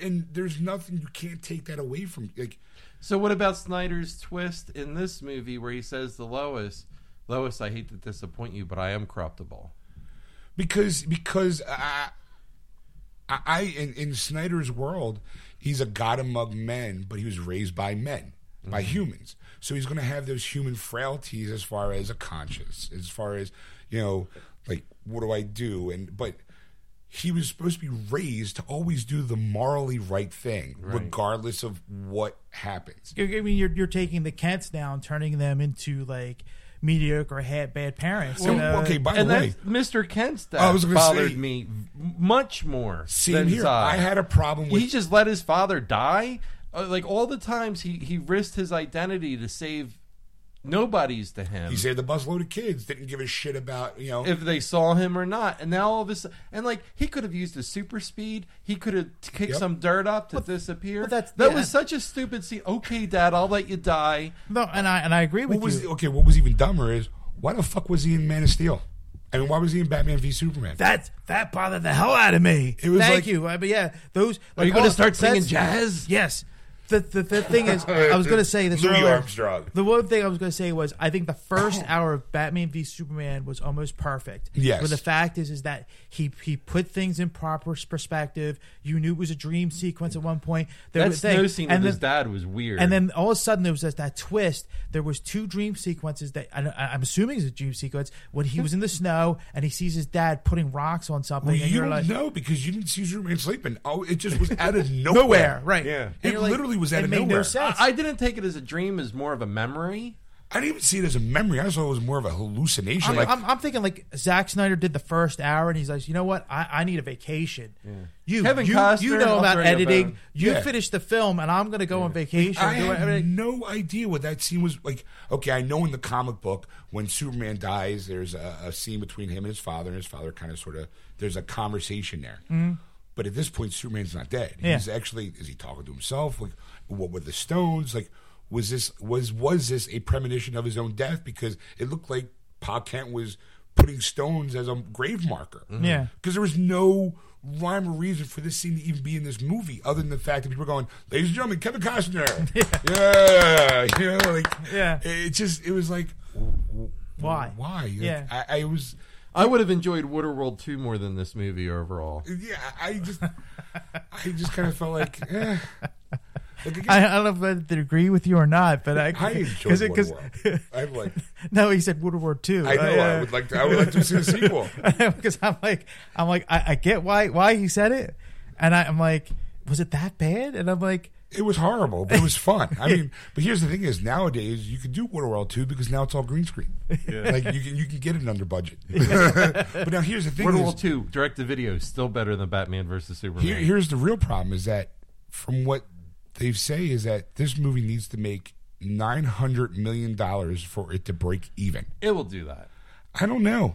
And there's nothing you can't take that away from. Like, so what about Snyder's twist in this movie where he says to Lois, "Lois, I hate to disappoint you, but I am corruptible." Because because I, I in, in Snyder's world, he's a god among men, but he was raised by men, mm-hmm. by humans. So he's going to have those human frailties as far as a conscience, as far as you know, like what do I do? And but. He was supposed to be raised to always do the morally right thing, right. regardless of what happens. I mean, you're you're taking the Kents now and turning them into like mediocre, bad parents. Well, you know? Okay, by and the way, Mister Kent's death bothered say, me much more. Same here. I. I had a problem with. He just let his father die. Like all the times he he risked his identity to save Nobody's to him. He saved a busload of kids. Didn't give a shit about, you know, if they saw him or not. And now all of a sudden, and like, he could have used his super speed. He could have kicked yep. some dirt up to but, disappear. But that's, that yeah. was such a stupid scene. Okay, Dad, I'll let you die. No, and I and I agree with what you. Was, okay, what was even dumber is, why the fuck was he in Man of Steel? I mean, why was he in Batman v Superman? That that bothered the hell out of me. It was Thank like, you. I mean, yeah, those. Are like, you going to start singing jazz? Yes. The, the the thing is, I was going to say this Louis earlier. Armstrong. The one thing I was going to say was, I think the first hour of Batman v Superman was almost perfect. Yes. But the fact is, is that he he put things in proper perspective. You knew it was a dream sequence at one point. There that snow scene with his dad was weird. And then all of a sudden, there was that, that twist. There was two dream sequences that I, I'm assuming is a dream sequence when he was in the snow and he sees his dad putting rocks on something. Well, and you you're like, know because you didn't see Superman sleeping. Oh, it just was out of nowhere. nowhere, right? Yeah. And it like, literally. Was out of nowhere. No sense. I, I didn't take it as a dream, as more of a memory. I didn't even see it as a memory. I saw it as more of a hallucination. I'm, like, I'm, I'm thinking like Zack Snyder did the first hour, and he's like, you know what? I, I need a vacation. Yeah. You, Kevin you, Costner, you know about editing. About you yeah. finish the film, and I'm going to go yeah. on vacation. I Do have I, I mean, no idea what that scene was like. Okay, I know in the comic book when Superman dies, there's a, a scene between him and his father, and his father kind of sort of there's a conversation there. Mm-hmm. But at this point, Superman's not dead. Yeah. He's actually, is he talking to himself? Like, what were the stones? Like, was this was was this a premonition of his own death? Because it looked like Pa Kent was putting stones as a grave marker. Mm-hmm. Yeah. Because there was no rhyme or reason for this scene to even be in this movie, other than the fact that people were going, ladies and gentlemen, Kevin Costner. yeah. yeah. You know, like, yeah. It just, it was like, why? Why? Like, yeah. I, I was... I would have enjoyed Waterworld two more than this movie overall. Yeah, I just, I just kind of felt like, eh. Like again, I, I don't know if I agree with you or not, but I, I enjoyed Waterworld. I'm like, no, he said Waterworld two. I know. Uh, I would like to. I would like to see the sequel because I'm like, I'm like, I, I get why why he said it, and I, I'm like, was it that bad? And I'm like. It was horrible, but it was fun. I mean, but here's the thing: is nowadays you can do Waterworld two because now it's all green screen. Yeah. Like you can you can get it under budget. But now here's the thing: Waterworld two direct to video is still better than Batman versus Superman. Here, here's the real problem: is that from what they say is that this movie needs to make nine hundred million dollars for it to break even. It will do that. I don't know.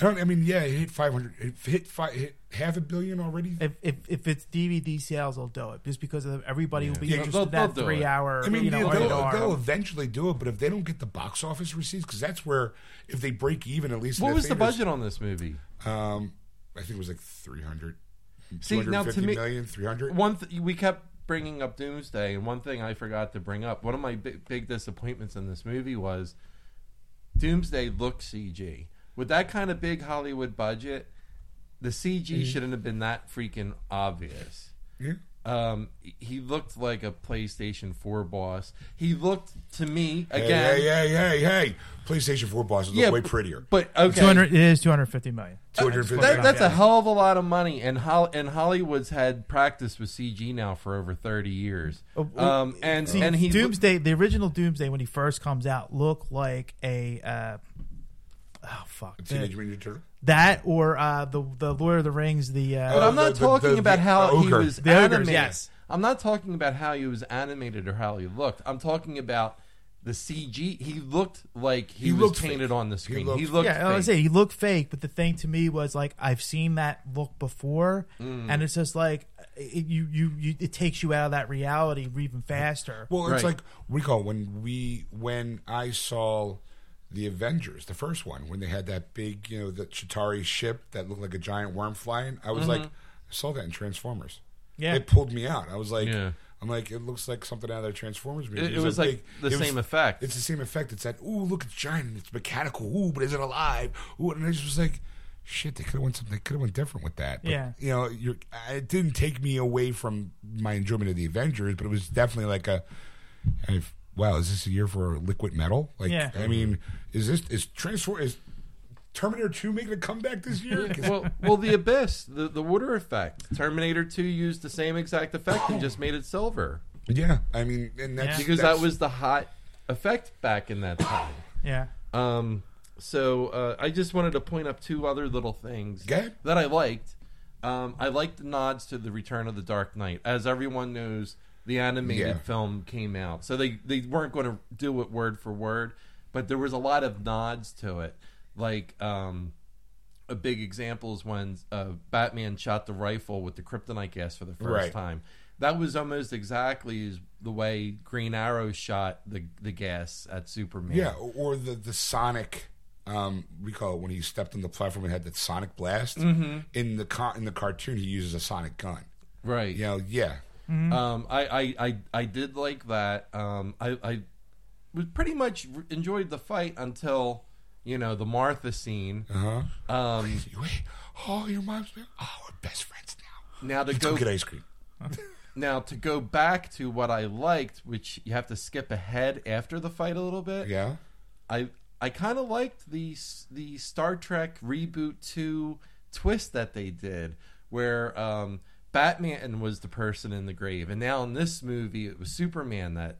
I don't. I mean, yeah, it hit five hundred. It hit five. Hit, Half a billion already? If, if if it's D V D sales, they'll do it just because of everybody yeah. will be yeah, interested in that three hour. I mean, you know, they'll, they'll, they'll eventually do it, but if they don't get the box office receipts, because that's where if they break even, at least. What was the budget on this movie? Um, I think it was like three hundred. See now to me, three hundred. One th- we kept bringing up Doomsday, and one thing I forgot to bring up. One of my big, big disappointments in this movie was Doomsday looked C G with that kind of big Hollywood budget. The C G mm-hmm. shouldn't have been that freaking obvious. Yeah. Um, he looked like a PlayStation four boss. He looked to me again. Hey, hey, hey, hey! hey. PlayStation four bosses look yeah, way prettier. But okay, two hundred, it is two hundred fifty million. two hundred fifty. That, that's a hell of a lot of money, and Hol- and Hollywood's had practice with C G now for over thirty years. Um, and See, and he Doomsday, lo- the original Doomsday, when he first comes out, looked like a. Uh, Oh fuck! Teenage Mutant Ninja Turtle. That or uh, the the Lord of the Rings. The uh, but I'm not the, talking the, the, about how the, he was the animated. Ogres, yes. I'm not talking about how he was animated or how he looked. I'm talking about the C G. He looked like he, he was looked painted fake. On the screen. He looked, he looked yeah. Fake. I was saying he looked fake, but the thing to me was like I've seen that look before, mm. and it's just like it, you, you you it takes you out of that reality even faster. Well, it's right. like recall when we when I saw. The Avengers, the first one, when they had that big, you know, the Chitauri ship that looked like a giant worm flying. I was mm-hmm. like, I saw that in Transformers. Yeah. It pulled me out. I was like, yeah. I'm like, it looks like something out of that Transformers movie. It, it was, was like big, the same was, effect. It's the same effect. It's that, ooh, look, it's giant. It's mechanical. Ooh, but is it alive? Ooh, and I just was like, shit, they could have went something. They could have went different with that. But, yeah. You know, you're, it didn't take me away from my enjoyment of the Avengers, but it was definitely like a... I've, wow, is this a year for liquid metal? Like, yeah. I mean, is this is transform is Terminator two making a comeback this year? well, well, the Abyss, the, the water effect. Terminator two used the same exact effect and just made it silver. Yeah, I mean, and that's yeah. because that's... that was the hot effect back in that time. yeah. Um. So uh, I just wanted to point up two other little things okay. that I liked. Um, I liked the nods to the Return of the Dark Knight, as everyone knows. The animated yeah. film came out. So they, they weren't going to do it word for word. but there was a lot of nods to it. Like, um, a big example is when uh, Batman shot the rifle with the kryptonite gas for the first right. time. That was almost exactly the way Green Arrow shot the the gas at Superman. Yeah, or the, the sonic, um, recall when he stepped on the platform and had that sonic blast. Mm-hmm. In the con- in the cartoon, he uses a sonic gun. Right. You know, yeah. Mm-hmm. Um, I, I, I, I did like that. Um, I, I was pretty much re- enjoyed the fight until, you know, the Martha scene. Uh-huh. Um, wait, wait. Oh, your mom's been... Oh, we're best friends now. Now to you go... Don't get ice cream. Now, to go back to what I liked, which you have to skip ahead after the fight a little bit. Yeah. I I kind of liked the the Star Trek Reboot two twist that they did, where um, Batman was the person in the grave, and now in this movie, it was Superman that,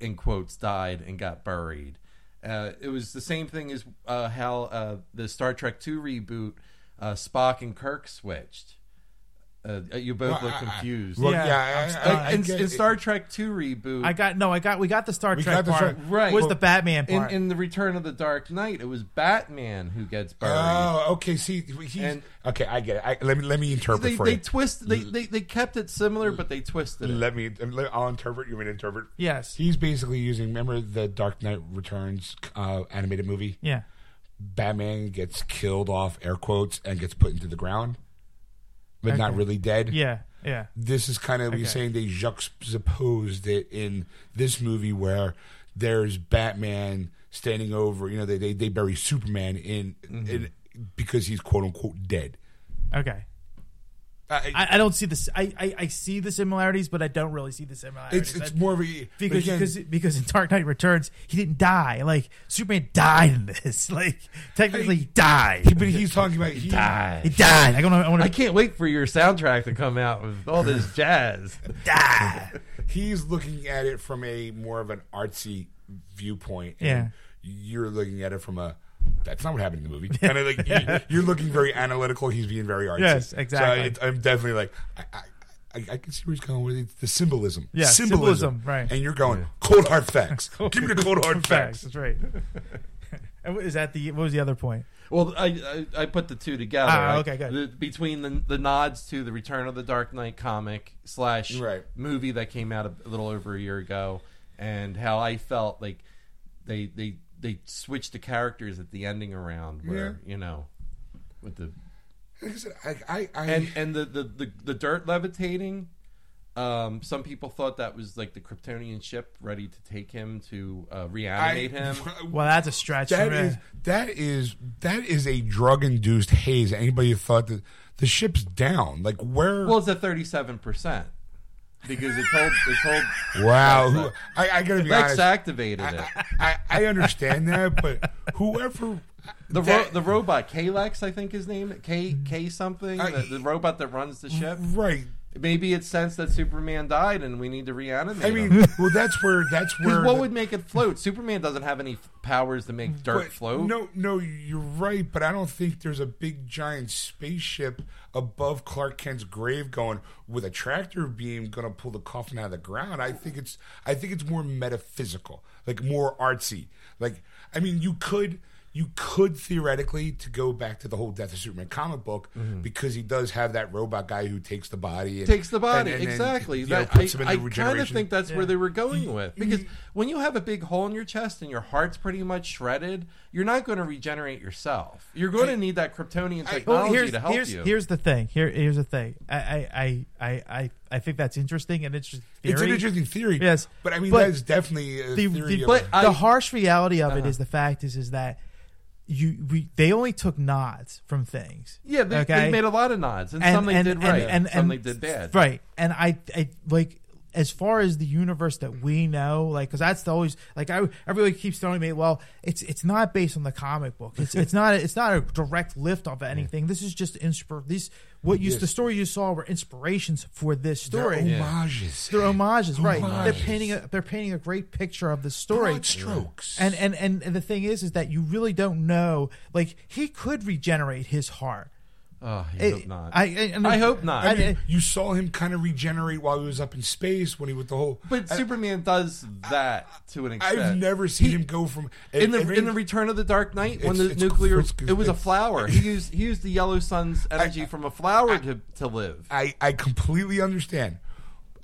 in quotes, died and got buried. Uh, it was the same thing as uh, how uh, the Star Trek two reboot, uh, Spock and Kirk switched. Uh, you both well, look confused. I, I, well, yeah, yeah I, I, I, I, in, in Star Trek two reboot, I got no, I got we got the Star Trek the part. Tra- right, was well, the Batman part in, in the Return of the Dark Knight? It was Batman who gets buried. Oh, okay. See, he's, and, okay, I get it. I, let me let me interpret they, for they you. They twist. They, they they kept it similar, but they twisted it. Let me. I'll interpret. You mean interpret? Yes. He's basically using. Remember the Dark Knight Returns uh, animated movie? Yeah. Batman gets killed off, air quotes, and gets put into the ground. But okay. Not really dead. Yeah, yeah. This is kind of okay. You're saying they juxtaposed it in this movie where there's Batman standing over. You know, they they, they bury Superman in, mm-hmm. in because he's quote unquote dead. Okay. I, I, I don't see this. I, I, I see the similarities, but I don't really see the similarities. It's, it's more of a because again, because because in Dark Knight Returns he didn't die. Like Superman died in this. Like technically he died. He, but he's talking about he, he died. He died. I don't. I, wanna, I can't wait for your soundtrack to come out with all this jazz. Die. He's looking at it from a more of an artsy viewpoint. And yeah. You're looking at it from a. That's not what happened in the movie. And I, like, yeah. You're looking very analytical. He's being very artsy. Yes, exactly. So it's, I'm definitely like, I, I, I, I can see where he's going with it. The symbolism. Yeah, symbolism. symbolism. Right. And you're going, yeah. Cold hard facts. Cold. Give me the cold hard facts. That's right. And is that the, what was the other point? Well, I I, I put the two together. Ah, right? Okay, good. The, between the, the nods to the Return of the Dark Knight comic slash right. movie that came out a little over a year ago and how I felt like they they... They switched the characters at the ending around where, yeah. you know, with the... Like I said, I, I, I... And, and the, the, the, the dirt levitating, um, some people thought that was like the Kryptonian ship ready to take him to uh, reanimate I, him. Well, that's a stretch. That is, that is that is a drug-induced haze. Anybody thought that the ship's down. Like, where... Well, it's at thirty-seven percent. Because it told, it told. Wow, who, I, I gotta be Lex honest. Lex activated I, it. I, I, I understand that, but whoever the that, ro- the robot K-Lex, I think his name K K something, I, the, the robot that runs the ship, right? Maybe it sensed that Superman died and we need to reanimate him. I mean, him. Well, that's where that's where. What the, would make it float? Superman doesn't have any powers to make dirt but, float. No, no, you're right, but I don't think there's a big giant spaceship above Clark Kent's grave going with a tractor beam going to pull the coffin out of the ground. I think it's I think it's more metaphysical, like more artsy. Like I mean, you could. You could theoretically to go back to the whole Death of Superman comic book mm-hmm. because he does have that robot guy who takes the body. And, takes the body, and, and, exactly. And, that, know, puts I, him in the regeneration. I kind of think that's yeah. where they were going with. Because when you have a big hole in your chest and your heart's pretty much shredded, you're not going to regenerate yourself. You're going I, to need that Kryptonian I, technology well, to help here's, you. Here's the thing. Here, here's the thing. I, I, I, I, I think that's interesting and interesting theory. It's an interesting theory. Yes, but I mean but that is definitely a the, theory. The, of but I, the harsh reality of uh-huh. it is the fact is is that. You, we, they only took nods from things. Yeah, they, okay? they made a lot of nods, and, and some they and, did and, right, and, and some and, they did bad. Right, and I, I like as far as the universe that we know, like because that's the always like I everybody keeps telling me, well, it's it's not based on the comic book. It's it's not it's not a direct lift off of anything. This is just inspir. These what you yes. the story you saw were inspirations for this story. They're homages. They're homages, right? Homages. They're painting a they're painting a great picture of the story. Broad strokes. And and and the thing is, is that you really don't know. Like he could regenerate his heart. Oh, you it, hope not. I, I, I, mean, I hope not. I mean, I, I, you saw him kind of regenerate while he was up in space when he with the whole. But I, Superman does that I, to an extent. I've never seen he, him go from in the every, in the Return of the Dark Knight when the nuclear it's, it's, it was a flower. He used he used the yellow sun's energy I, from a flower I, to to live. I, I completely understand,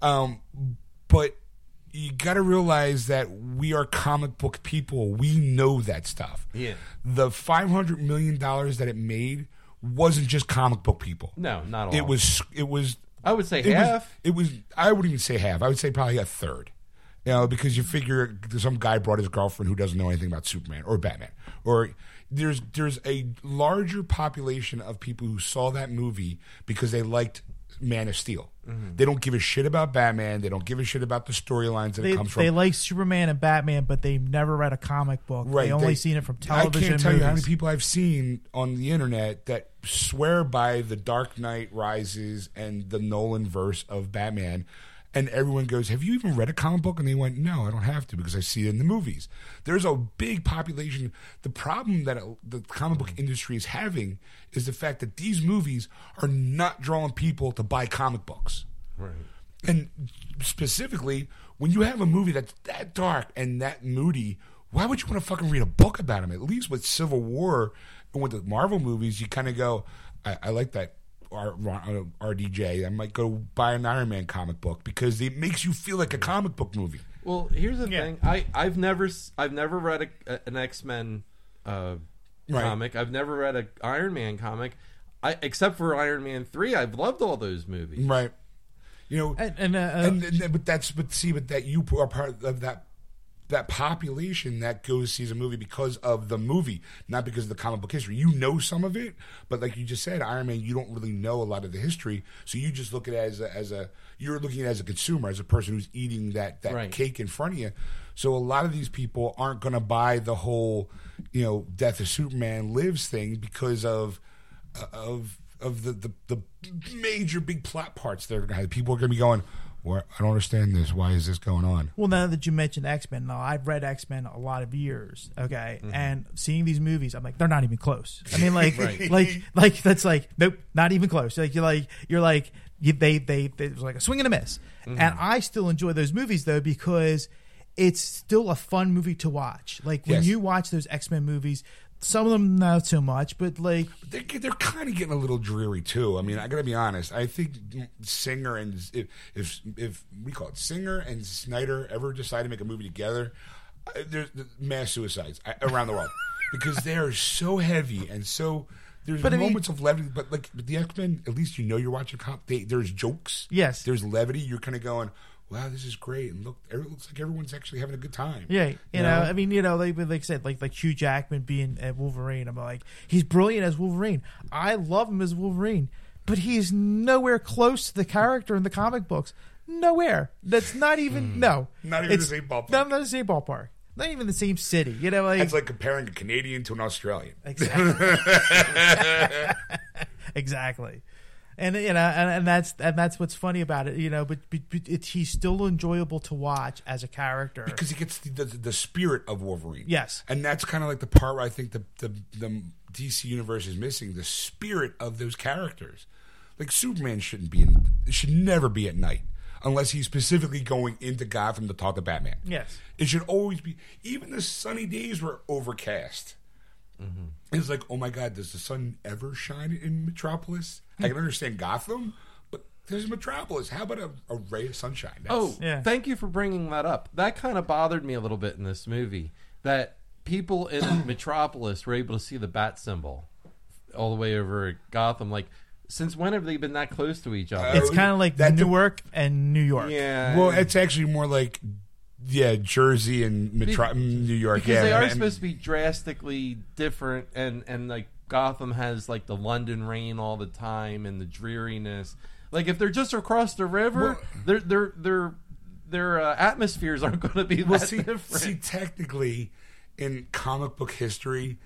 um, but you got to realize that we are comic book people. We know that stuff. Yeah, the five hundred million dollars that it made wasn't just comic book people. No, not all. It was. It was. I would say it half. Was, it was. I wouldn't even say half. I would say probably a third. You know, because you figure some guy brought his girlfriend who doesn't know anything about Superman or Batman, or there's there's a larger population of people who saw that movie because they liked Man of Steel. Mm-hmm. They don't give a shit about Batman. They don't give a shit about the storylines that they, it comes from. They like Superman and Batman, but they've never read a comic book. Right. They only they, seen it from television. I can't tell movies. You how many people I've seen on the internet that swear by the Dark Knight Rises and the Nolan verse of Batman, and everyone goes, have you even read a comic book? And they went, no, I don't have to because I see it in the movies. There's a big population. The problem that the comic book industry is having is the fact that these movies are not drawing people to buy comic books. Right. And specifically, when you have a movie that's that dark and that moody, why would you want to fucking read a book about them? At least with Civil War and with the Marvel movies, you kind of go, I, I like that. R D J, I might go buy an Iron Man comic book because it makes you feel like a comic book movie. Well, here's the yeah. thing: I I've never I've never read a, an X-Men uh, right. comic. I've never read an Iron Man comic, I, except for Iron Man three. I've loved all those movies, right? You know, and and, uh, and, and but that's but see, but that you are part of that that population that goes sees a movie because of the movie, not because of the comic book history. You know some of it, but like you just said, Iron Man, you don't really know a lot of the history, so you just look at it as a, as a you're looking at it as a consumer, as a person who's eating that, that right. cake in front of you. So a lot of these people aren't going to buy the whole, you know, Death of Superman Lives thing because of of of the the, the major big plot parts they're going to have. People are going to be going, I don't understand this. Why is this going on? Well, now that you mentioned X-Men, no, I've read X-Men a lot of years, okay? Mm-hmm. And seeing these movies, I'm like, they're not even close. I mean, like, right. like, like that's like, nope, not even close. Like, you're like, you're like, you, they, they, they, it was like a swing and a miss. Mm-hmm. And I still enjoy those movies, though, because it's still a fun movie to watch. Like, when yes. you watch those X-Men movies, some of them not so much, but like but they're, they're kind of getting a little dreary too. I mean, I gotta be honest. I think Singer and if if, if we call it Singer and Snyder ever decide to make a movie together, there's mass suicides around the world because they are so heavy and so. There's but moments I mean, of levity, but like but the X-Men, at least you know you're watching cop. They, there's jokes. Yes, there's levity. You're kind of going, wow, this is great, and look, it looks like everyone's actually having a good time. Yeah, you, you know? know, I mean, you know, like, like I said, like like Hugh Jackman being at Wolverine, I'm like, he's brilliant as Wolverine. I love him as Wolverine, but he's nowhere close to the character in the comic books. Nowhere. That's not even mm. no, not even the same ballpark. Not, not the same ballpark. Not even the same city. You know, like, it's like comparing a Canadian to an Australian. Exactly. exactly. And you know, and, and that's and that's what's funny about it, you know. But, but, but it, he's still enjoyable to watch as a character because he gets the, the, the spirit of Wolverine. Yes, and that's kind of like the part where I think the, the the D C universe is missing the spirit of those characters. Like Superman shouldn't be, in, should never be at night unless he's specifically going into Gotham to talk to Batman. Yes, it should always be. Even the sunny days were overcast. Mm-hmm. It's like, oh my God, does the sun ever shine in Metropolis? I can understand Gotham, but there's Metropolis. How about a, a ray of sunshine? That's... Oh, yeah. Thank you for bringing that up. That kind of bothered me a little bit in this movie, that people in Metropolis were able to see the bat symbol all the way over at Gotham. Like, since when have they been that close to each other? Uh, it's kind of like that Newark the... and New York. Yeah. Well, it's actually more like... Yeah, Jersey and Metro- because, New York. Because yeah, they are and, supposed to be drastically different, and, and like Gotham has like the London rain all the time and the dreariness. Like if they're just across the river, their their their their uh, atmospheres aren't going to be well, that see, different. See, technically, in comic book history,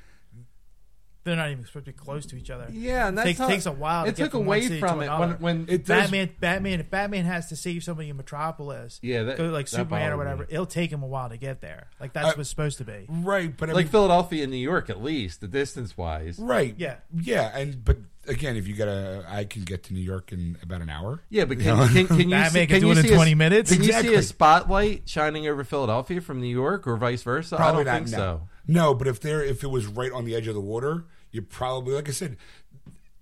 They're not even supposed to be close to each other. Yeah, and that take, takes a while. It to took get from away from it when, when it Batman, does... Batman. If Batman has to save somebody in Metropolis, yeah, that, like that Superman or whatever, me. It'll take him a while to get there. Like that's I, what's supposed to be, right? But I like mean, Philadelphia and New York, at least the distance wise, right? Yeah, yeah, and but again, if you got a, I can get to New York in about an hour. Yeah, but can you, can, can, can you see, can do you it see in twenty a, minutes? Can exactly. you see a spotlight shining over Philadelphia from New York or vice versa? Probably I don't think no. so. No, but if there, if it was right on the edge of the water. You probably, like I said,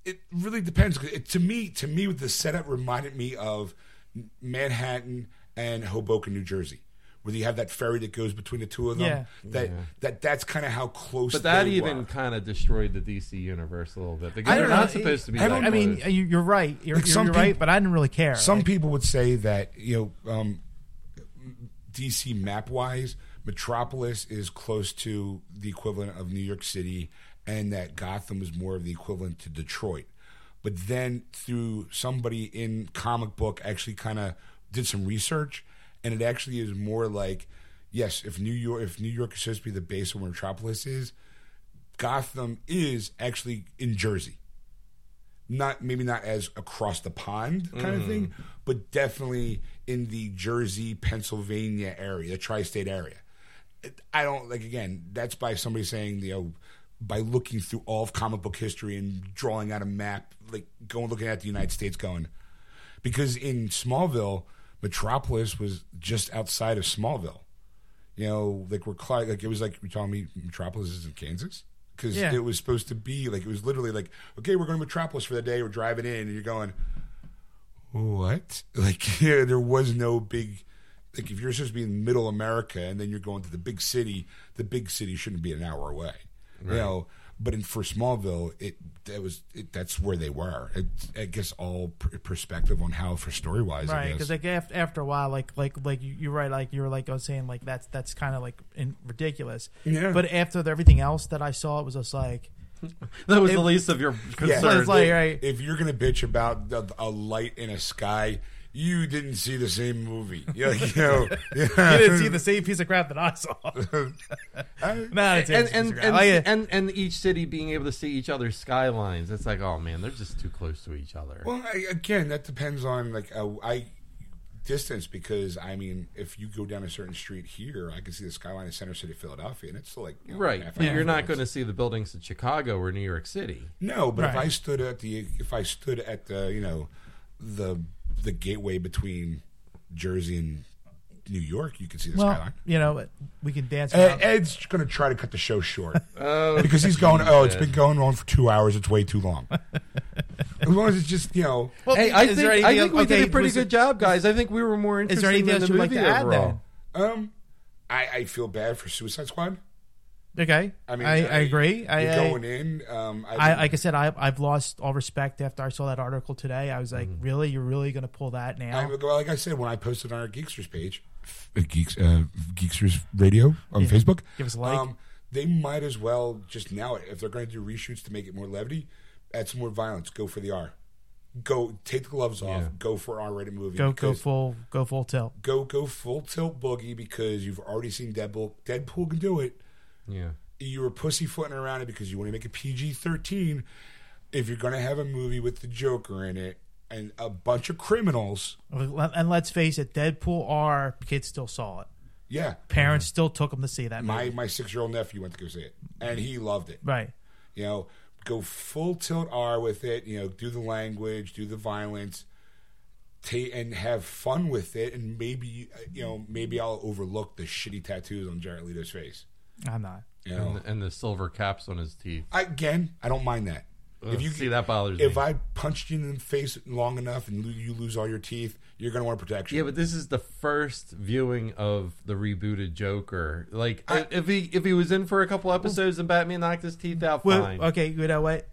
it really depends. It, to me, to me, the setup reminded me of Manhattan and Hoboken, New Jersey, where you have that ferry that goes between the two of them. Yeah. That, yeah. that that's kind of how close. But that they even kind of destroyed the D C universe a little bit. Because I don't they're know, not supposed it, to be. I, that I mean, you're right. You're, like you're, you're people, right. But I didn't really care. Some like, people would say that you know, um, D C map wise, Metropolis is close to the equivalent of New York City. And that Gotham was more of the equivalent to Detroit. But then through somebody in comic book actually kind of did some research, and it actually is more like, yes, if New York if New York is supposed to be the base of where Metropolis is, Gotham is actually in Jersey. Not maybe not as across the pond kind mm. of thing, but definitely in the Jersey, Pennsylvania area, the tri-state area. I don't, like again, that's by somebody saying, you know, by looking through all of comic book history and drawing out a map, like going looking at the United States going. Because in Smallville, Metropolis was just outside of Smallville. You know, like we're Clark, like it was like, you're telling me Metropolis is in Kansas? Because yeah. it was supposed to be, like it was literally like, okay, we're going to Metropolis for the day, we're driving in, and you're going, what? Like yeah, there was no big, like if you're supposed to be in middle America and then you're going to the big city, the big city shouldn't be an hour away. Right. You know, but in for Smallville, it that was it, that's where they were. It, I guess all pr- perspective on how for story wise, right? Because like after, after a while, like like like you, you're right, like you were like I was saying, like that's that's kind of like in, ridiculous. Yeah. But after the, everything else that I saw, it was just like that was it, the least of your concerns. Yeah. So like, right. If you're gonna bitch about a, a light in a sky. You didn't see the same movie. You, like, you, know, you didn't see the same piece of crap that I saw. nah, and, and, and, like, and, and each city being able to see each other's skylines. It's like, oh, man, they're just too close to each other. Well, I, again, that depends on like uh, I distance because, I mean, if you go down a certain street here, I can see the skyline of Center City, Philadelphia, and it's still like... You know, right, but you're not going to see the buildings in Chicago or New York City. No, but right. if I stood at the... If I stood at the, you know, the... the gateway between Jersey and New York, you can see the well, skyline. You know, we can dance around. Ed's going to try to cut the show short. oh, because he's going, oh, it's been going on for two hours. It's way too long. As long as it's just, you know. Well, hey, I think, I think we okay, did a pretty good it, job, guys. I think we were more interested in the movie like to overall. Add, um, I, I feel bad for Suicide Squad. Okay, I mean, I, I, I agree. I, going I, in, um, I, I like I said, I, I've lost all respect after I saw that article today. I was like, mm-hmm. really, you're really going to pull that now? I, like I said, when I posted on our Geeksters page, Geeks, uh, Geeksters Radio on yeah. Facebook, give us a like. Um, they might as well just now, if they're going to do reshoots to make it more levity, add some more violence. Go for the R. Go take the gloves off. Yeah. Go for an R-rated movie. Go go full go full tilt. Go go full tilt boogie because you've already seen Deadpool. Deadpool can do it. Yeah, you were pussyfooting around it because you want to make a P G thirteen. If you're going to have a movie with the Joker in it and a bunch of criminals, and let's face it, Deadpool R kids still saw it. Yeah, parents yeah. still took them to see that. Movie. My my six year old nephew went to go see it, and he loved it. Right, you know, go full tilt R with it. You know, do the language, do the violence, t- and have fun with it. And maybe you know, maybe I'll overlook the shitty tattoos on Jared Leto's face. I'm not. You know, and, the, and the silver caps on his teeth. I, again, I don't mind that. Ugh, if you see that bothers if me. If I punched you in the face long enough and you lose all your teeth, you're going to want protection. Yeah, but this is the first viewing of the rebooted Joker. Like I, if he if he was in for a couple episodes well, and Batman knocked his teeth out, well, fine. Okay, you know what?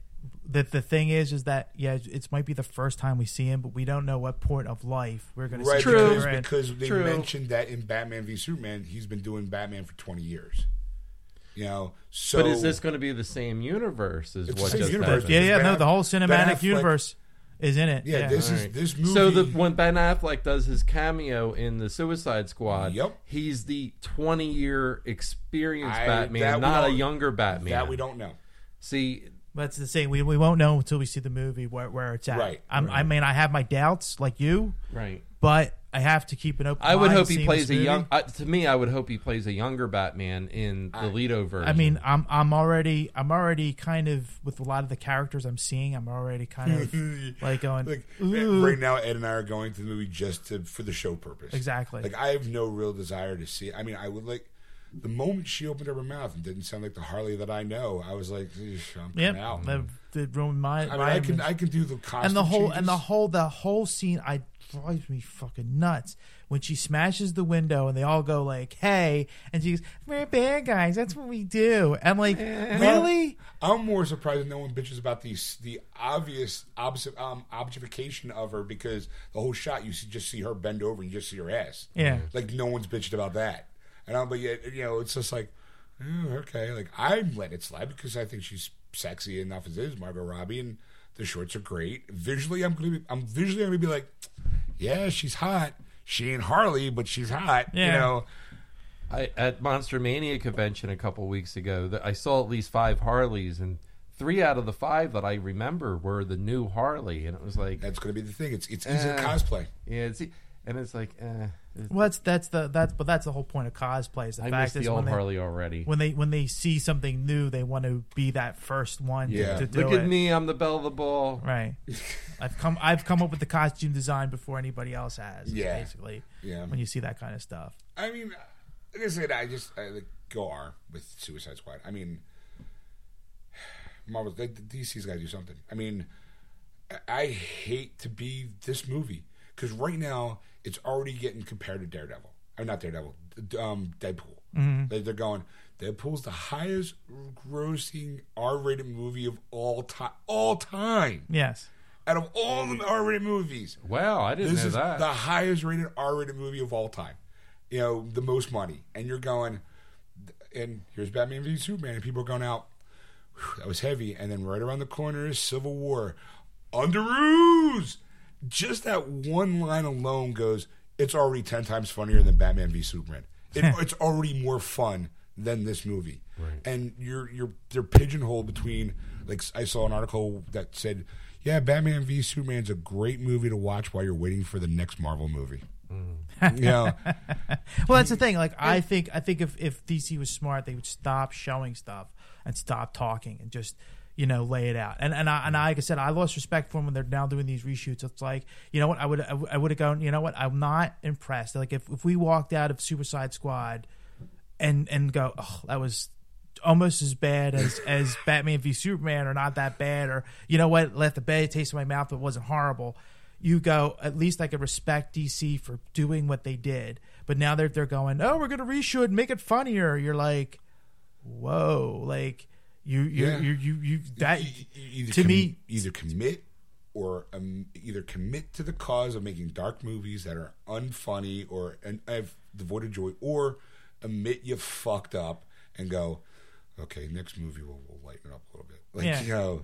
The the thing is, is that yeah, it might be the first time we see him, but we don't know what point of life we're going right, to see him. True, because, because they True. mentioned that in Batman v Superman, he's been doing Batman for twenty years. You know, so but is this going to be the same universe? Is what just happened? Yeah, yeah, no, the whole cinematic universe is in it. Yeah, yeah. this right. is this movie. So the, when Ben Affleck does his cameo in the Suicide Squad, yep. he's the twenty-year experienced Batman, not a younger Batman. That we don't know. See, But it's the same. We we won't know until we see the movie where, where it's at. Right, I'm, right. I mean, I have my doubts, like you. Right. But I have to keep an open. I would hope he plays a young. Uh, to me, I would hope he plays a younger Batman in the I, Leto version. I mean, I'm I'm already I'm already kind of with a lot of the characters I'm seeing. I'm already kind of like going. Like, right now, Ed and I are going to the movie just to, for the show purpose. Exactly. Like I have no real desire to see. I mean, I would like. The moment she opened up her mouth and didn't sound like the Harley that I know, I was like, "I'm yep, out." That did ruin my. I mean, I can I can do the costume and the whole changes. and the whole the whole scene. I drives me fucking nuts when she smashes the window and they all go like, "Hey," and she goes, "We're bad guys. That's what we do." I'm like, eh. really? I'm more surprised that no one bitches about the the obvious obs- um, objectification of her, because the whole shot you see, just see her bend over and you just see her ass. Yeah, like no one's bitching about that. And I'm, but yet, you know, it's just like, oh, okay, like I'm letting it slide because I think she's sexy enough as is, Margot Robbie, and the shorts are great. Visually, I'm gonna be, I'm visually, I'm gonna be like, yeah, she's hot. She ain't Harley, but she's hot. Yeah. You know, I at Monster Mania convention a couple weeks ago, that I saw at least five Harleys, and three out of the five that I remember were the new Harley, and it was like, that's gonna be the thing. It's it's easy uh, to cosplay. Yeah, it's. And it's like, eh. Well, that's that's the that's but that's the whole point of cosplay. Is the I fact is the old when they, Harley already. When they when they see something new, they want to be that first one. Yeah. to, to do it. Look at it. me, I'm the belle of the ball. Right. I've come I've come up with the costume design before anybody else has. Yeah. Basically. Yeah. When you see that kind of stuff. I mean, like I said, I just I, like, go R with Suicide Squad. I mean, Marvel, D C's got to do something. I mean, I hate to be this movie, because right now it's already getting compared to Daredevil. I'm not Daredevil. Um, Deadpool. Mm-hmm. Like they're going, Deadpool's the highest grossing R-rated movie of all time. All time. Yes. Out of all the R-rated movies. Wow, I didn't know that. This is the highest rated R-rated movie of all time. You know, the most money. And you're going, and here's Batman v Superman. And people are going out, that was heavy. And then right around the corner is Civil War. Under ruse. Just that one line alone goes, it's already ten times funnier than Batman v Superman. It, it's already more fun than this movie. Right. And you're you're they're pigeonholed between, like I saw an article that said, yeah, Batman v Superman's a great movie to watch while you're waiting for the next Marvel movie. Mm. You know, well, that's the thing. Like I think I think if, if D C was smart, they would stop showing stuff and stop talking and just, you know, lay it out. And and I, and I, like I said, I lost respect for them when they're now doing these reshoots. It's like, you know what, I would I would have gone, you know what, I'm not impressed. Like if, if we walked out of Suicide Squad and and go, oh, that was almost as bad as, as Batman v Superman, or not that bad, or you know what, left the bad taste in my mouth, but it wasn't horrible. You go, at least I could respect D C for doing what they did. But now they're they're going, oh, we're gonna reshoot and make it funnier. You're like, whoa, like. You you, yeah. you you you that either to com- me either commit or um, either commit to the cause of making dark movies that are unfunny or and I've devoid of joy, or admit you fucked up and go, okay, next movie we'll, we'll lighten it up a little bit, like yeah. you know,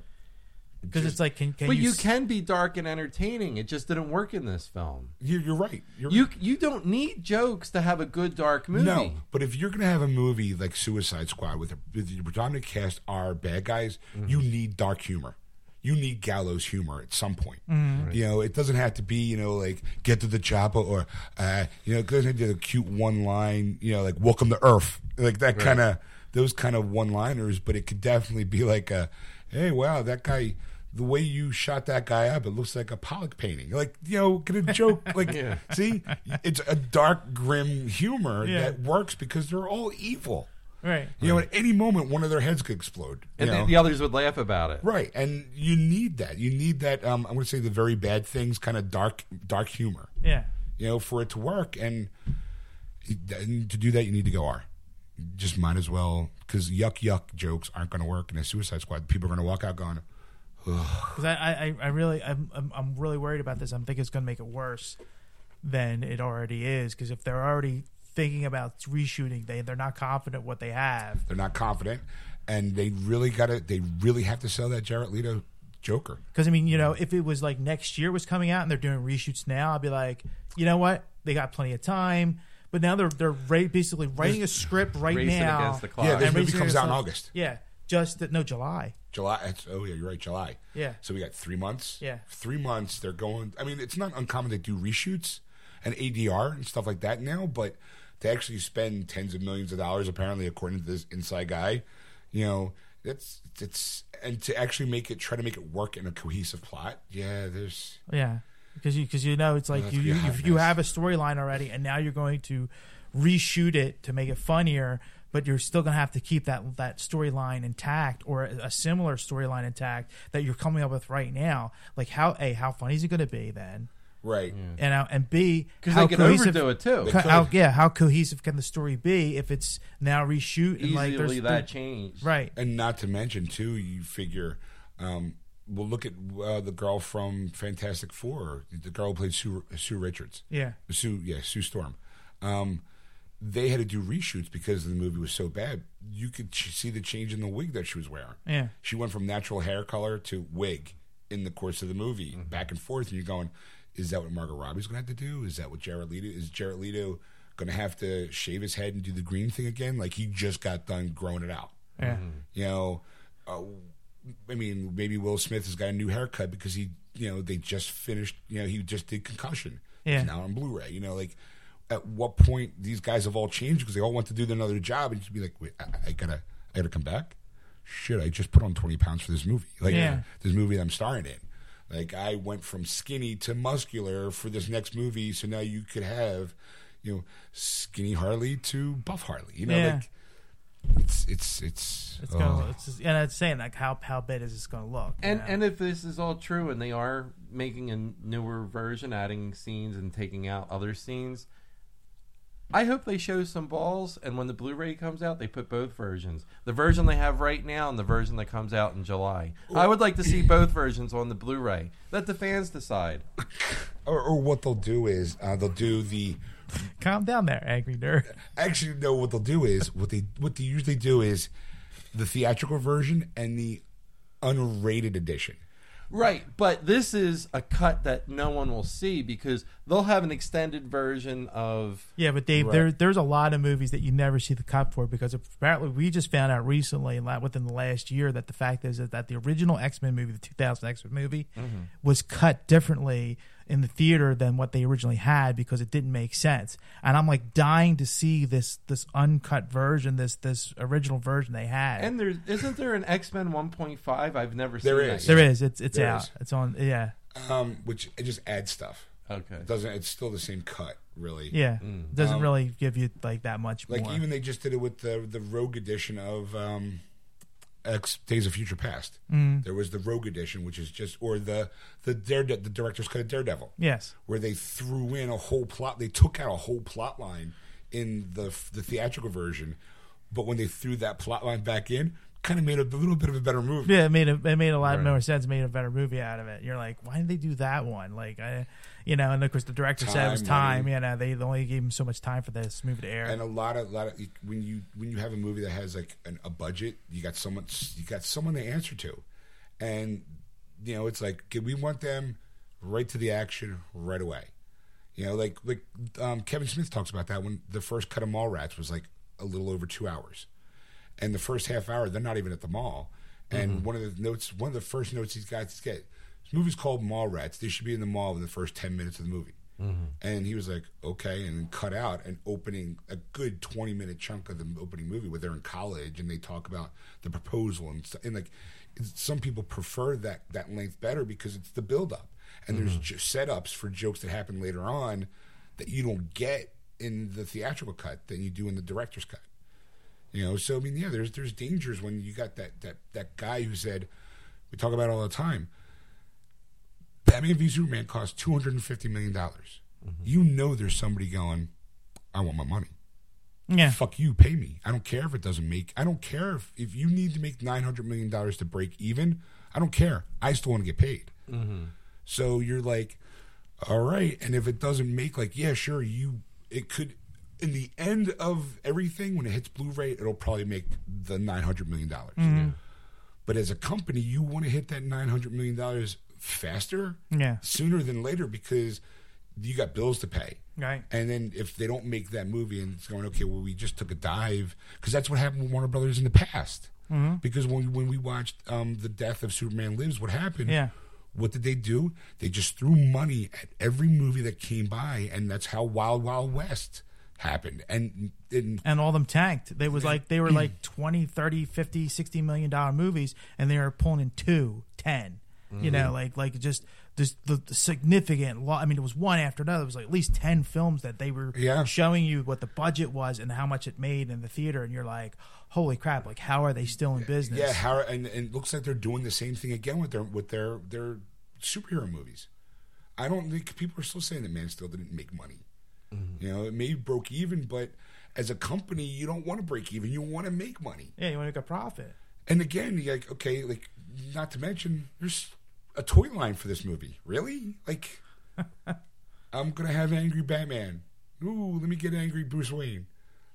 because it's like can, can but you, you can be dark and entertaining. It just didn't work in this film. You're, you're right. You're you right. you don't need jokes to have a good dark movie. No, but if you're gonna have a movie like Suicide Squad with, a, with your predominant cast are bad guys, mm-hmm. you need dark humor. You need gallows humor at some point. Mm-hmm. Right. You know, it doesn't have to be, you know, like get to the chopper, or uh, you know, it doesn't have to be the cute one line. You know, like welcome to Earth, like that right. kind of those kind of one liners. But it could definitely be like a, hey, wow, that guy. The way you shot that guy up, it looks like a Pollock painting. Like, you know, get a joke. Like, yeah. see, it's a dark, grim humor yeah. that works because they're all evil. Right. You right. know, at any moment, one of their heads could explode. And the, the others would laugh about it. Right. And you need that. You need that, um, I'm going to say the very bad things, kind of dark dark humor. Yeah. You know, for it to work. And, and to do that, you need to go R. Just might as well, because yuck, yuck jokes aren't going to work in a Suicide Squad. People are going to walk out going, because I, I, I really I'm, I'm I'm really worried about this. I'm thinking it's going to make it worse than it already is, because if they're already thinking about reshooting, they they're not confident what they have. They're not confident, and they really got to they really have to sell that Jared Leto Joker. Because I mean, you know, if it was like next year was coming out and they're doing reshoots now, I'd be like, you know what, they got plenty of time. But now they're they're basically writing a script right now. Against the clock. Yeah, this movie comes out in August. Yeah. Just that, no, July. July. Oh, yeah, you're right, July. Yeah. So we got three months. Yeah. Three months. They're going. I mean, it's not uncommon to do reshoots and A D R and stuff like that now, but to actually spend tens of millions of dollars, apparently, according to this inside guy, you know, that's it's and to actually make it try to make it work in a cohesive plot. Yeah, there's. Yeah, because you because you know it's like you you, you, you have a storyline already, and now you're going to reshoot it to make it funnier. But you're still going to have to keep that that storyline intact or a, a similar storyline intact that you're coming up with right now. Like, how A, how funny is it going to be then? Right. Yeah. And and B, because they can overdo it too. Co- how, yeah, how cohesive can the story be if it's now reshoot? Easily and like there's that change. Right. And not to mention, too, you figure, um, well, look at uh, the girl from Fantastic Four, the girl who played Sue, Sue Richards. Yeah. Sue, yeah, Sue Storm. Um They had to do reshoots because the movie was so bad. You could ch- see the change in the wig that she was wearing. Yeah, she went from natural hair color to wig in the course of the movie, mm-hmm. back and forth. And you're going, is that what Margot Robbie's going to have to do? Is that what Jared Leto is? Jared Leto going to have to shave his head and do the green thing again? Like he just got done growing it out. Yeah, mm-hmm. you know, uh, I mean, maybe Will Smith has got a new haircut because he, you know, they just finished. You know, he just did Concussion. Yeah, he's now on Blu-ray. You know, like. At what point these guys have all changed because they all want to do another job and just be like, wait, I, I gotta, I gotta come back. Shit, I just put on twenty pounds for this movie. Like yeah. this movie that I'm starring in. Like I went from skinny to muscular for this next movie, so now you could have, you know, skinny Harley to buff Harley. You know, yeah. like it's it's it's. It's, gonna, oh. it's just, and it's saying like how how bad is this going to look? And you know? And if this is all true, and they are making a newer version, adding scenes and taking out other scenes. I hope they show some balls, and when the Blu-ray comes out, they put both versions. The version they have right now and the version that comes out in July. I would like to see both versions on the Blu-ray. Let the fans decide. Or, or what they'll do is uh, they'll do the... Calm down there, angry nerd. Actually, no, what they'll do is, what they what they usually do is the theatrical version and the unrated edition. Right, but this is a cut that no one will see because they'll have an extended version of... Yeah, but Dave, right. there, there's a lot of movies that you never see the cut for because apparently we just found out recently, within the last year, that the fact is that the original X-Men movie, the two thousand X-Men movie, mm-hmm. was cut differently in the theater than what they originally had because it didn't make sense. And I'm like dying to see this this uncut version, this this original version they had. And there isn't there an X-Men one point five? I've never seen. There is. That yet. There is. It's it's there out. Is. It's on. Yeah. Um, which it just adds stuff. Okay. It doesn't it's still the same cut really? Yeah. Mm. It doesn't um, really give you like that much. Like more. Even they just did it with the the Rogue edition of um, X Days of Future Past. Mm. There was the Rogue Edition, which is just, or the the Darede- the director's cut of Daredevil. Yes, where they threw in a whole plot. They took out a whole plot line in the the theatrical version, but when they threw that plot line back in, kind of made a, a little bit of a better movie. Yeah, it made a, it made a lot right. more sense. Made a better movie out of it. You're like, why did they do that one? Like, I, you know, and of course the director time, said it was time. Money. You know, they only gave him so much time for this movie to air. And a lot of, lot of when you when you have a movie that has like an, a budget, you got someone you got someone to answer to, and you know it's like, we want them right to the action right away. You know, like like um, Kevin Smith talks about that when the first cut of Mallrats was like a little over two hours, and the first half hour they're not even at the mall. And mm-hmm. one of the notes, one of the first notes these guys get. This movie's called Mallrats. They should be in the mall in the first ten minutes of the movie. Mm-hmm. And he was like, okay, and then cut out an opening, a good twenty-minute chunk of the opening movie where they're in college and they talk about the proposal and stuff. And like, some people prefer that that length better because it's the build-up. And mm-hmm. there's just setups for jokes that happen later on that you don't get in the theatrical cut than you do in the director's cut. You know, so I mean, yeah, there's there's dangers when you got that that that guy who said, we talk about it all the time. Batman v Superman cost two hundred and fifty million dollars. Mm-hmm. You know, there's somebody going, I want my money. Yeah, fuck you, pay me. I don't care if it doesn't make. I don't care if, if you need to make nine hundred million dollars to break even. I don't care. I still want to get paid. Mm-hmm. So you're like, all right, and if it doesn't make, like, yeah, sure, you it could. In the end of everything, when it hits Blu-ray, it'll probably make the nine hundred million dollars. Mm-hmm. But as a company, you want to hit that nine hundred million dollars faster, yeah. sooner than later, because you got bills to pay. Right. And then if they don't make that movie and it's going, okay, well, we just took a dive. Because that's what happened with Warner Brothers in the past. Mm-hmm. Because when, when we watched um, The Death of Superman Lives, what happened? Yeah. What did they do? They just threw money at every movie that came by, and that's how Wild Wild West happened. And and, and all of them tanked. They was like they were like twenty, thirty, fifty, sixty million dollar movies, and they were pulling in two, ten Mm-hmm. You know, like like just this the, the significant lo- I mean, it was one after another. It was like at least ten films that they were yeah. showing you what the budget was and how much it made in the theater, and you're like, holy crap! Like, how are they still in business? Yeah, how and, and it looks like they're doing the same thing again with their with their their superhero movies. I don't think people are still saying that Man of Steel didn't make money. Mm-hmm. You know, it maybe broke even, but as a company, you don't want to break even. You want to make money. Yeah, you want to make a profit. And again, you're like, okay, like not to mention, there's a toy line for this movie. Really? Like, I'm gonna have Angry Batman. Ooh, let me get Angry Bruce Wayne.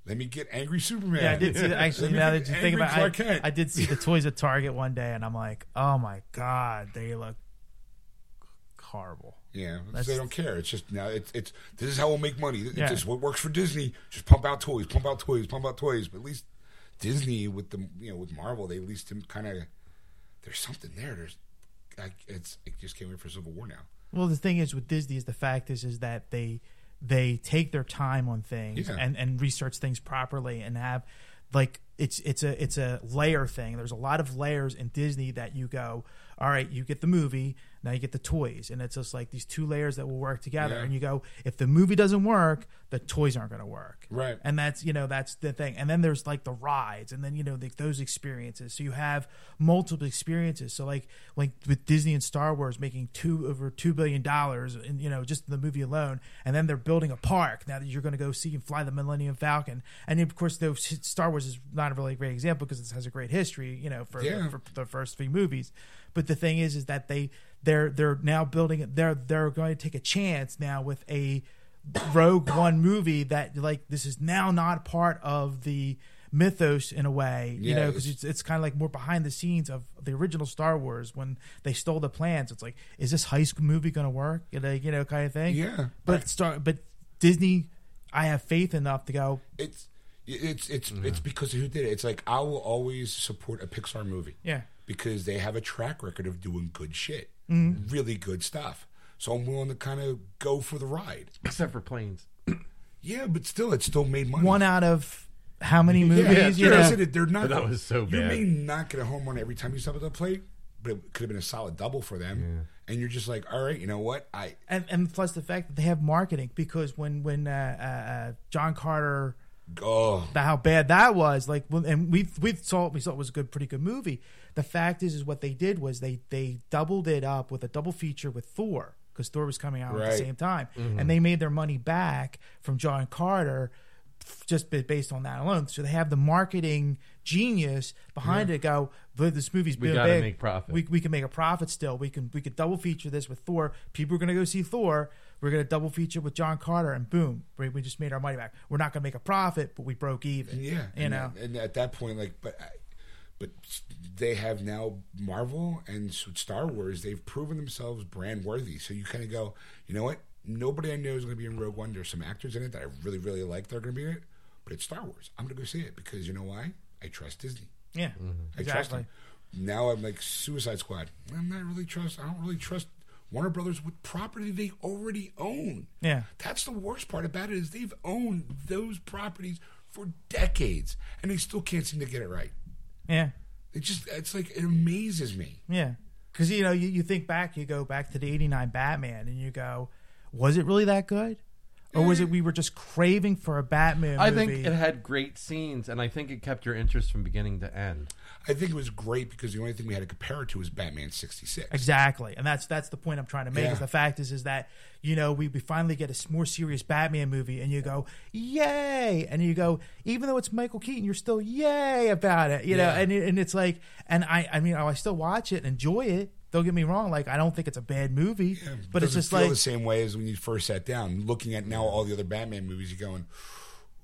Let me get Angry Superman. Yeah, I did see that. Actually, now that you think about it, I, I did see the toys at Target one day, and I'm like, oh, my God, they look horrible. Yeah, that's, they don't care. It's just now. It's it's this is how we'll make money. It's yeah. just what works for Disney. Just pump out toys, pump out toys, pump out toys. But at least Disney with the you know with Marvel, they at least kind of there's something there. There's I, it's it just came in for Civil War now. Well, the thing is with Disney is the fact is is that they. They take their time on things yeah. and, and research things properly and have like it's it's a it's a layer thing. There's a lot of layers in Disney that you go, all right, you get the movie, now you get the toys, and it's just like these two layers that will work together. Yeah. And you go, if the movie doesn't work, the toys aren't going to work, right? And that's you know that's the thing. And then there's like the rides, and then you know the, those experiences. So you have multiple experiences. So like like with Disney and Star Wars making two over two billion dollars, in you know just the movie alone, and then they're building a park now that you're going to go see and fly the Millennium Falcon. And of course, though Star Wars is not a really great example because it has a great history, you know, for, yeah. for, for the first three movies. But the thing is, is that they. They're they're now building. They're they're going to take a chance now with a Rogue One movie that like this is now not part of the mythos in a way, yeah, you know, because it's it's, it's kind of like more behind the scenes of the original Star Wars when they stole the plans. It's like, is this high school movie going to work? You know, you know, kind of thing. Yeah, but right. Star, but Disney, I have faith enough to go. It's it's it's yeah. it's because of who did it. It's like I will always support a Pixar movie. Yeah. Because they have a track record of doing good shit. Mm-hmm. Really good stuff. So I'm willing to kind of go for the ride. Except for planes. Yeah, but still, it still made money. One out of how many movies? Yeah, you know? I said it, they're not, that was so bad. You may not get a home run every time you step at the plate, but it could have been a solid double for them. Yeah. And you're just like, all right, you know what? I And, and plus the fact that they have marketing. Because when, when uh, uh, John Carter... Oh, the, how bad that was! Like, and we we saw we saw it was a good, pretty good movie. The fact is, is what they did was they they doubled it up with a double feature with Thor because Thor was coming out right. at the same time, mm-hmm. and they made their money back from John Carter just based on that alone. So they have the marketing genius behind yeah. it. Go, this movie's we gotta big. Make profit. We we can make a profit still. We can we could double feature this with Thor. People are gonna go see Thor. We're going to double feature with John Carter, and boom, we, we just made our money back. We're not going to make a profit, but we broke even. Yeah, you know. And at that point, like, but, but they have now Marvel and Star Wars. They've proven themselves brand worthy. So you kind of go, you know what? Nobody I know is going to be in Rogue One. There's some actors in it that I really, really like. They're going to be in it, but it's Star Wars. I'm going to go see it because you know why? I trust Disney. Yeah, mm-hmm. I exactly. trust them. Now I'm like Suicide Squad. I'm not really trust. I don't really trust. Warner Brothers with property they already own. Yeah. That's the worst part about it is they've owned those properties for decades, and they still can't seem to get it right. Yeah. It just, it's like, it amazes me. Yeah. Because, you know, you, you think back, you go back to the eighty-nine Batman, and you go, was it really that good? Or was it we were just craving for a Batman movie? I think it had great scenes, and I think it kept your interest from beginning to end. I think it was great because the only thing we had to compare it to was Batman sixty-six. Exactly, and that's that's the point I'm trying to make. Yeah. Is the fact is, is that you know we, we finally get a more serious Batman movie, and you go, yay! And you go, even though it's Michael Keaton, you're still yay about it, you know. Yeah. And it, and it's like, and I I mean I still watch it and enjoy it. Don't get me wrong. Like I don't think it's a bad movie, yeah, but it's just feel like the same way as when you first sat down. Looking at now all the other Batman movies, you're going,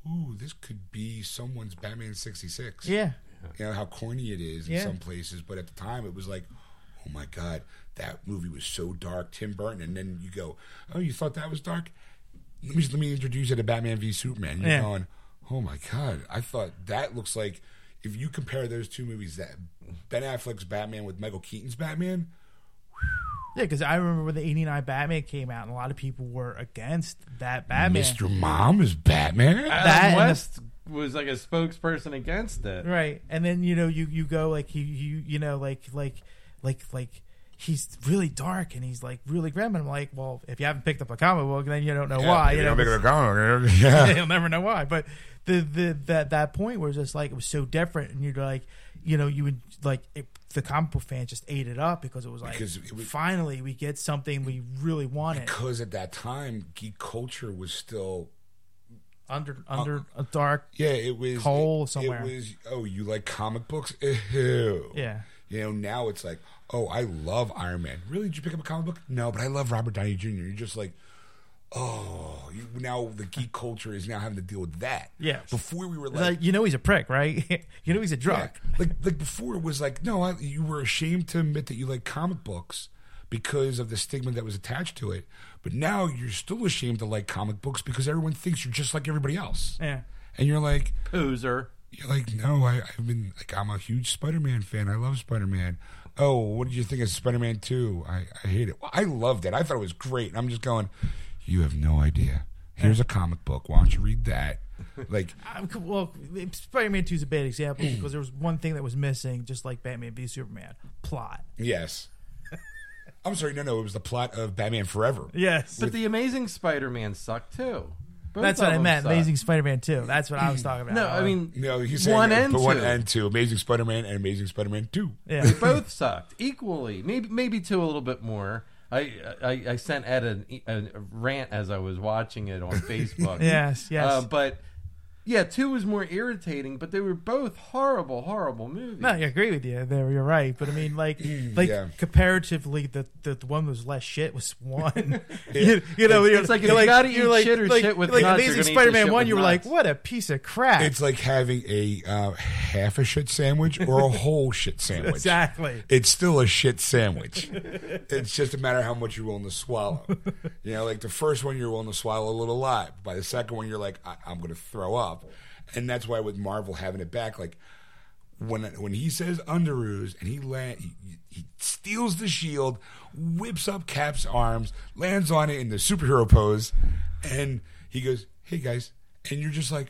"Ooh, this could be someone's Batman sixty-six." Yeah, you know how corny it is in yeah. some places, but at the time it was like, oh my God, that movie was so dark, Tim Burton. And then you go, oh, you thought that was dark? Let me, let me introduce you to Batman v Superman. You're yeah. going, oh my God, I thought that looks like, if you compare those two movies, that Ben Affleck's Batman with Michael Keaton's Batman. Whew. Yeah, because I remember when the eighty-nine Batman came out, and a lot of people were against that Batman. Mister Mom is Batman? That West was like a spokesperson against it. Right. And then, you know, you, you go like, you, you, you know, like, like, like, like, he's really dark and he's like really grim. And I'm like, well, if you haven't picked up a comic book, then you don't know yeah, why. You don't pick up a comic book. Yeah. You'll never know why. But the, the, that, that point where it's just like, it was so different. And you're like, you know, you would like it, the comic book fans just ate it up because it was like, it was, finally we get something we really wanted. Because at that time, geek culture was still under under uh, a dark yeah, it was, hole it, somewhere. It was, oh, you like comic books? Ew. Yeah. You know, now it's like, oh, I love Iron Man. Really? Did you pick up a comic book? No, but I love Robert Downey Junior You're just like, oh, you, now the geek culture is now having to deal with that. Yeah. Before we were like, like you know he's a prick, right? You know he's a drunk. Yeah. Like like before it was like, no, I, you were ashamed to admit that you like comic books because of the stigma that was attached to it. But now you're still ashamed to like comic books because everyone thinks you're just like everybody else. Yeah. And you're like, loser. You're like, no, I, I've been like, I'm a huge Spider-Man fan. I love Spider-Man. Oh, what did you think of Spider-Man two? I, I hate it. Well, I loved it. I thought it was great. And I'm just going, you have no idea. Here's a comic book. Why don't you read that? Like, well, Spider-Man two is a bad example because there was one thing that was missing, just like Batman v Superman, plot. Yes. I'm sorry. No, no, it was the plot of Batman Forever. Yes, but With- the Amazing Spider-Man sucked too. Both That's what I meant. Suck. Amazing Spider-Man two. That's what I was talking about. No, I mean, no, he's saying one and two. One and two. Amazing Spider-Man and Amazing Spider-Man two. Yeah, they both sucked equally. Maybe maybe two a little bit more. I I, I sent Ed a, a rant as I was watching it on Facebook. yes, yes. Uh, but yeah, two was more irritating. But they were both horrible, horrible movies. No, I agree with you. There, you're right. But I mean, like, like yeah. comparatively, the, the the one that was less shit was one. you, you know, it's, it's like you gotta eat like, shit or like, shit with like nuts. Amazing Spider-Man one. You were nuts. Like, what a piece of crap. It's like having a uh, half a shit sandwich or a whole shit sandwich. Exactly. It's still a shit sandwich. It's just a matter of how much you're willing to swallow. You know, like the first one you're willing to swallow a little lot. By the second one, you're like, I- I'm going to throw up. And that's why with Marvel having it back, like when when he says underoos and he, land, he he steals the shield, whips up Cap's arms, lands on it in the superhero pose, and he goes, "Hey guys," and you're just like,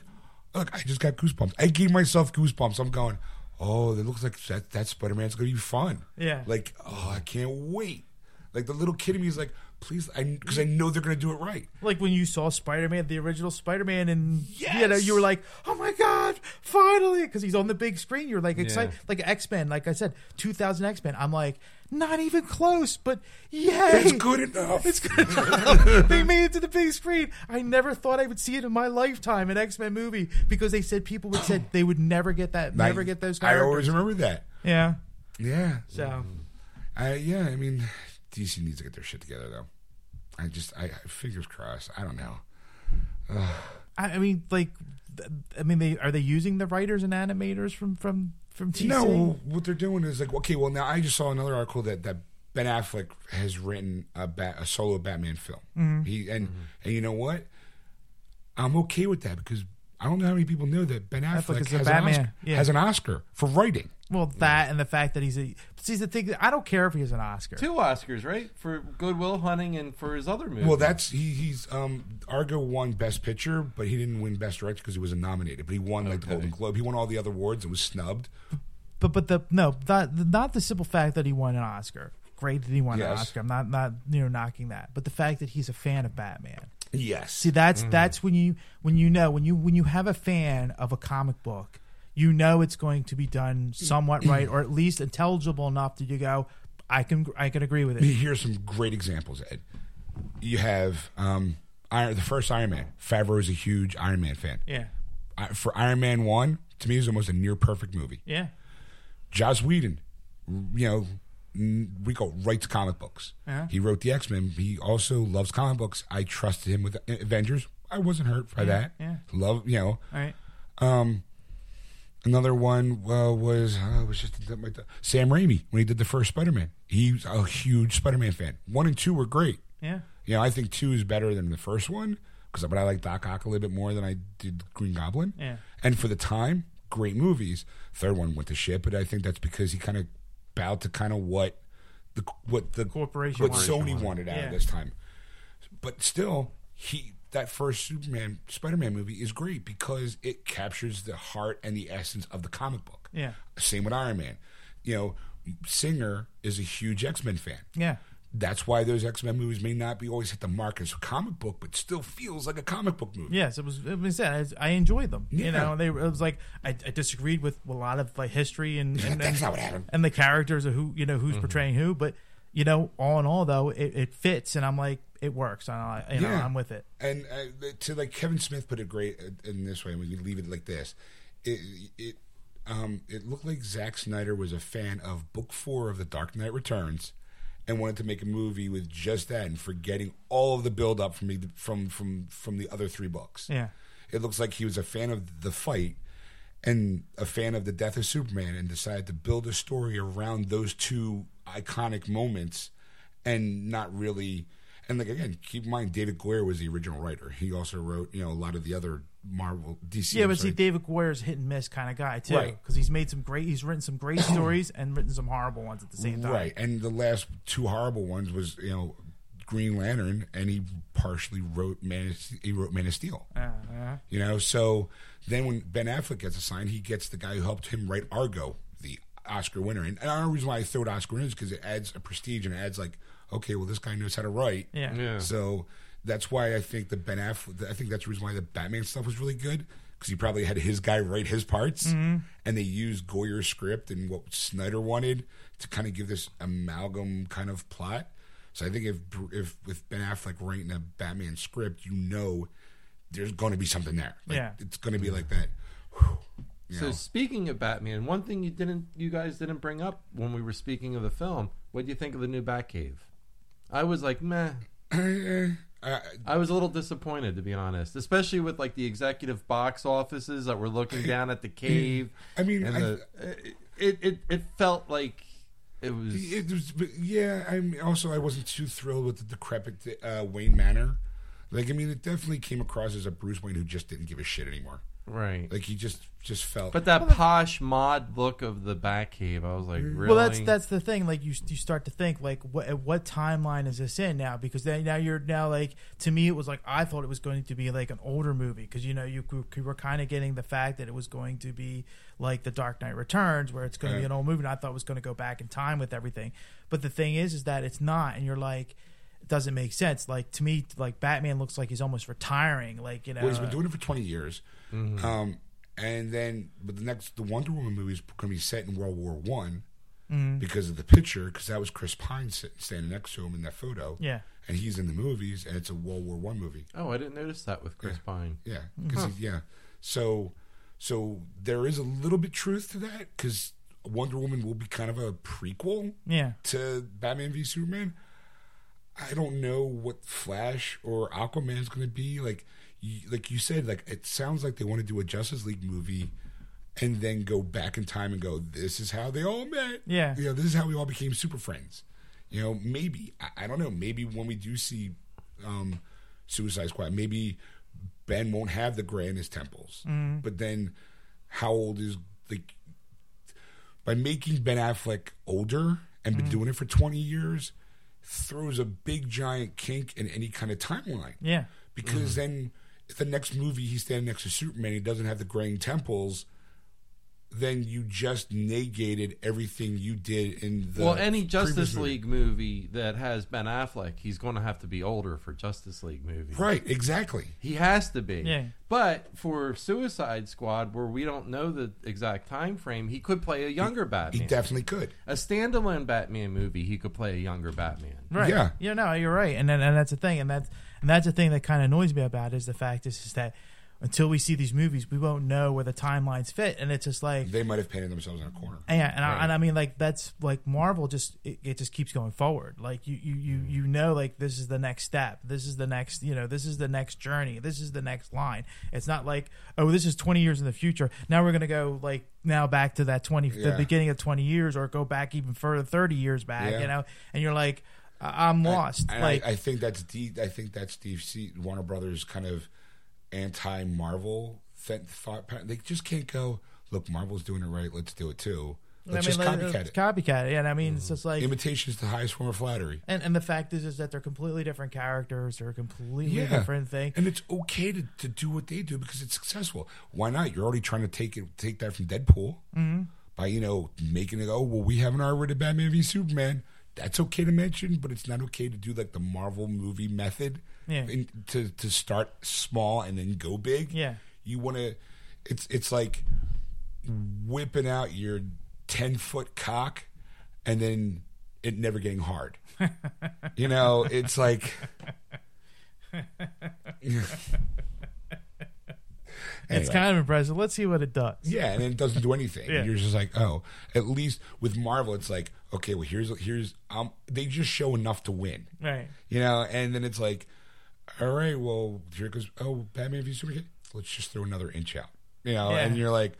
"Look, I just got goosebumps. I gave myself goosebumps." I'm going, "Oh, it looks like that that Spider-Man's gonna be fun." Yeah, like, oh, I can't wait. Like the little kid in me is like, please, because I, I know they're going to do it right. Like when you saw Spider-Man, the original Spider-Man, and yes! you know, you were like, oh my God, finally, because he's on the big screen. You're like excited. Yeah. Like X-Men, like I said, two thousand X-Men. I'm like, not even close, but yay. It's good enough. It's good enough. They made it to the big screen. I never thought I would see it in my lifetime, an X-Men movie, because they said people would said they would never get that, like, never get those characters. I always remember that. Yeah. Yeah. So. Uh, yeah, I mean... D C needs to get their shit together, though. I just, I, I fingers crossed. I don't know. Ugh. I mean, like, I mean, they are they using the writers and animators from from from D C? No, what they're doing is like, okay, well, now I just saw another article that, that Ben Affleck has written a, bat, a solo Batman film. Mm-hmm. He and mm-hmm. and you know what? I'm okay with that because I don't know how many people know that Ben Affleck, Affleck has, an Oscar, yeah. has an Oscar for writing. Well, that yeah. and the fact that he's a... See, the thing, I don't care if he has an Oscar. Two Oscars, right? For Good Will Hunting and for his other movies. Well, that's... He, he's... Um, Argo won Best Picture, but he didn't win Best Director because he wasn't nominated. But he won, okay. like, the Golden Globe. He won all the other awards and was snubbed. But, but the... No, not, not the simple fact that he won an Oscar. Great that he won yes. an Oscar. I'm not, not, you know, knocking that. But the fact that he's a fan of Batman. Yes. See, that's mm. that's when you when you know. When you when you have a fan of a comic book... You know it's going to be done somewhat right, or at least intelligible enough that you go, I can I can agree with it. Here's some great examples, Ed. You have um, Iron, the first Iron Man. Favreau is a huge Iron Man fan. Yeah. I, for Iron Man one, to me, it was almost a near perfect movie. Yeah. Joss Whedon, you know, we call writes comic books. Uh-huh. He wrote the X-Men. He also loves comic books. I trusted him with Avengers. I wasn't hurt by yeah, that. Yeah. Love, you know. All right. Um. Another one uh, was uh, was just Sam Raimi when he did the first Spider-Man. He's a huge Spider-Man fan. One and two were great. Yeah. You know, I think two is better than the first one, because but I like Doc Ock a little bit more than I did Green Goblin. Yeah. And for the time, great movies. Third one went to shit, but I think that's because he kind of bowed to kind of what the what the corporation what Sony wanted out yeah. of this time. But still, he. That first Superman, Spider-Man movie is great because it captures the heart and the essence of the comic book. Yeah. Same with Iron Man. You know, Singer is a huge X-Men fan. Yeah. That's why those X-Men movies may not be always hit the mark as a comic book, but still feels like a comic book movie. Yes, it was. It was that I enjoyed them. Yeah. You know, they it was like I, I disagreed with a lot of like history and, and that's and, not what happened. And the characters of who you know who's mm-hmm. portraying who, but. You know, all in all, though, it, it fits, and I'm like, it works. I, you know, yeah. I'm with it. And uh, to like Kevin Smith put it great in this way. When we leave it like this, it it um it looked like Zack Snyder was a fan of Book Four of the Dark Knight Returns, and wanted to make a movie with just that, and forgetting all of the build up from the, from from from the other three books. Yeah, it looks like he was a fan of the fight. And a fan of the death of Superman, and decided to build a story around those two iconic moments, and not really. And like again, keep in mind, David Goyer was the original writer. He also wrote, you know, a lot of the other Marvel, D C. Yeah, but see, David Goyer's hit and miss kind of guy too, right? Because he's made some great, he's written some great stories and written some horrible ones at the same time, right? And the last two horrible ones was, you know, Green Lantern, and he partially wrote Man. He wrote Man of Steel. Uh-huh. You know, so. Then when Ben Affleck gets assigned, he gets the guy who helped him write Argo, the Oscar winner. And, and the only reason why I throw the Oscar in is because it adds a prestige and it adds like, okay, well, this guy knows how to write. Yeah. yeah. So that's why I think the Ben Affleck, I think that's the reason why the Batman stuff was really good, because he probably had his guy write his parts. Mm-hmm. And they used Goyer's script and what Snyder wanted to kind of give this amalgam kind of plot. So I think if, if with Ben Affleck writing a Batman script, you know, there's going to be something there. Like, yeah. It's going to be like that. Whew, so know. Speaking of Batman, one thing you didn't, you guys didn't bring up when we were speaking of the film, what do you think of the new Batcave? I was like, meh. I was a little disappointed, to be honest, especially with like the executive box offices that were looking down at the cave. I mean, and I, the, it, it, it felt like it was... It was yeah, I mean, also I wasn't too thrilled with the decrepit uh, Wayne Manor. Like, I mean, it definitely came across as a Bruce Wayne who just didn't give a shit anymore. Right. Like, he just, just felt... But that well, posh mod look of the Batcave, I was like, really? Well, that's that's the thing. Like, you you start to think, like, what at what timeline is this in now? Because then now you're now, like, to me, it was like, I thought it was going to be, like, an older movie. Because, you know, you, you were kind of getting the fact that it was going to be, like, The Dark Knight Returns, where it's going to uh, be an old movie. And I thought it was going to go back in time with everything. But the thing is, is that it's not. And you're like... doesn't make sense. Like, to me, like, Batman looks like he's almost retiring. Like, you know, well, he's been doing it for twenty years. Mm-hmm. um and then but the next the Wonder Woman movie is going to be set in World War One. Mm-hmm. Because of the picture, because that was Chris Pine sitting, standing next to him in that photo. Yeah, and he's in the movies, and it's a World War One movie. Oh, I didn't notice that with Chris yeah. Pine. Yeah, because huh. yeah, so so there is a little bit truth to that, because Wonder Woman will be kind of a prequel. Yeah. To Batman v Superman. I don't know what Flash or Aquaman is going to be. Like you, like you said, like it sounds like they want to do a Justice League movie and then go back in time and go, this is how they all met. Yeah. You know, this is how we all became super friends. You know, maybe. I, I don't know. Maybe when we do see um, Suicide Squad, maybe Ben won't have the gray in his temples. Mm. But then how old is... like by making Ben Affleck older and been mm. doing it for twenty years... throws a big giant kink in any kind of timeline. Yeah. Because mm. then if the next movie he's standing next to Superman, he doesn't have the graying temples, then you just negated everything you did in the... Well, any Justice League movie that has Ben Affleck, he's going to have to be older for Justice League movies. Right, exactly. He has to be. Yeah. But for Suicide Squad, where we don't know the exact time frame, he could play a younger he, Batman. He definitely could. A standalone Batman movie, he could play a younger Batman. Right. Yeah. Yeah, no, you're right. And and, and that's the thing. And that's, and that's the thing that kind of annoys me about it, is the fact is, is that until we see these movies, we won't know where the timelines fit. And it's just like... They might have painted themselves in a corner. Yeah, and, right. I, and I mean, like, that's... Like, Marvel just... It, it just keeps going forward. Like, you, you, you, you know, like, this is the next step. This is the next... You know, this is the next journey. This is the next line. It's not like, oh, this is twenty years in the future. Now we're going to go, like, now back to that twenty... Yeah. The beginning of twenty years, or go back even further, thirty years back, yeah. you know? And you're like, I- I'm lost. And, like, and I, I think that's... D- I think that's D C... Warner Brothers kind of... anti-Marvel th- thought pattern. They just can't go, look, Marvel's doing it right, let's do it too. Let's I mean, just copycat let, it. Copycat it. Yeah, and I mean, mm-hmm. it's just like... Imitation is the highest form of flattery. And and the fact is, is that they're completely different characters. They're a completely yeah. different thing. And it's okay to, to do what they do because it's successful. Why not? You're already trying to take it, take that from Deadpool mm-hmm. by, you know, making it, oh, well, we have an R-rated Batman v Superman. That's okay to mention, but it's not okay to do, like, the Marvel movie method. Yeah. In, to to start small and then go big. Yeah. You want to, it's it's like whipping out your ten foot cock and then it never getting hard. You know, it's like. Anyway. It's kind of impressive. Let's see what it does. Yeah, and it doesn't do anything. Yeah. You're just like, oh, at least with Marvel, it's like, okay, well, here's, here's, um, they just show enough to win. Right. You know, and then it's like, all right, well, here it goes, oh, Batman v Superman, let's just throw another inch out. You know, yeah. and you're like,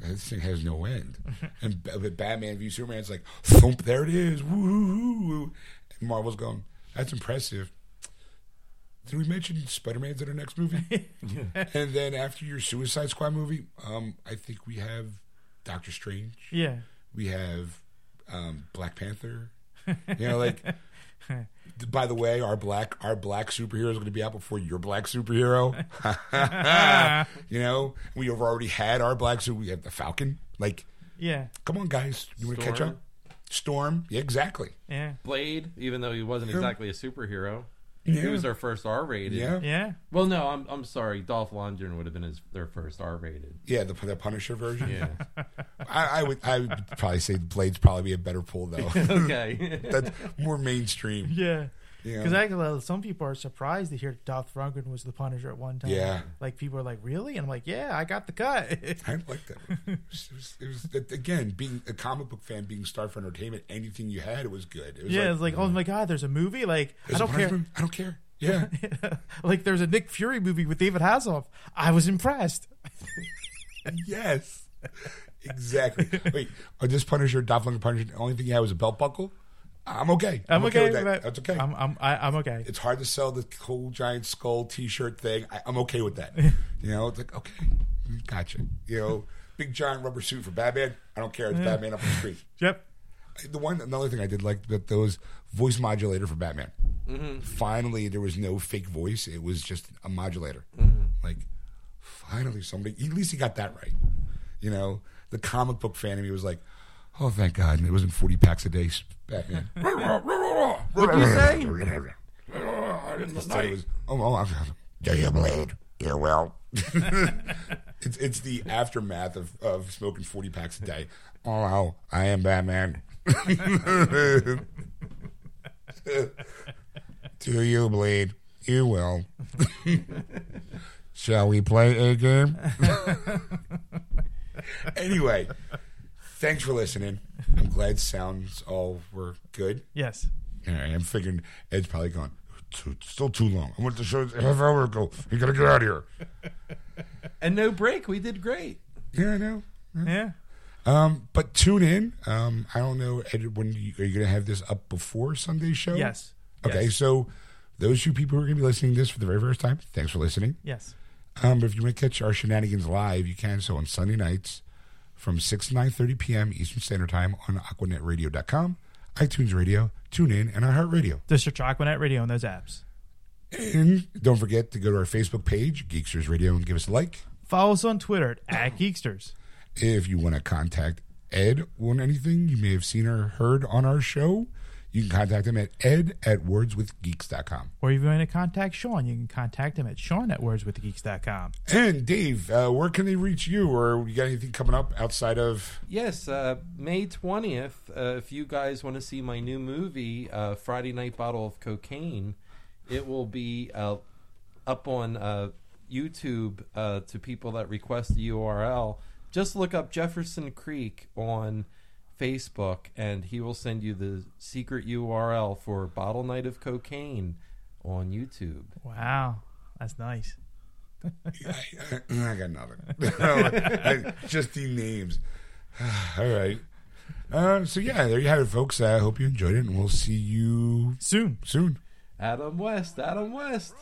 this thing has no end. And with Batman v Superman, it's like, thump, there it is. Woo-hoo-hoo. And Marvel's going, that's impressive. Did we mention Spider-Man's in our next movie? And then after your Suicide Squad movie, um, I think we have Doctor Strange. Yeah. We have um, Black Panther. You know, like, by the way, our black our black superhero is going to be out before your black superhero. You know, we've already had our black superhero. We have the Falcon. Like, yeah. Come on, guys. You want to catch up? Storm. Yeah, exactly. Yeah. Blade, even though he wasn't exactly a superhero. Yeah. He was their first R-rated. Yeah. yeah. Well, no, I'm I'm sorry. Dolph Lundgren would have been his their first R-rated. Yeah, the the Punisher version. Yeah. I, I would I would probably say Blade's probably be a better pull though. Okay. That's more mainstream. Yeah. Because yeah. actually, some people are surprised to hear Dolph Lundgren was the Punisher at one time. Yeah. Like people are like, really? And I'm like, yeah, I got the cut. I like that. It was, it was, it was again being a comic book fan, being star for entertainment. Anything you had, it was good. It was yeah, like, it's like, oh my god, there's a movie. Like I don't care. Movie? I don't care. Yeah. Like there's a Nick Fury movie with David Hasselhoff. I was impressed. Yes. Exactly. Wait, this Punisher, Dolph Lundgren Punisher. The only thing he had was a belt buckle. I'm okay. I'm, I'm okay, okay with that. Right. That's okay. I'm I'm I'm okay. It's hard to sell the cool giant skull T-shirt thing. I, I'm okay with that. You know, it's like okay, gotcha. You know, big giant rubber suit for Batman. I don't care. It's yeah. Batman up the street. Yep. The one another thing I did like that there was voice modulator for Batman. Mm-hmm. Finally, there was no fake voice. It was just a modulator. Mm-hmm. Like finally, somebody. At least he got that right. You know, the comic book fan of me was like. Oh, thank God. And it wasn't forty packs a day back then. What did you say? It was, oh, oh, I'm, do you bleed? You will. it's, it's the aftermath of, of smoking forty packs a day. Oh, wow. I am Batman. Do you bleed? You will. Shall we play a game? Anyway. Thanks for listening. I'm glad sounds all were good. Yes. All right, I'm figuring Ed's probably gone. It's still too long. I went to show half hour ago. You gotta get out of here. And no break. We did great. Yeah, I know. Yeah. Um, but tune in. Um, I don't know, Ed. When you, are you gonna have this up before Sunday's show? Yes. Okay. Yes. So those two people who are gonna be listening to this for the very first time, thanks for listening. Yes. Um, but if you want to catch our shenanigans live, you can. So on Sunday nights. From six to nine thirty p.m. Eastern Standard Time on aquanet radio dot com, iTunes Radio, TuneIn, and iHeartRadio. Just search Aquanet Radio on those apps. And don't forget to go to our Facebook page, Geeksters Radio, and give us a like. Follow us on Twitter at Geeksters. If you want to contact Ed on anything you may have seen or heard on our show, you can contact him at ed at words with geeks dot com. Or if you want to contact Sean, you can contact him at sean at words with geeks dot com. And Dave, uh, where can they reach you? Or you got anything coming up outside of... Yes, uh, May twentieth, uh, if you guys want to see my new movie, uh, Friday Night Bottle of Cocaine, it will be uh, up on uh, YouTube uh, to people that request the U R L, just look up Jefferson Creek on Facebook, and he will send you the secret U R L for Bottle Night of Cocaine on YouTube. Wow, that's nice. I, I, I got nothing. I, just the names. All right. Um, so, yeah, there you have it, folks. I hope you enjoyed it, and we'll see you soon. Soon. Adam West. Adam West.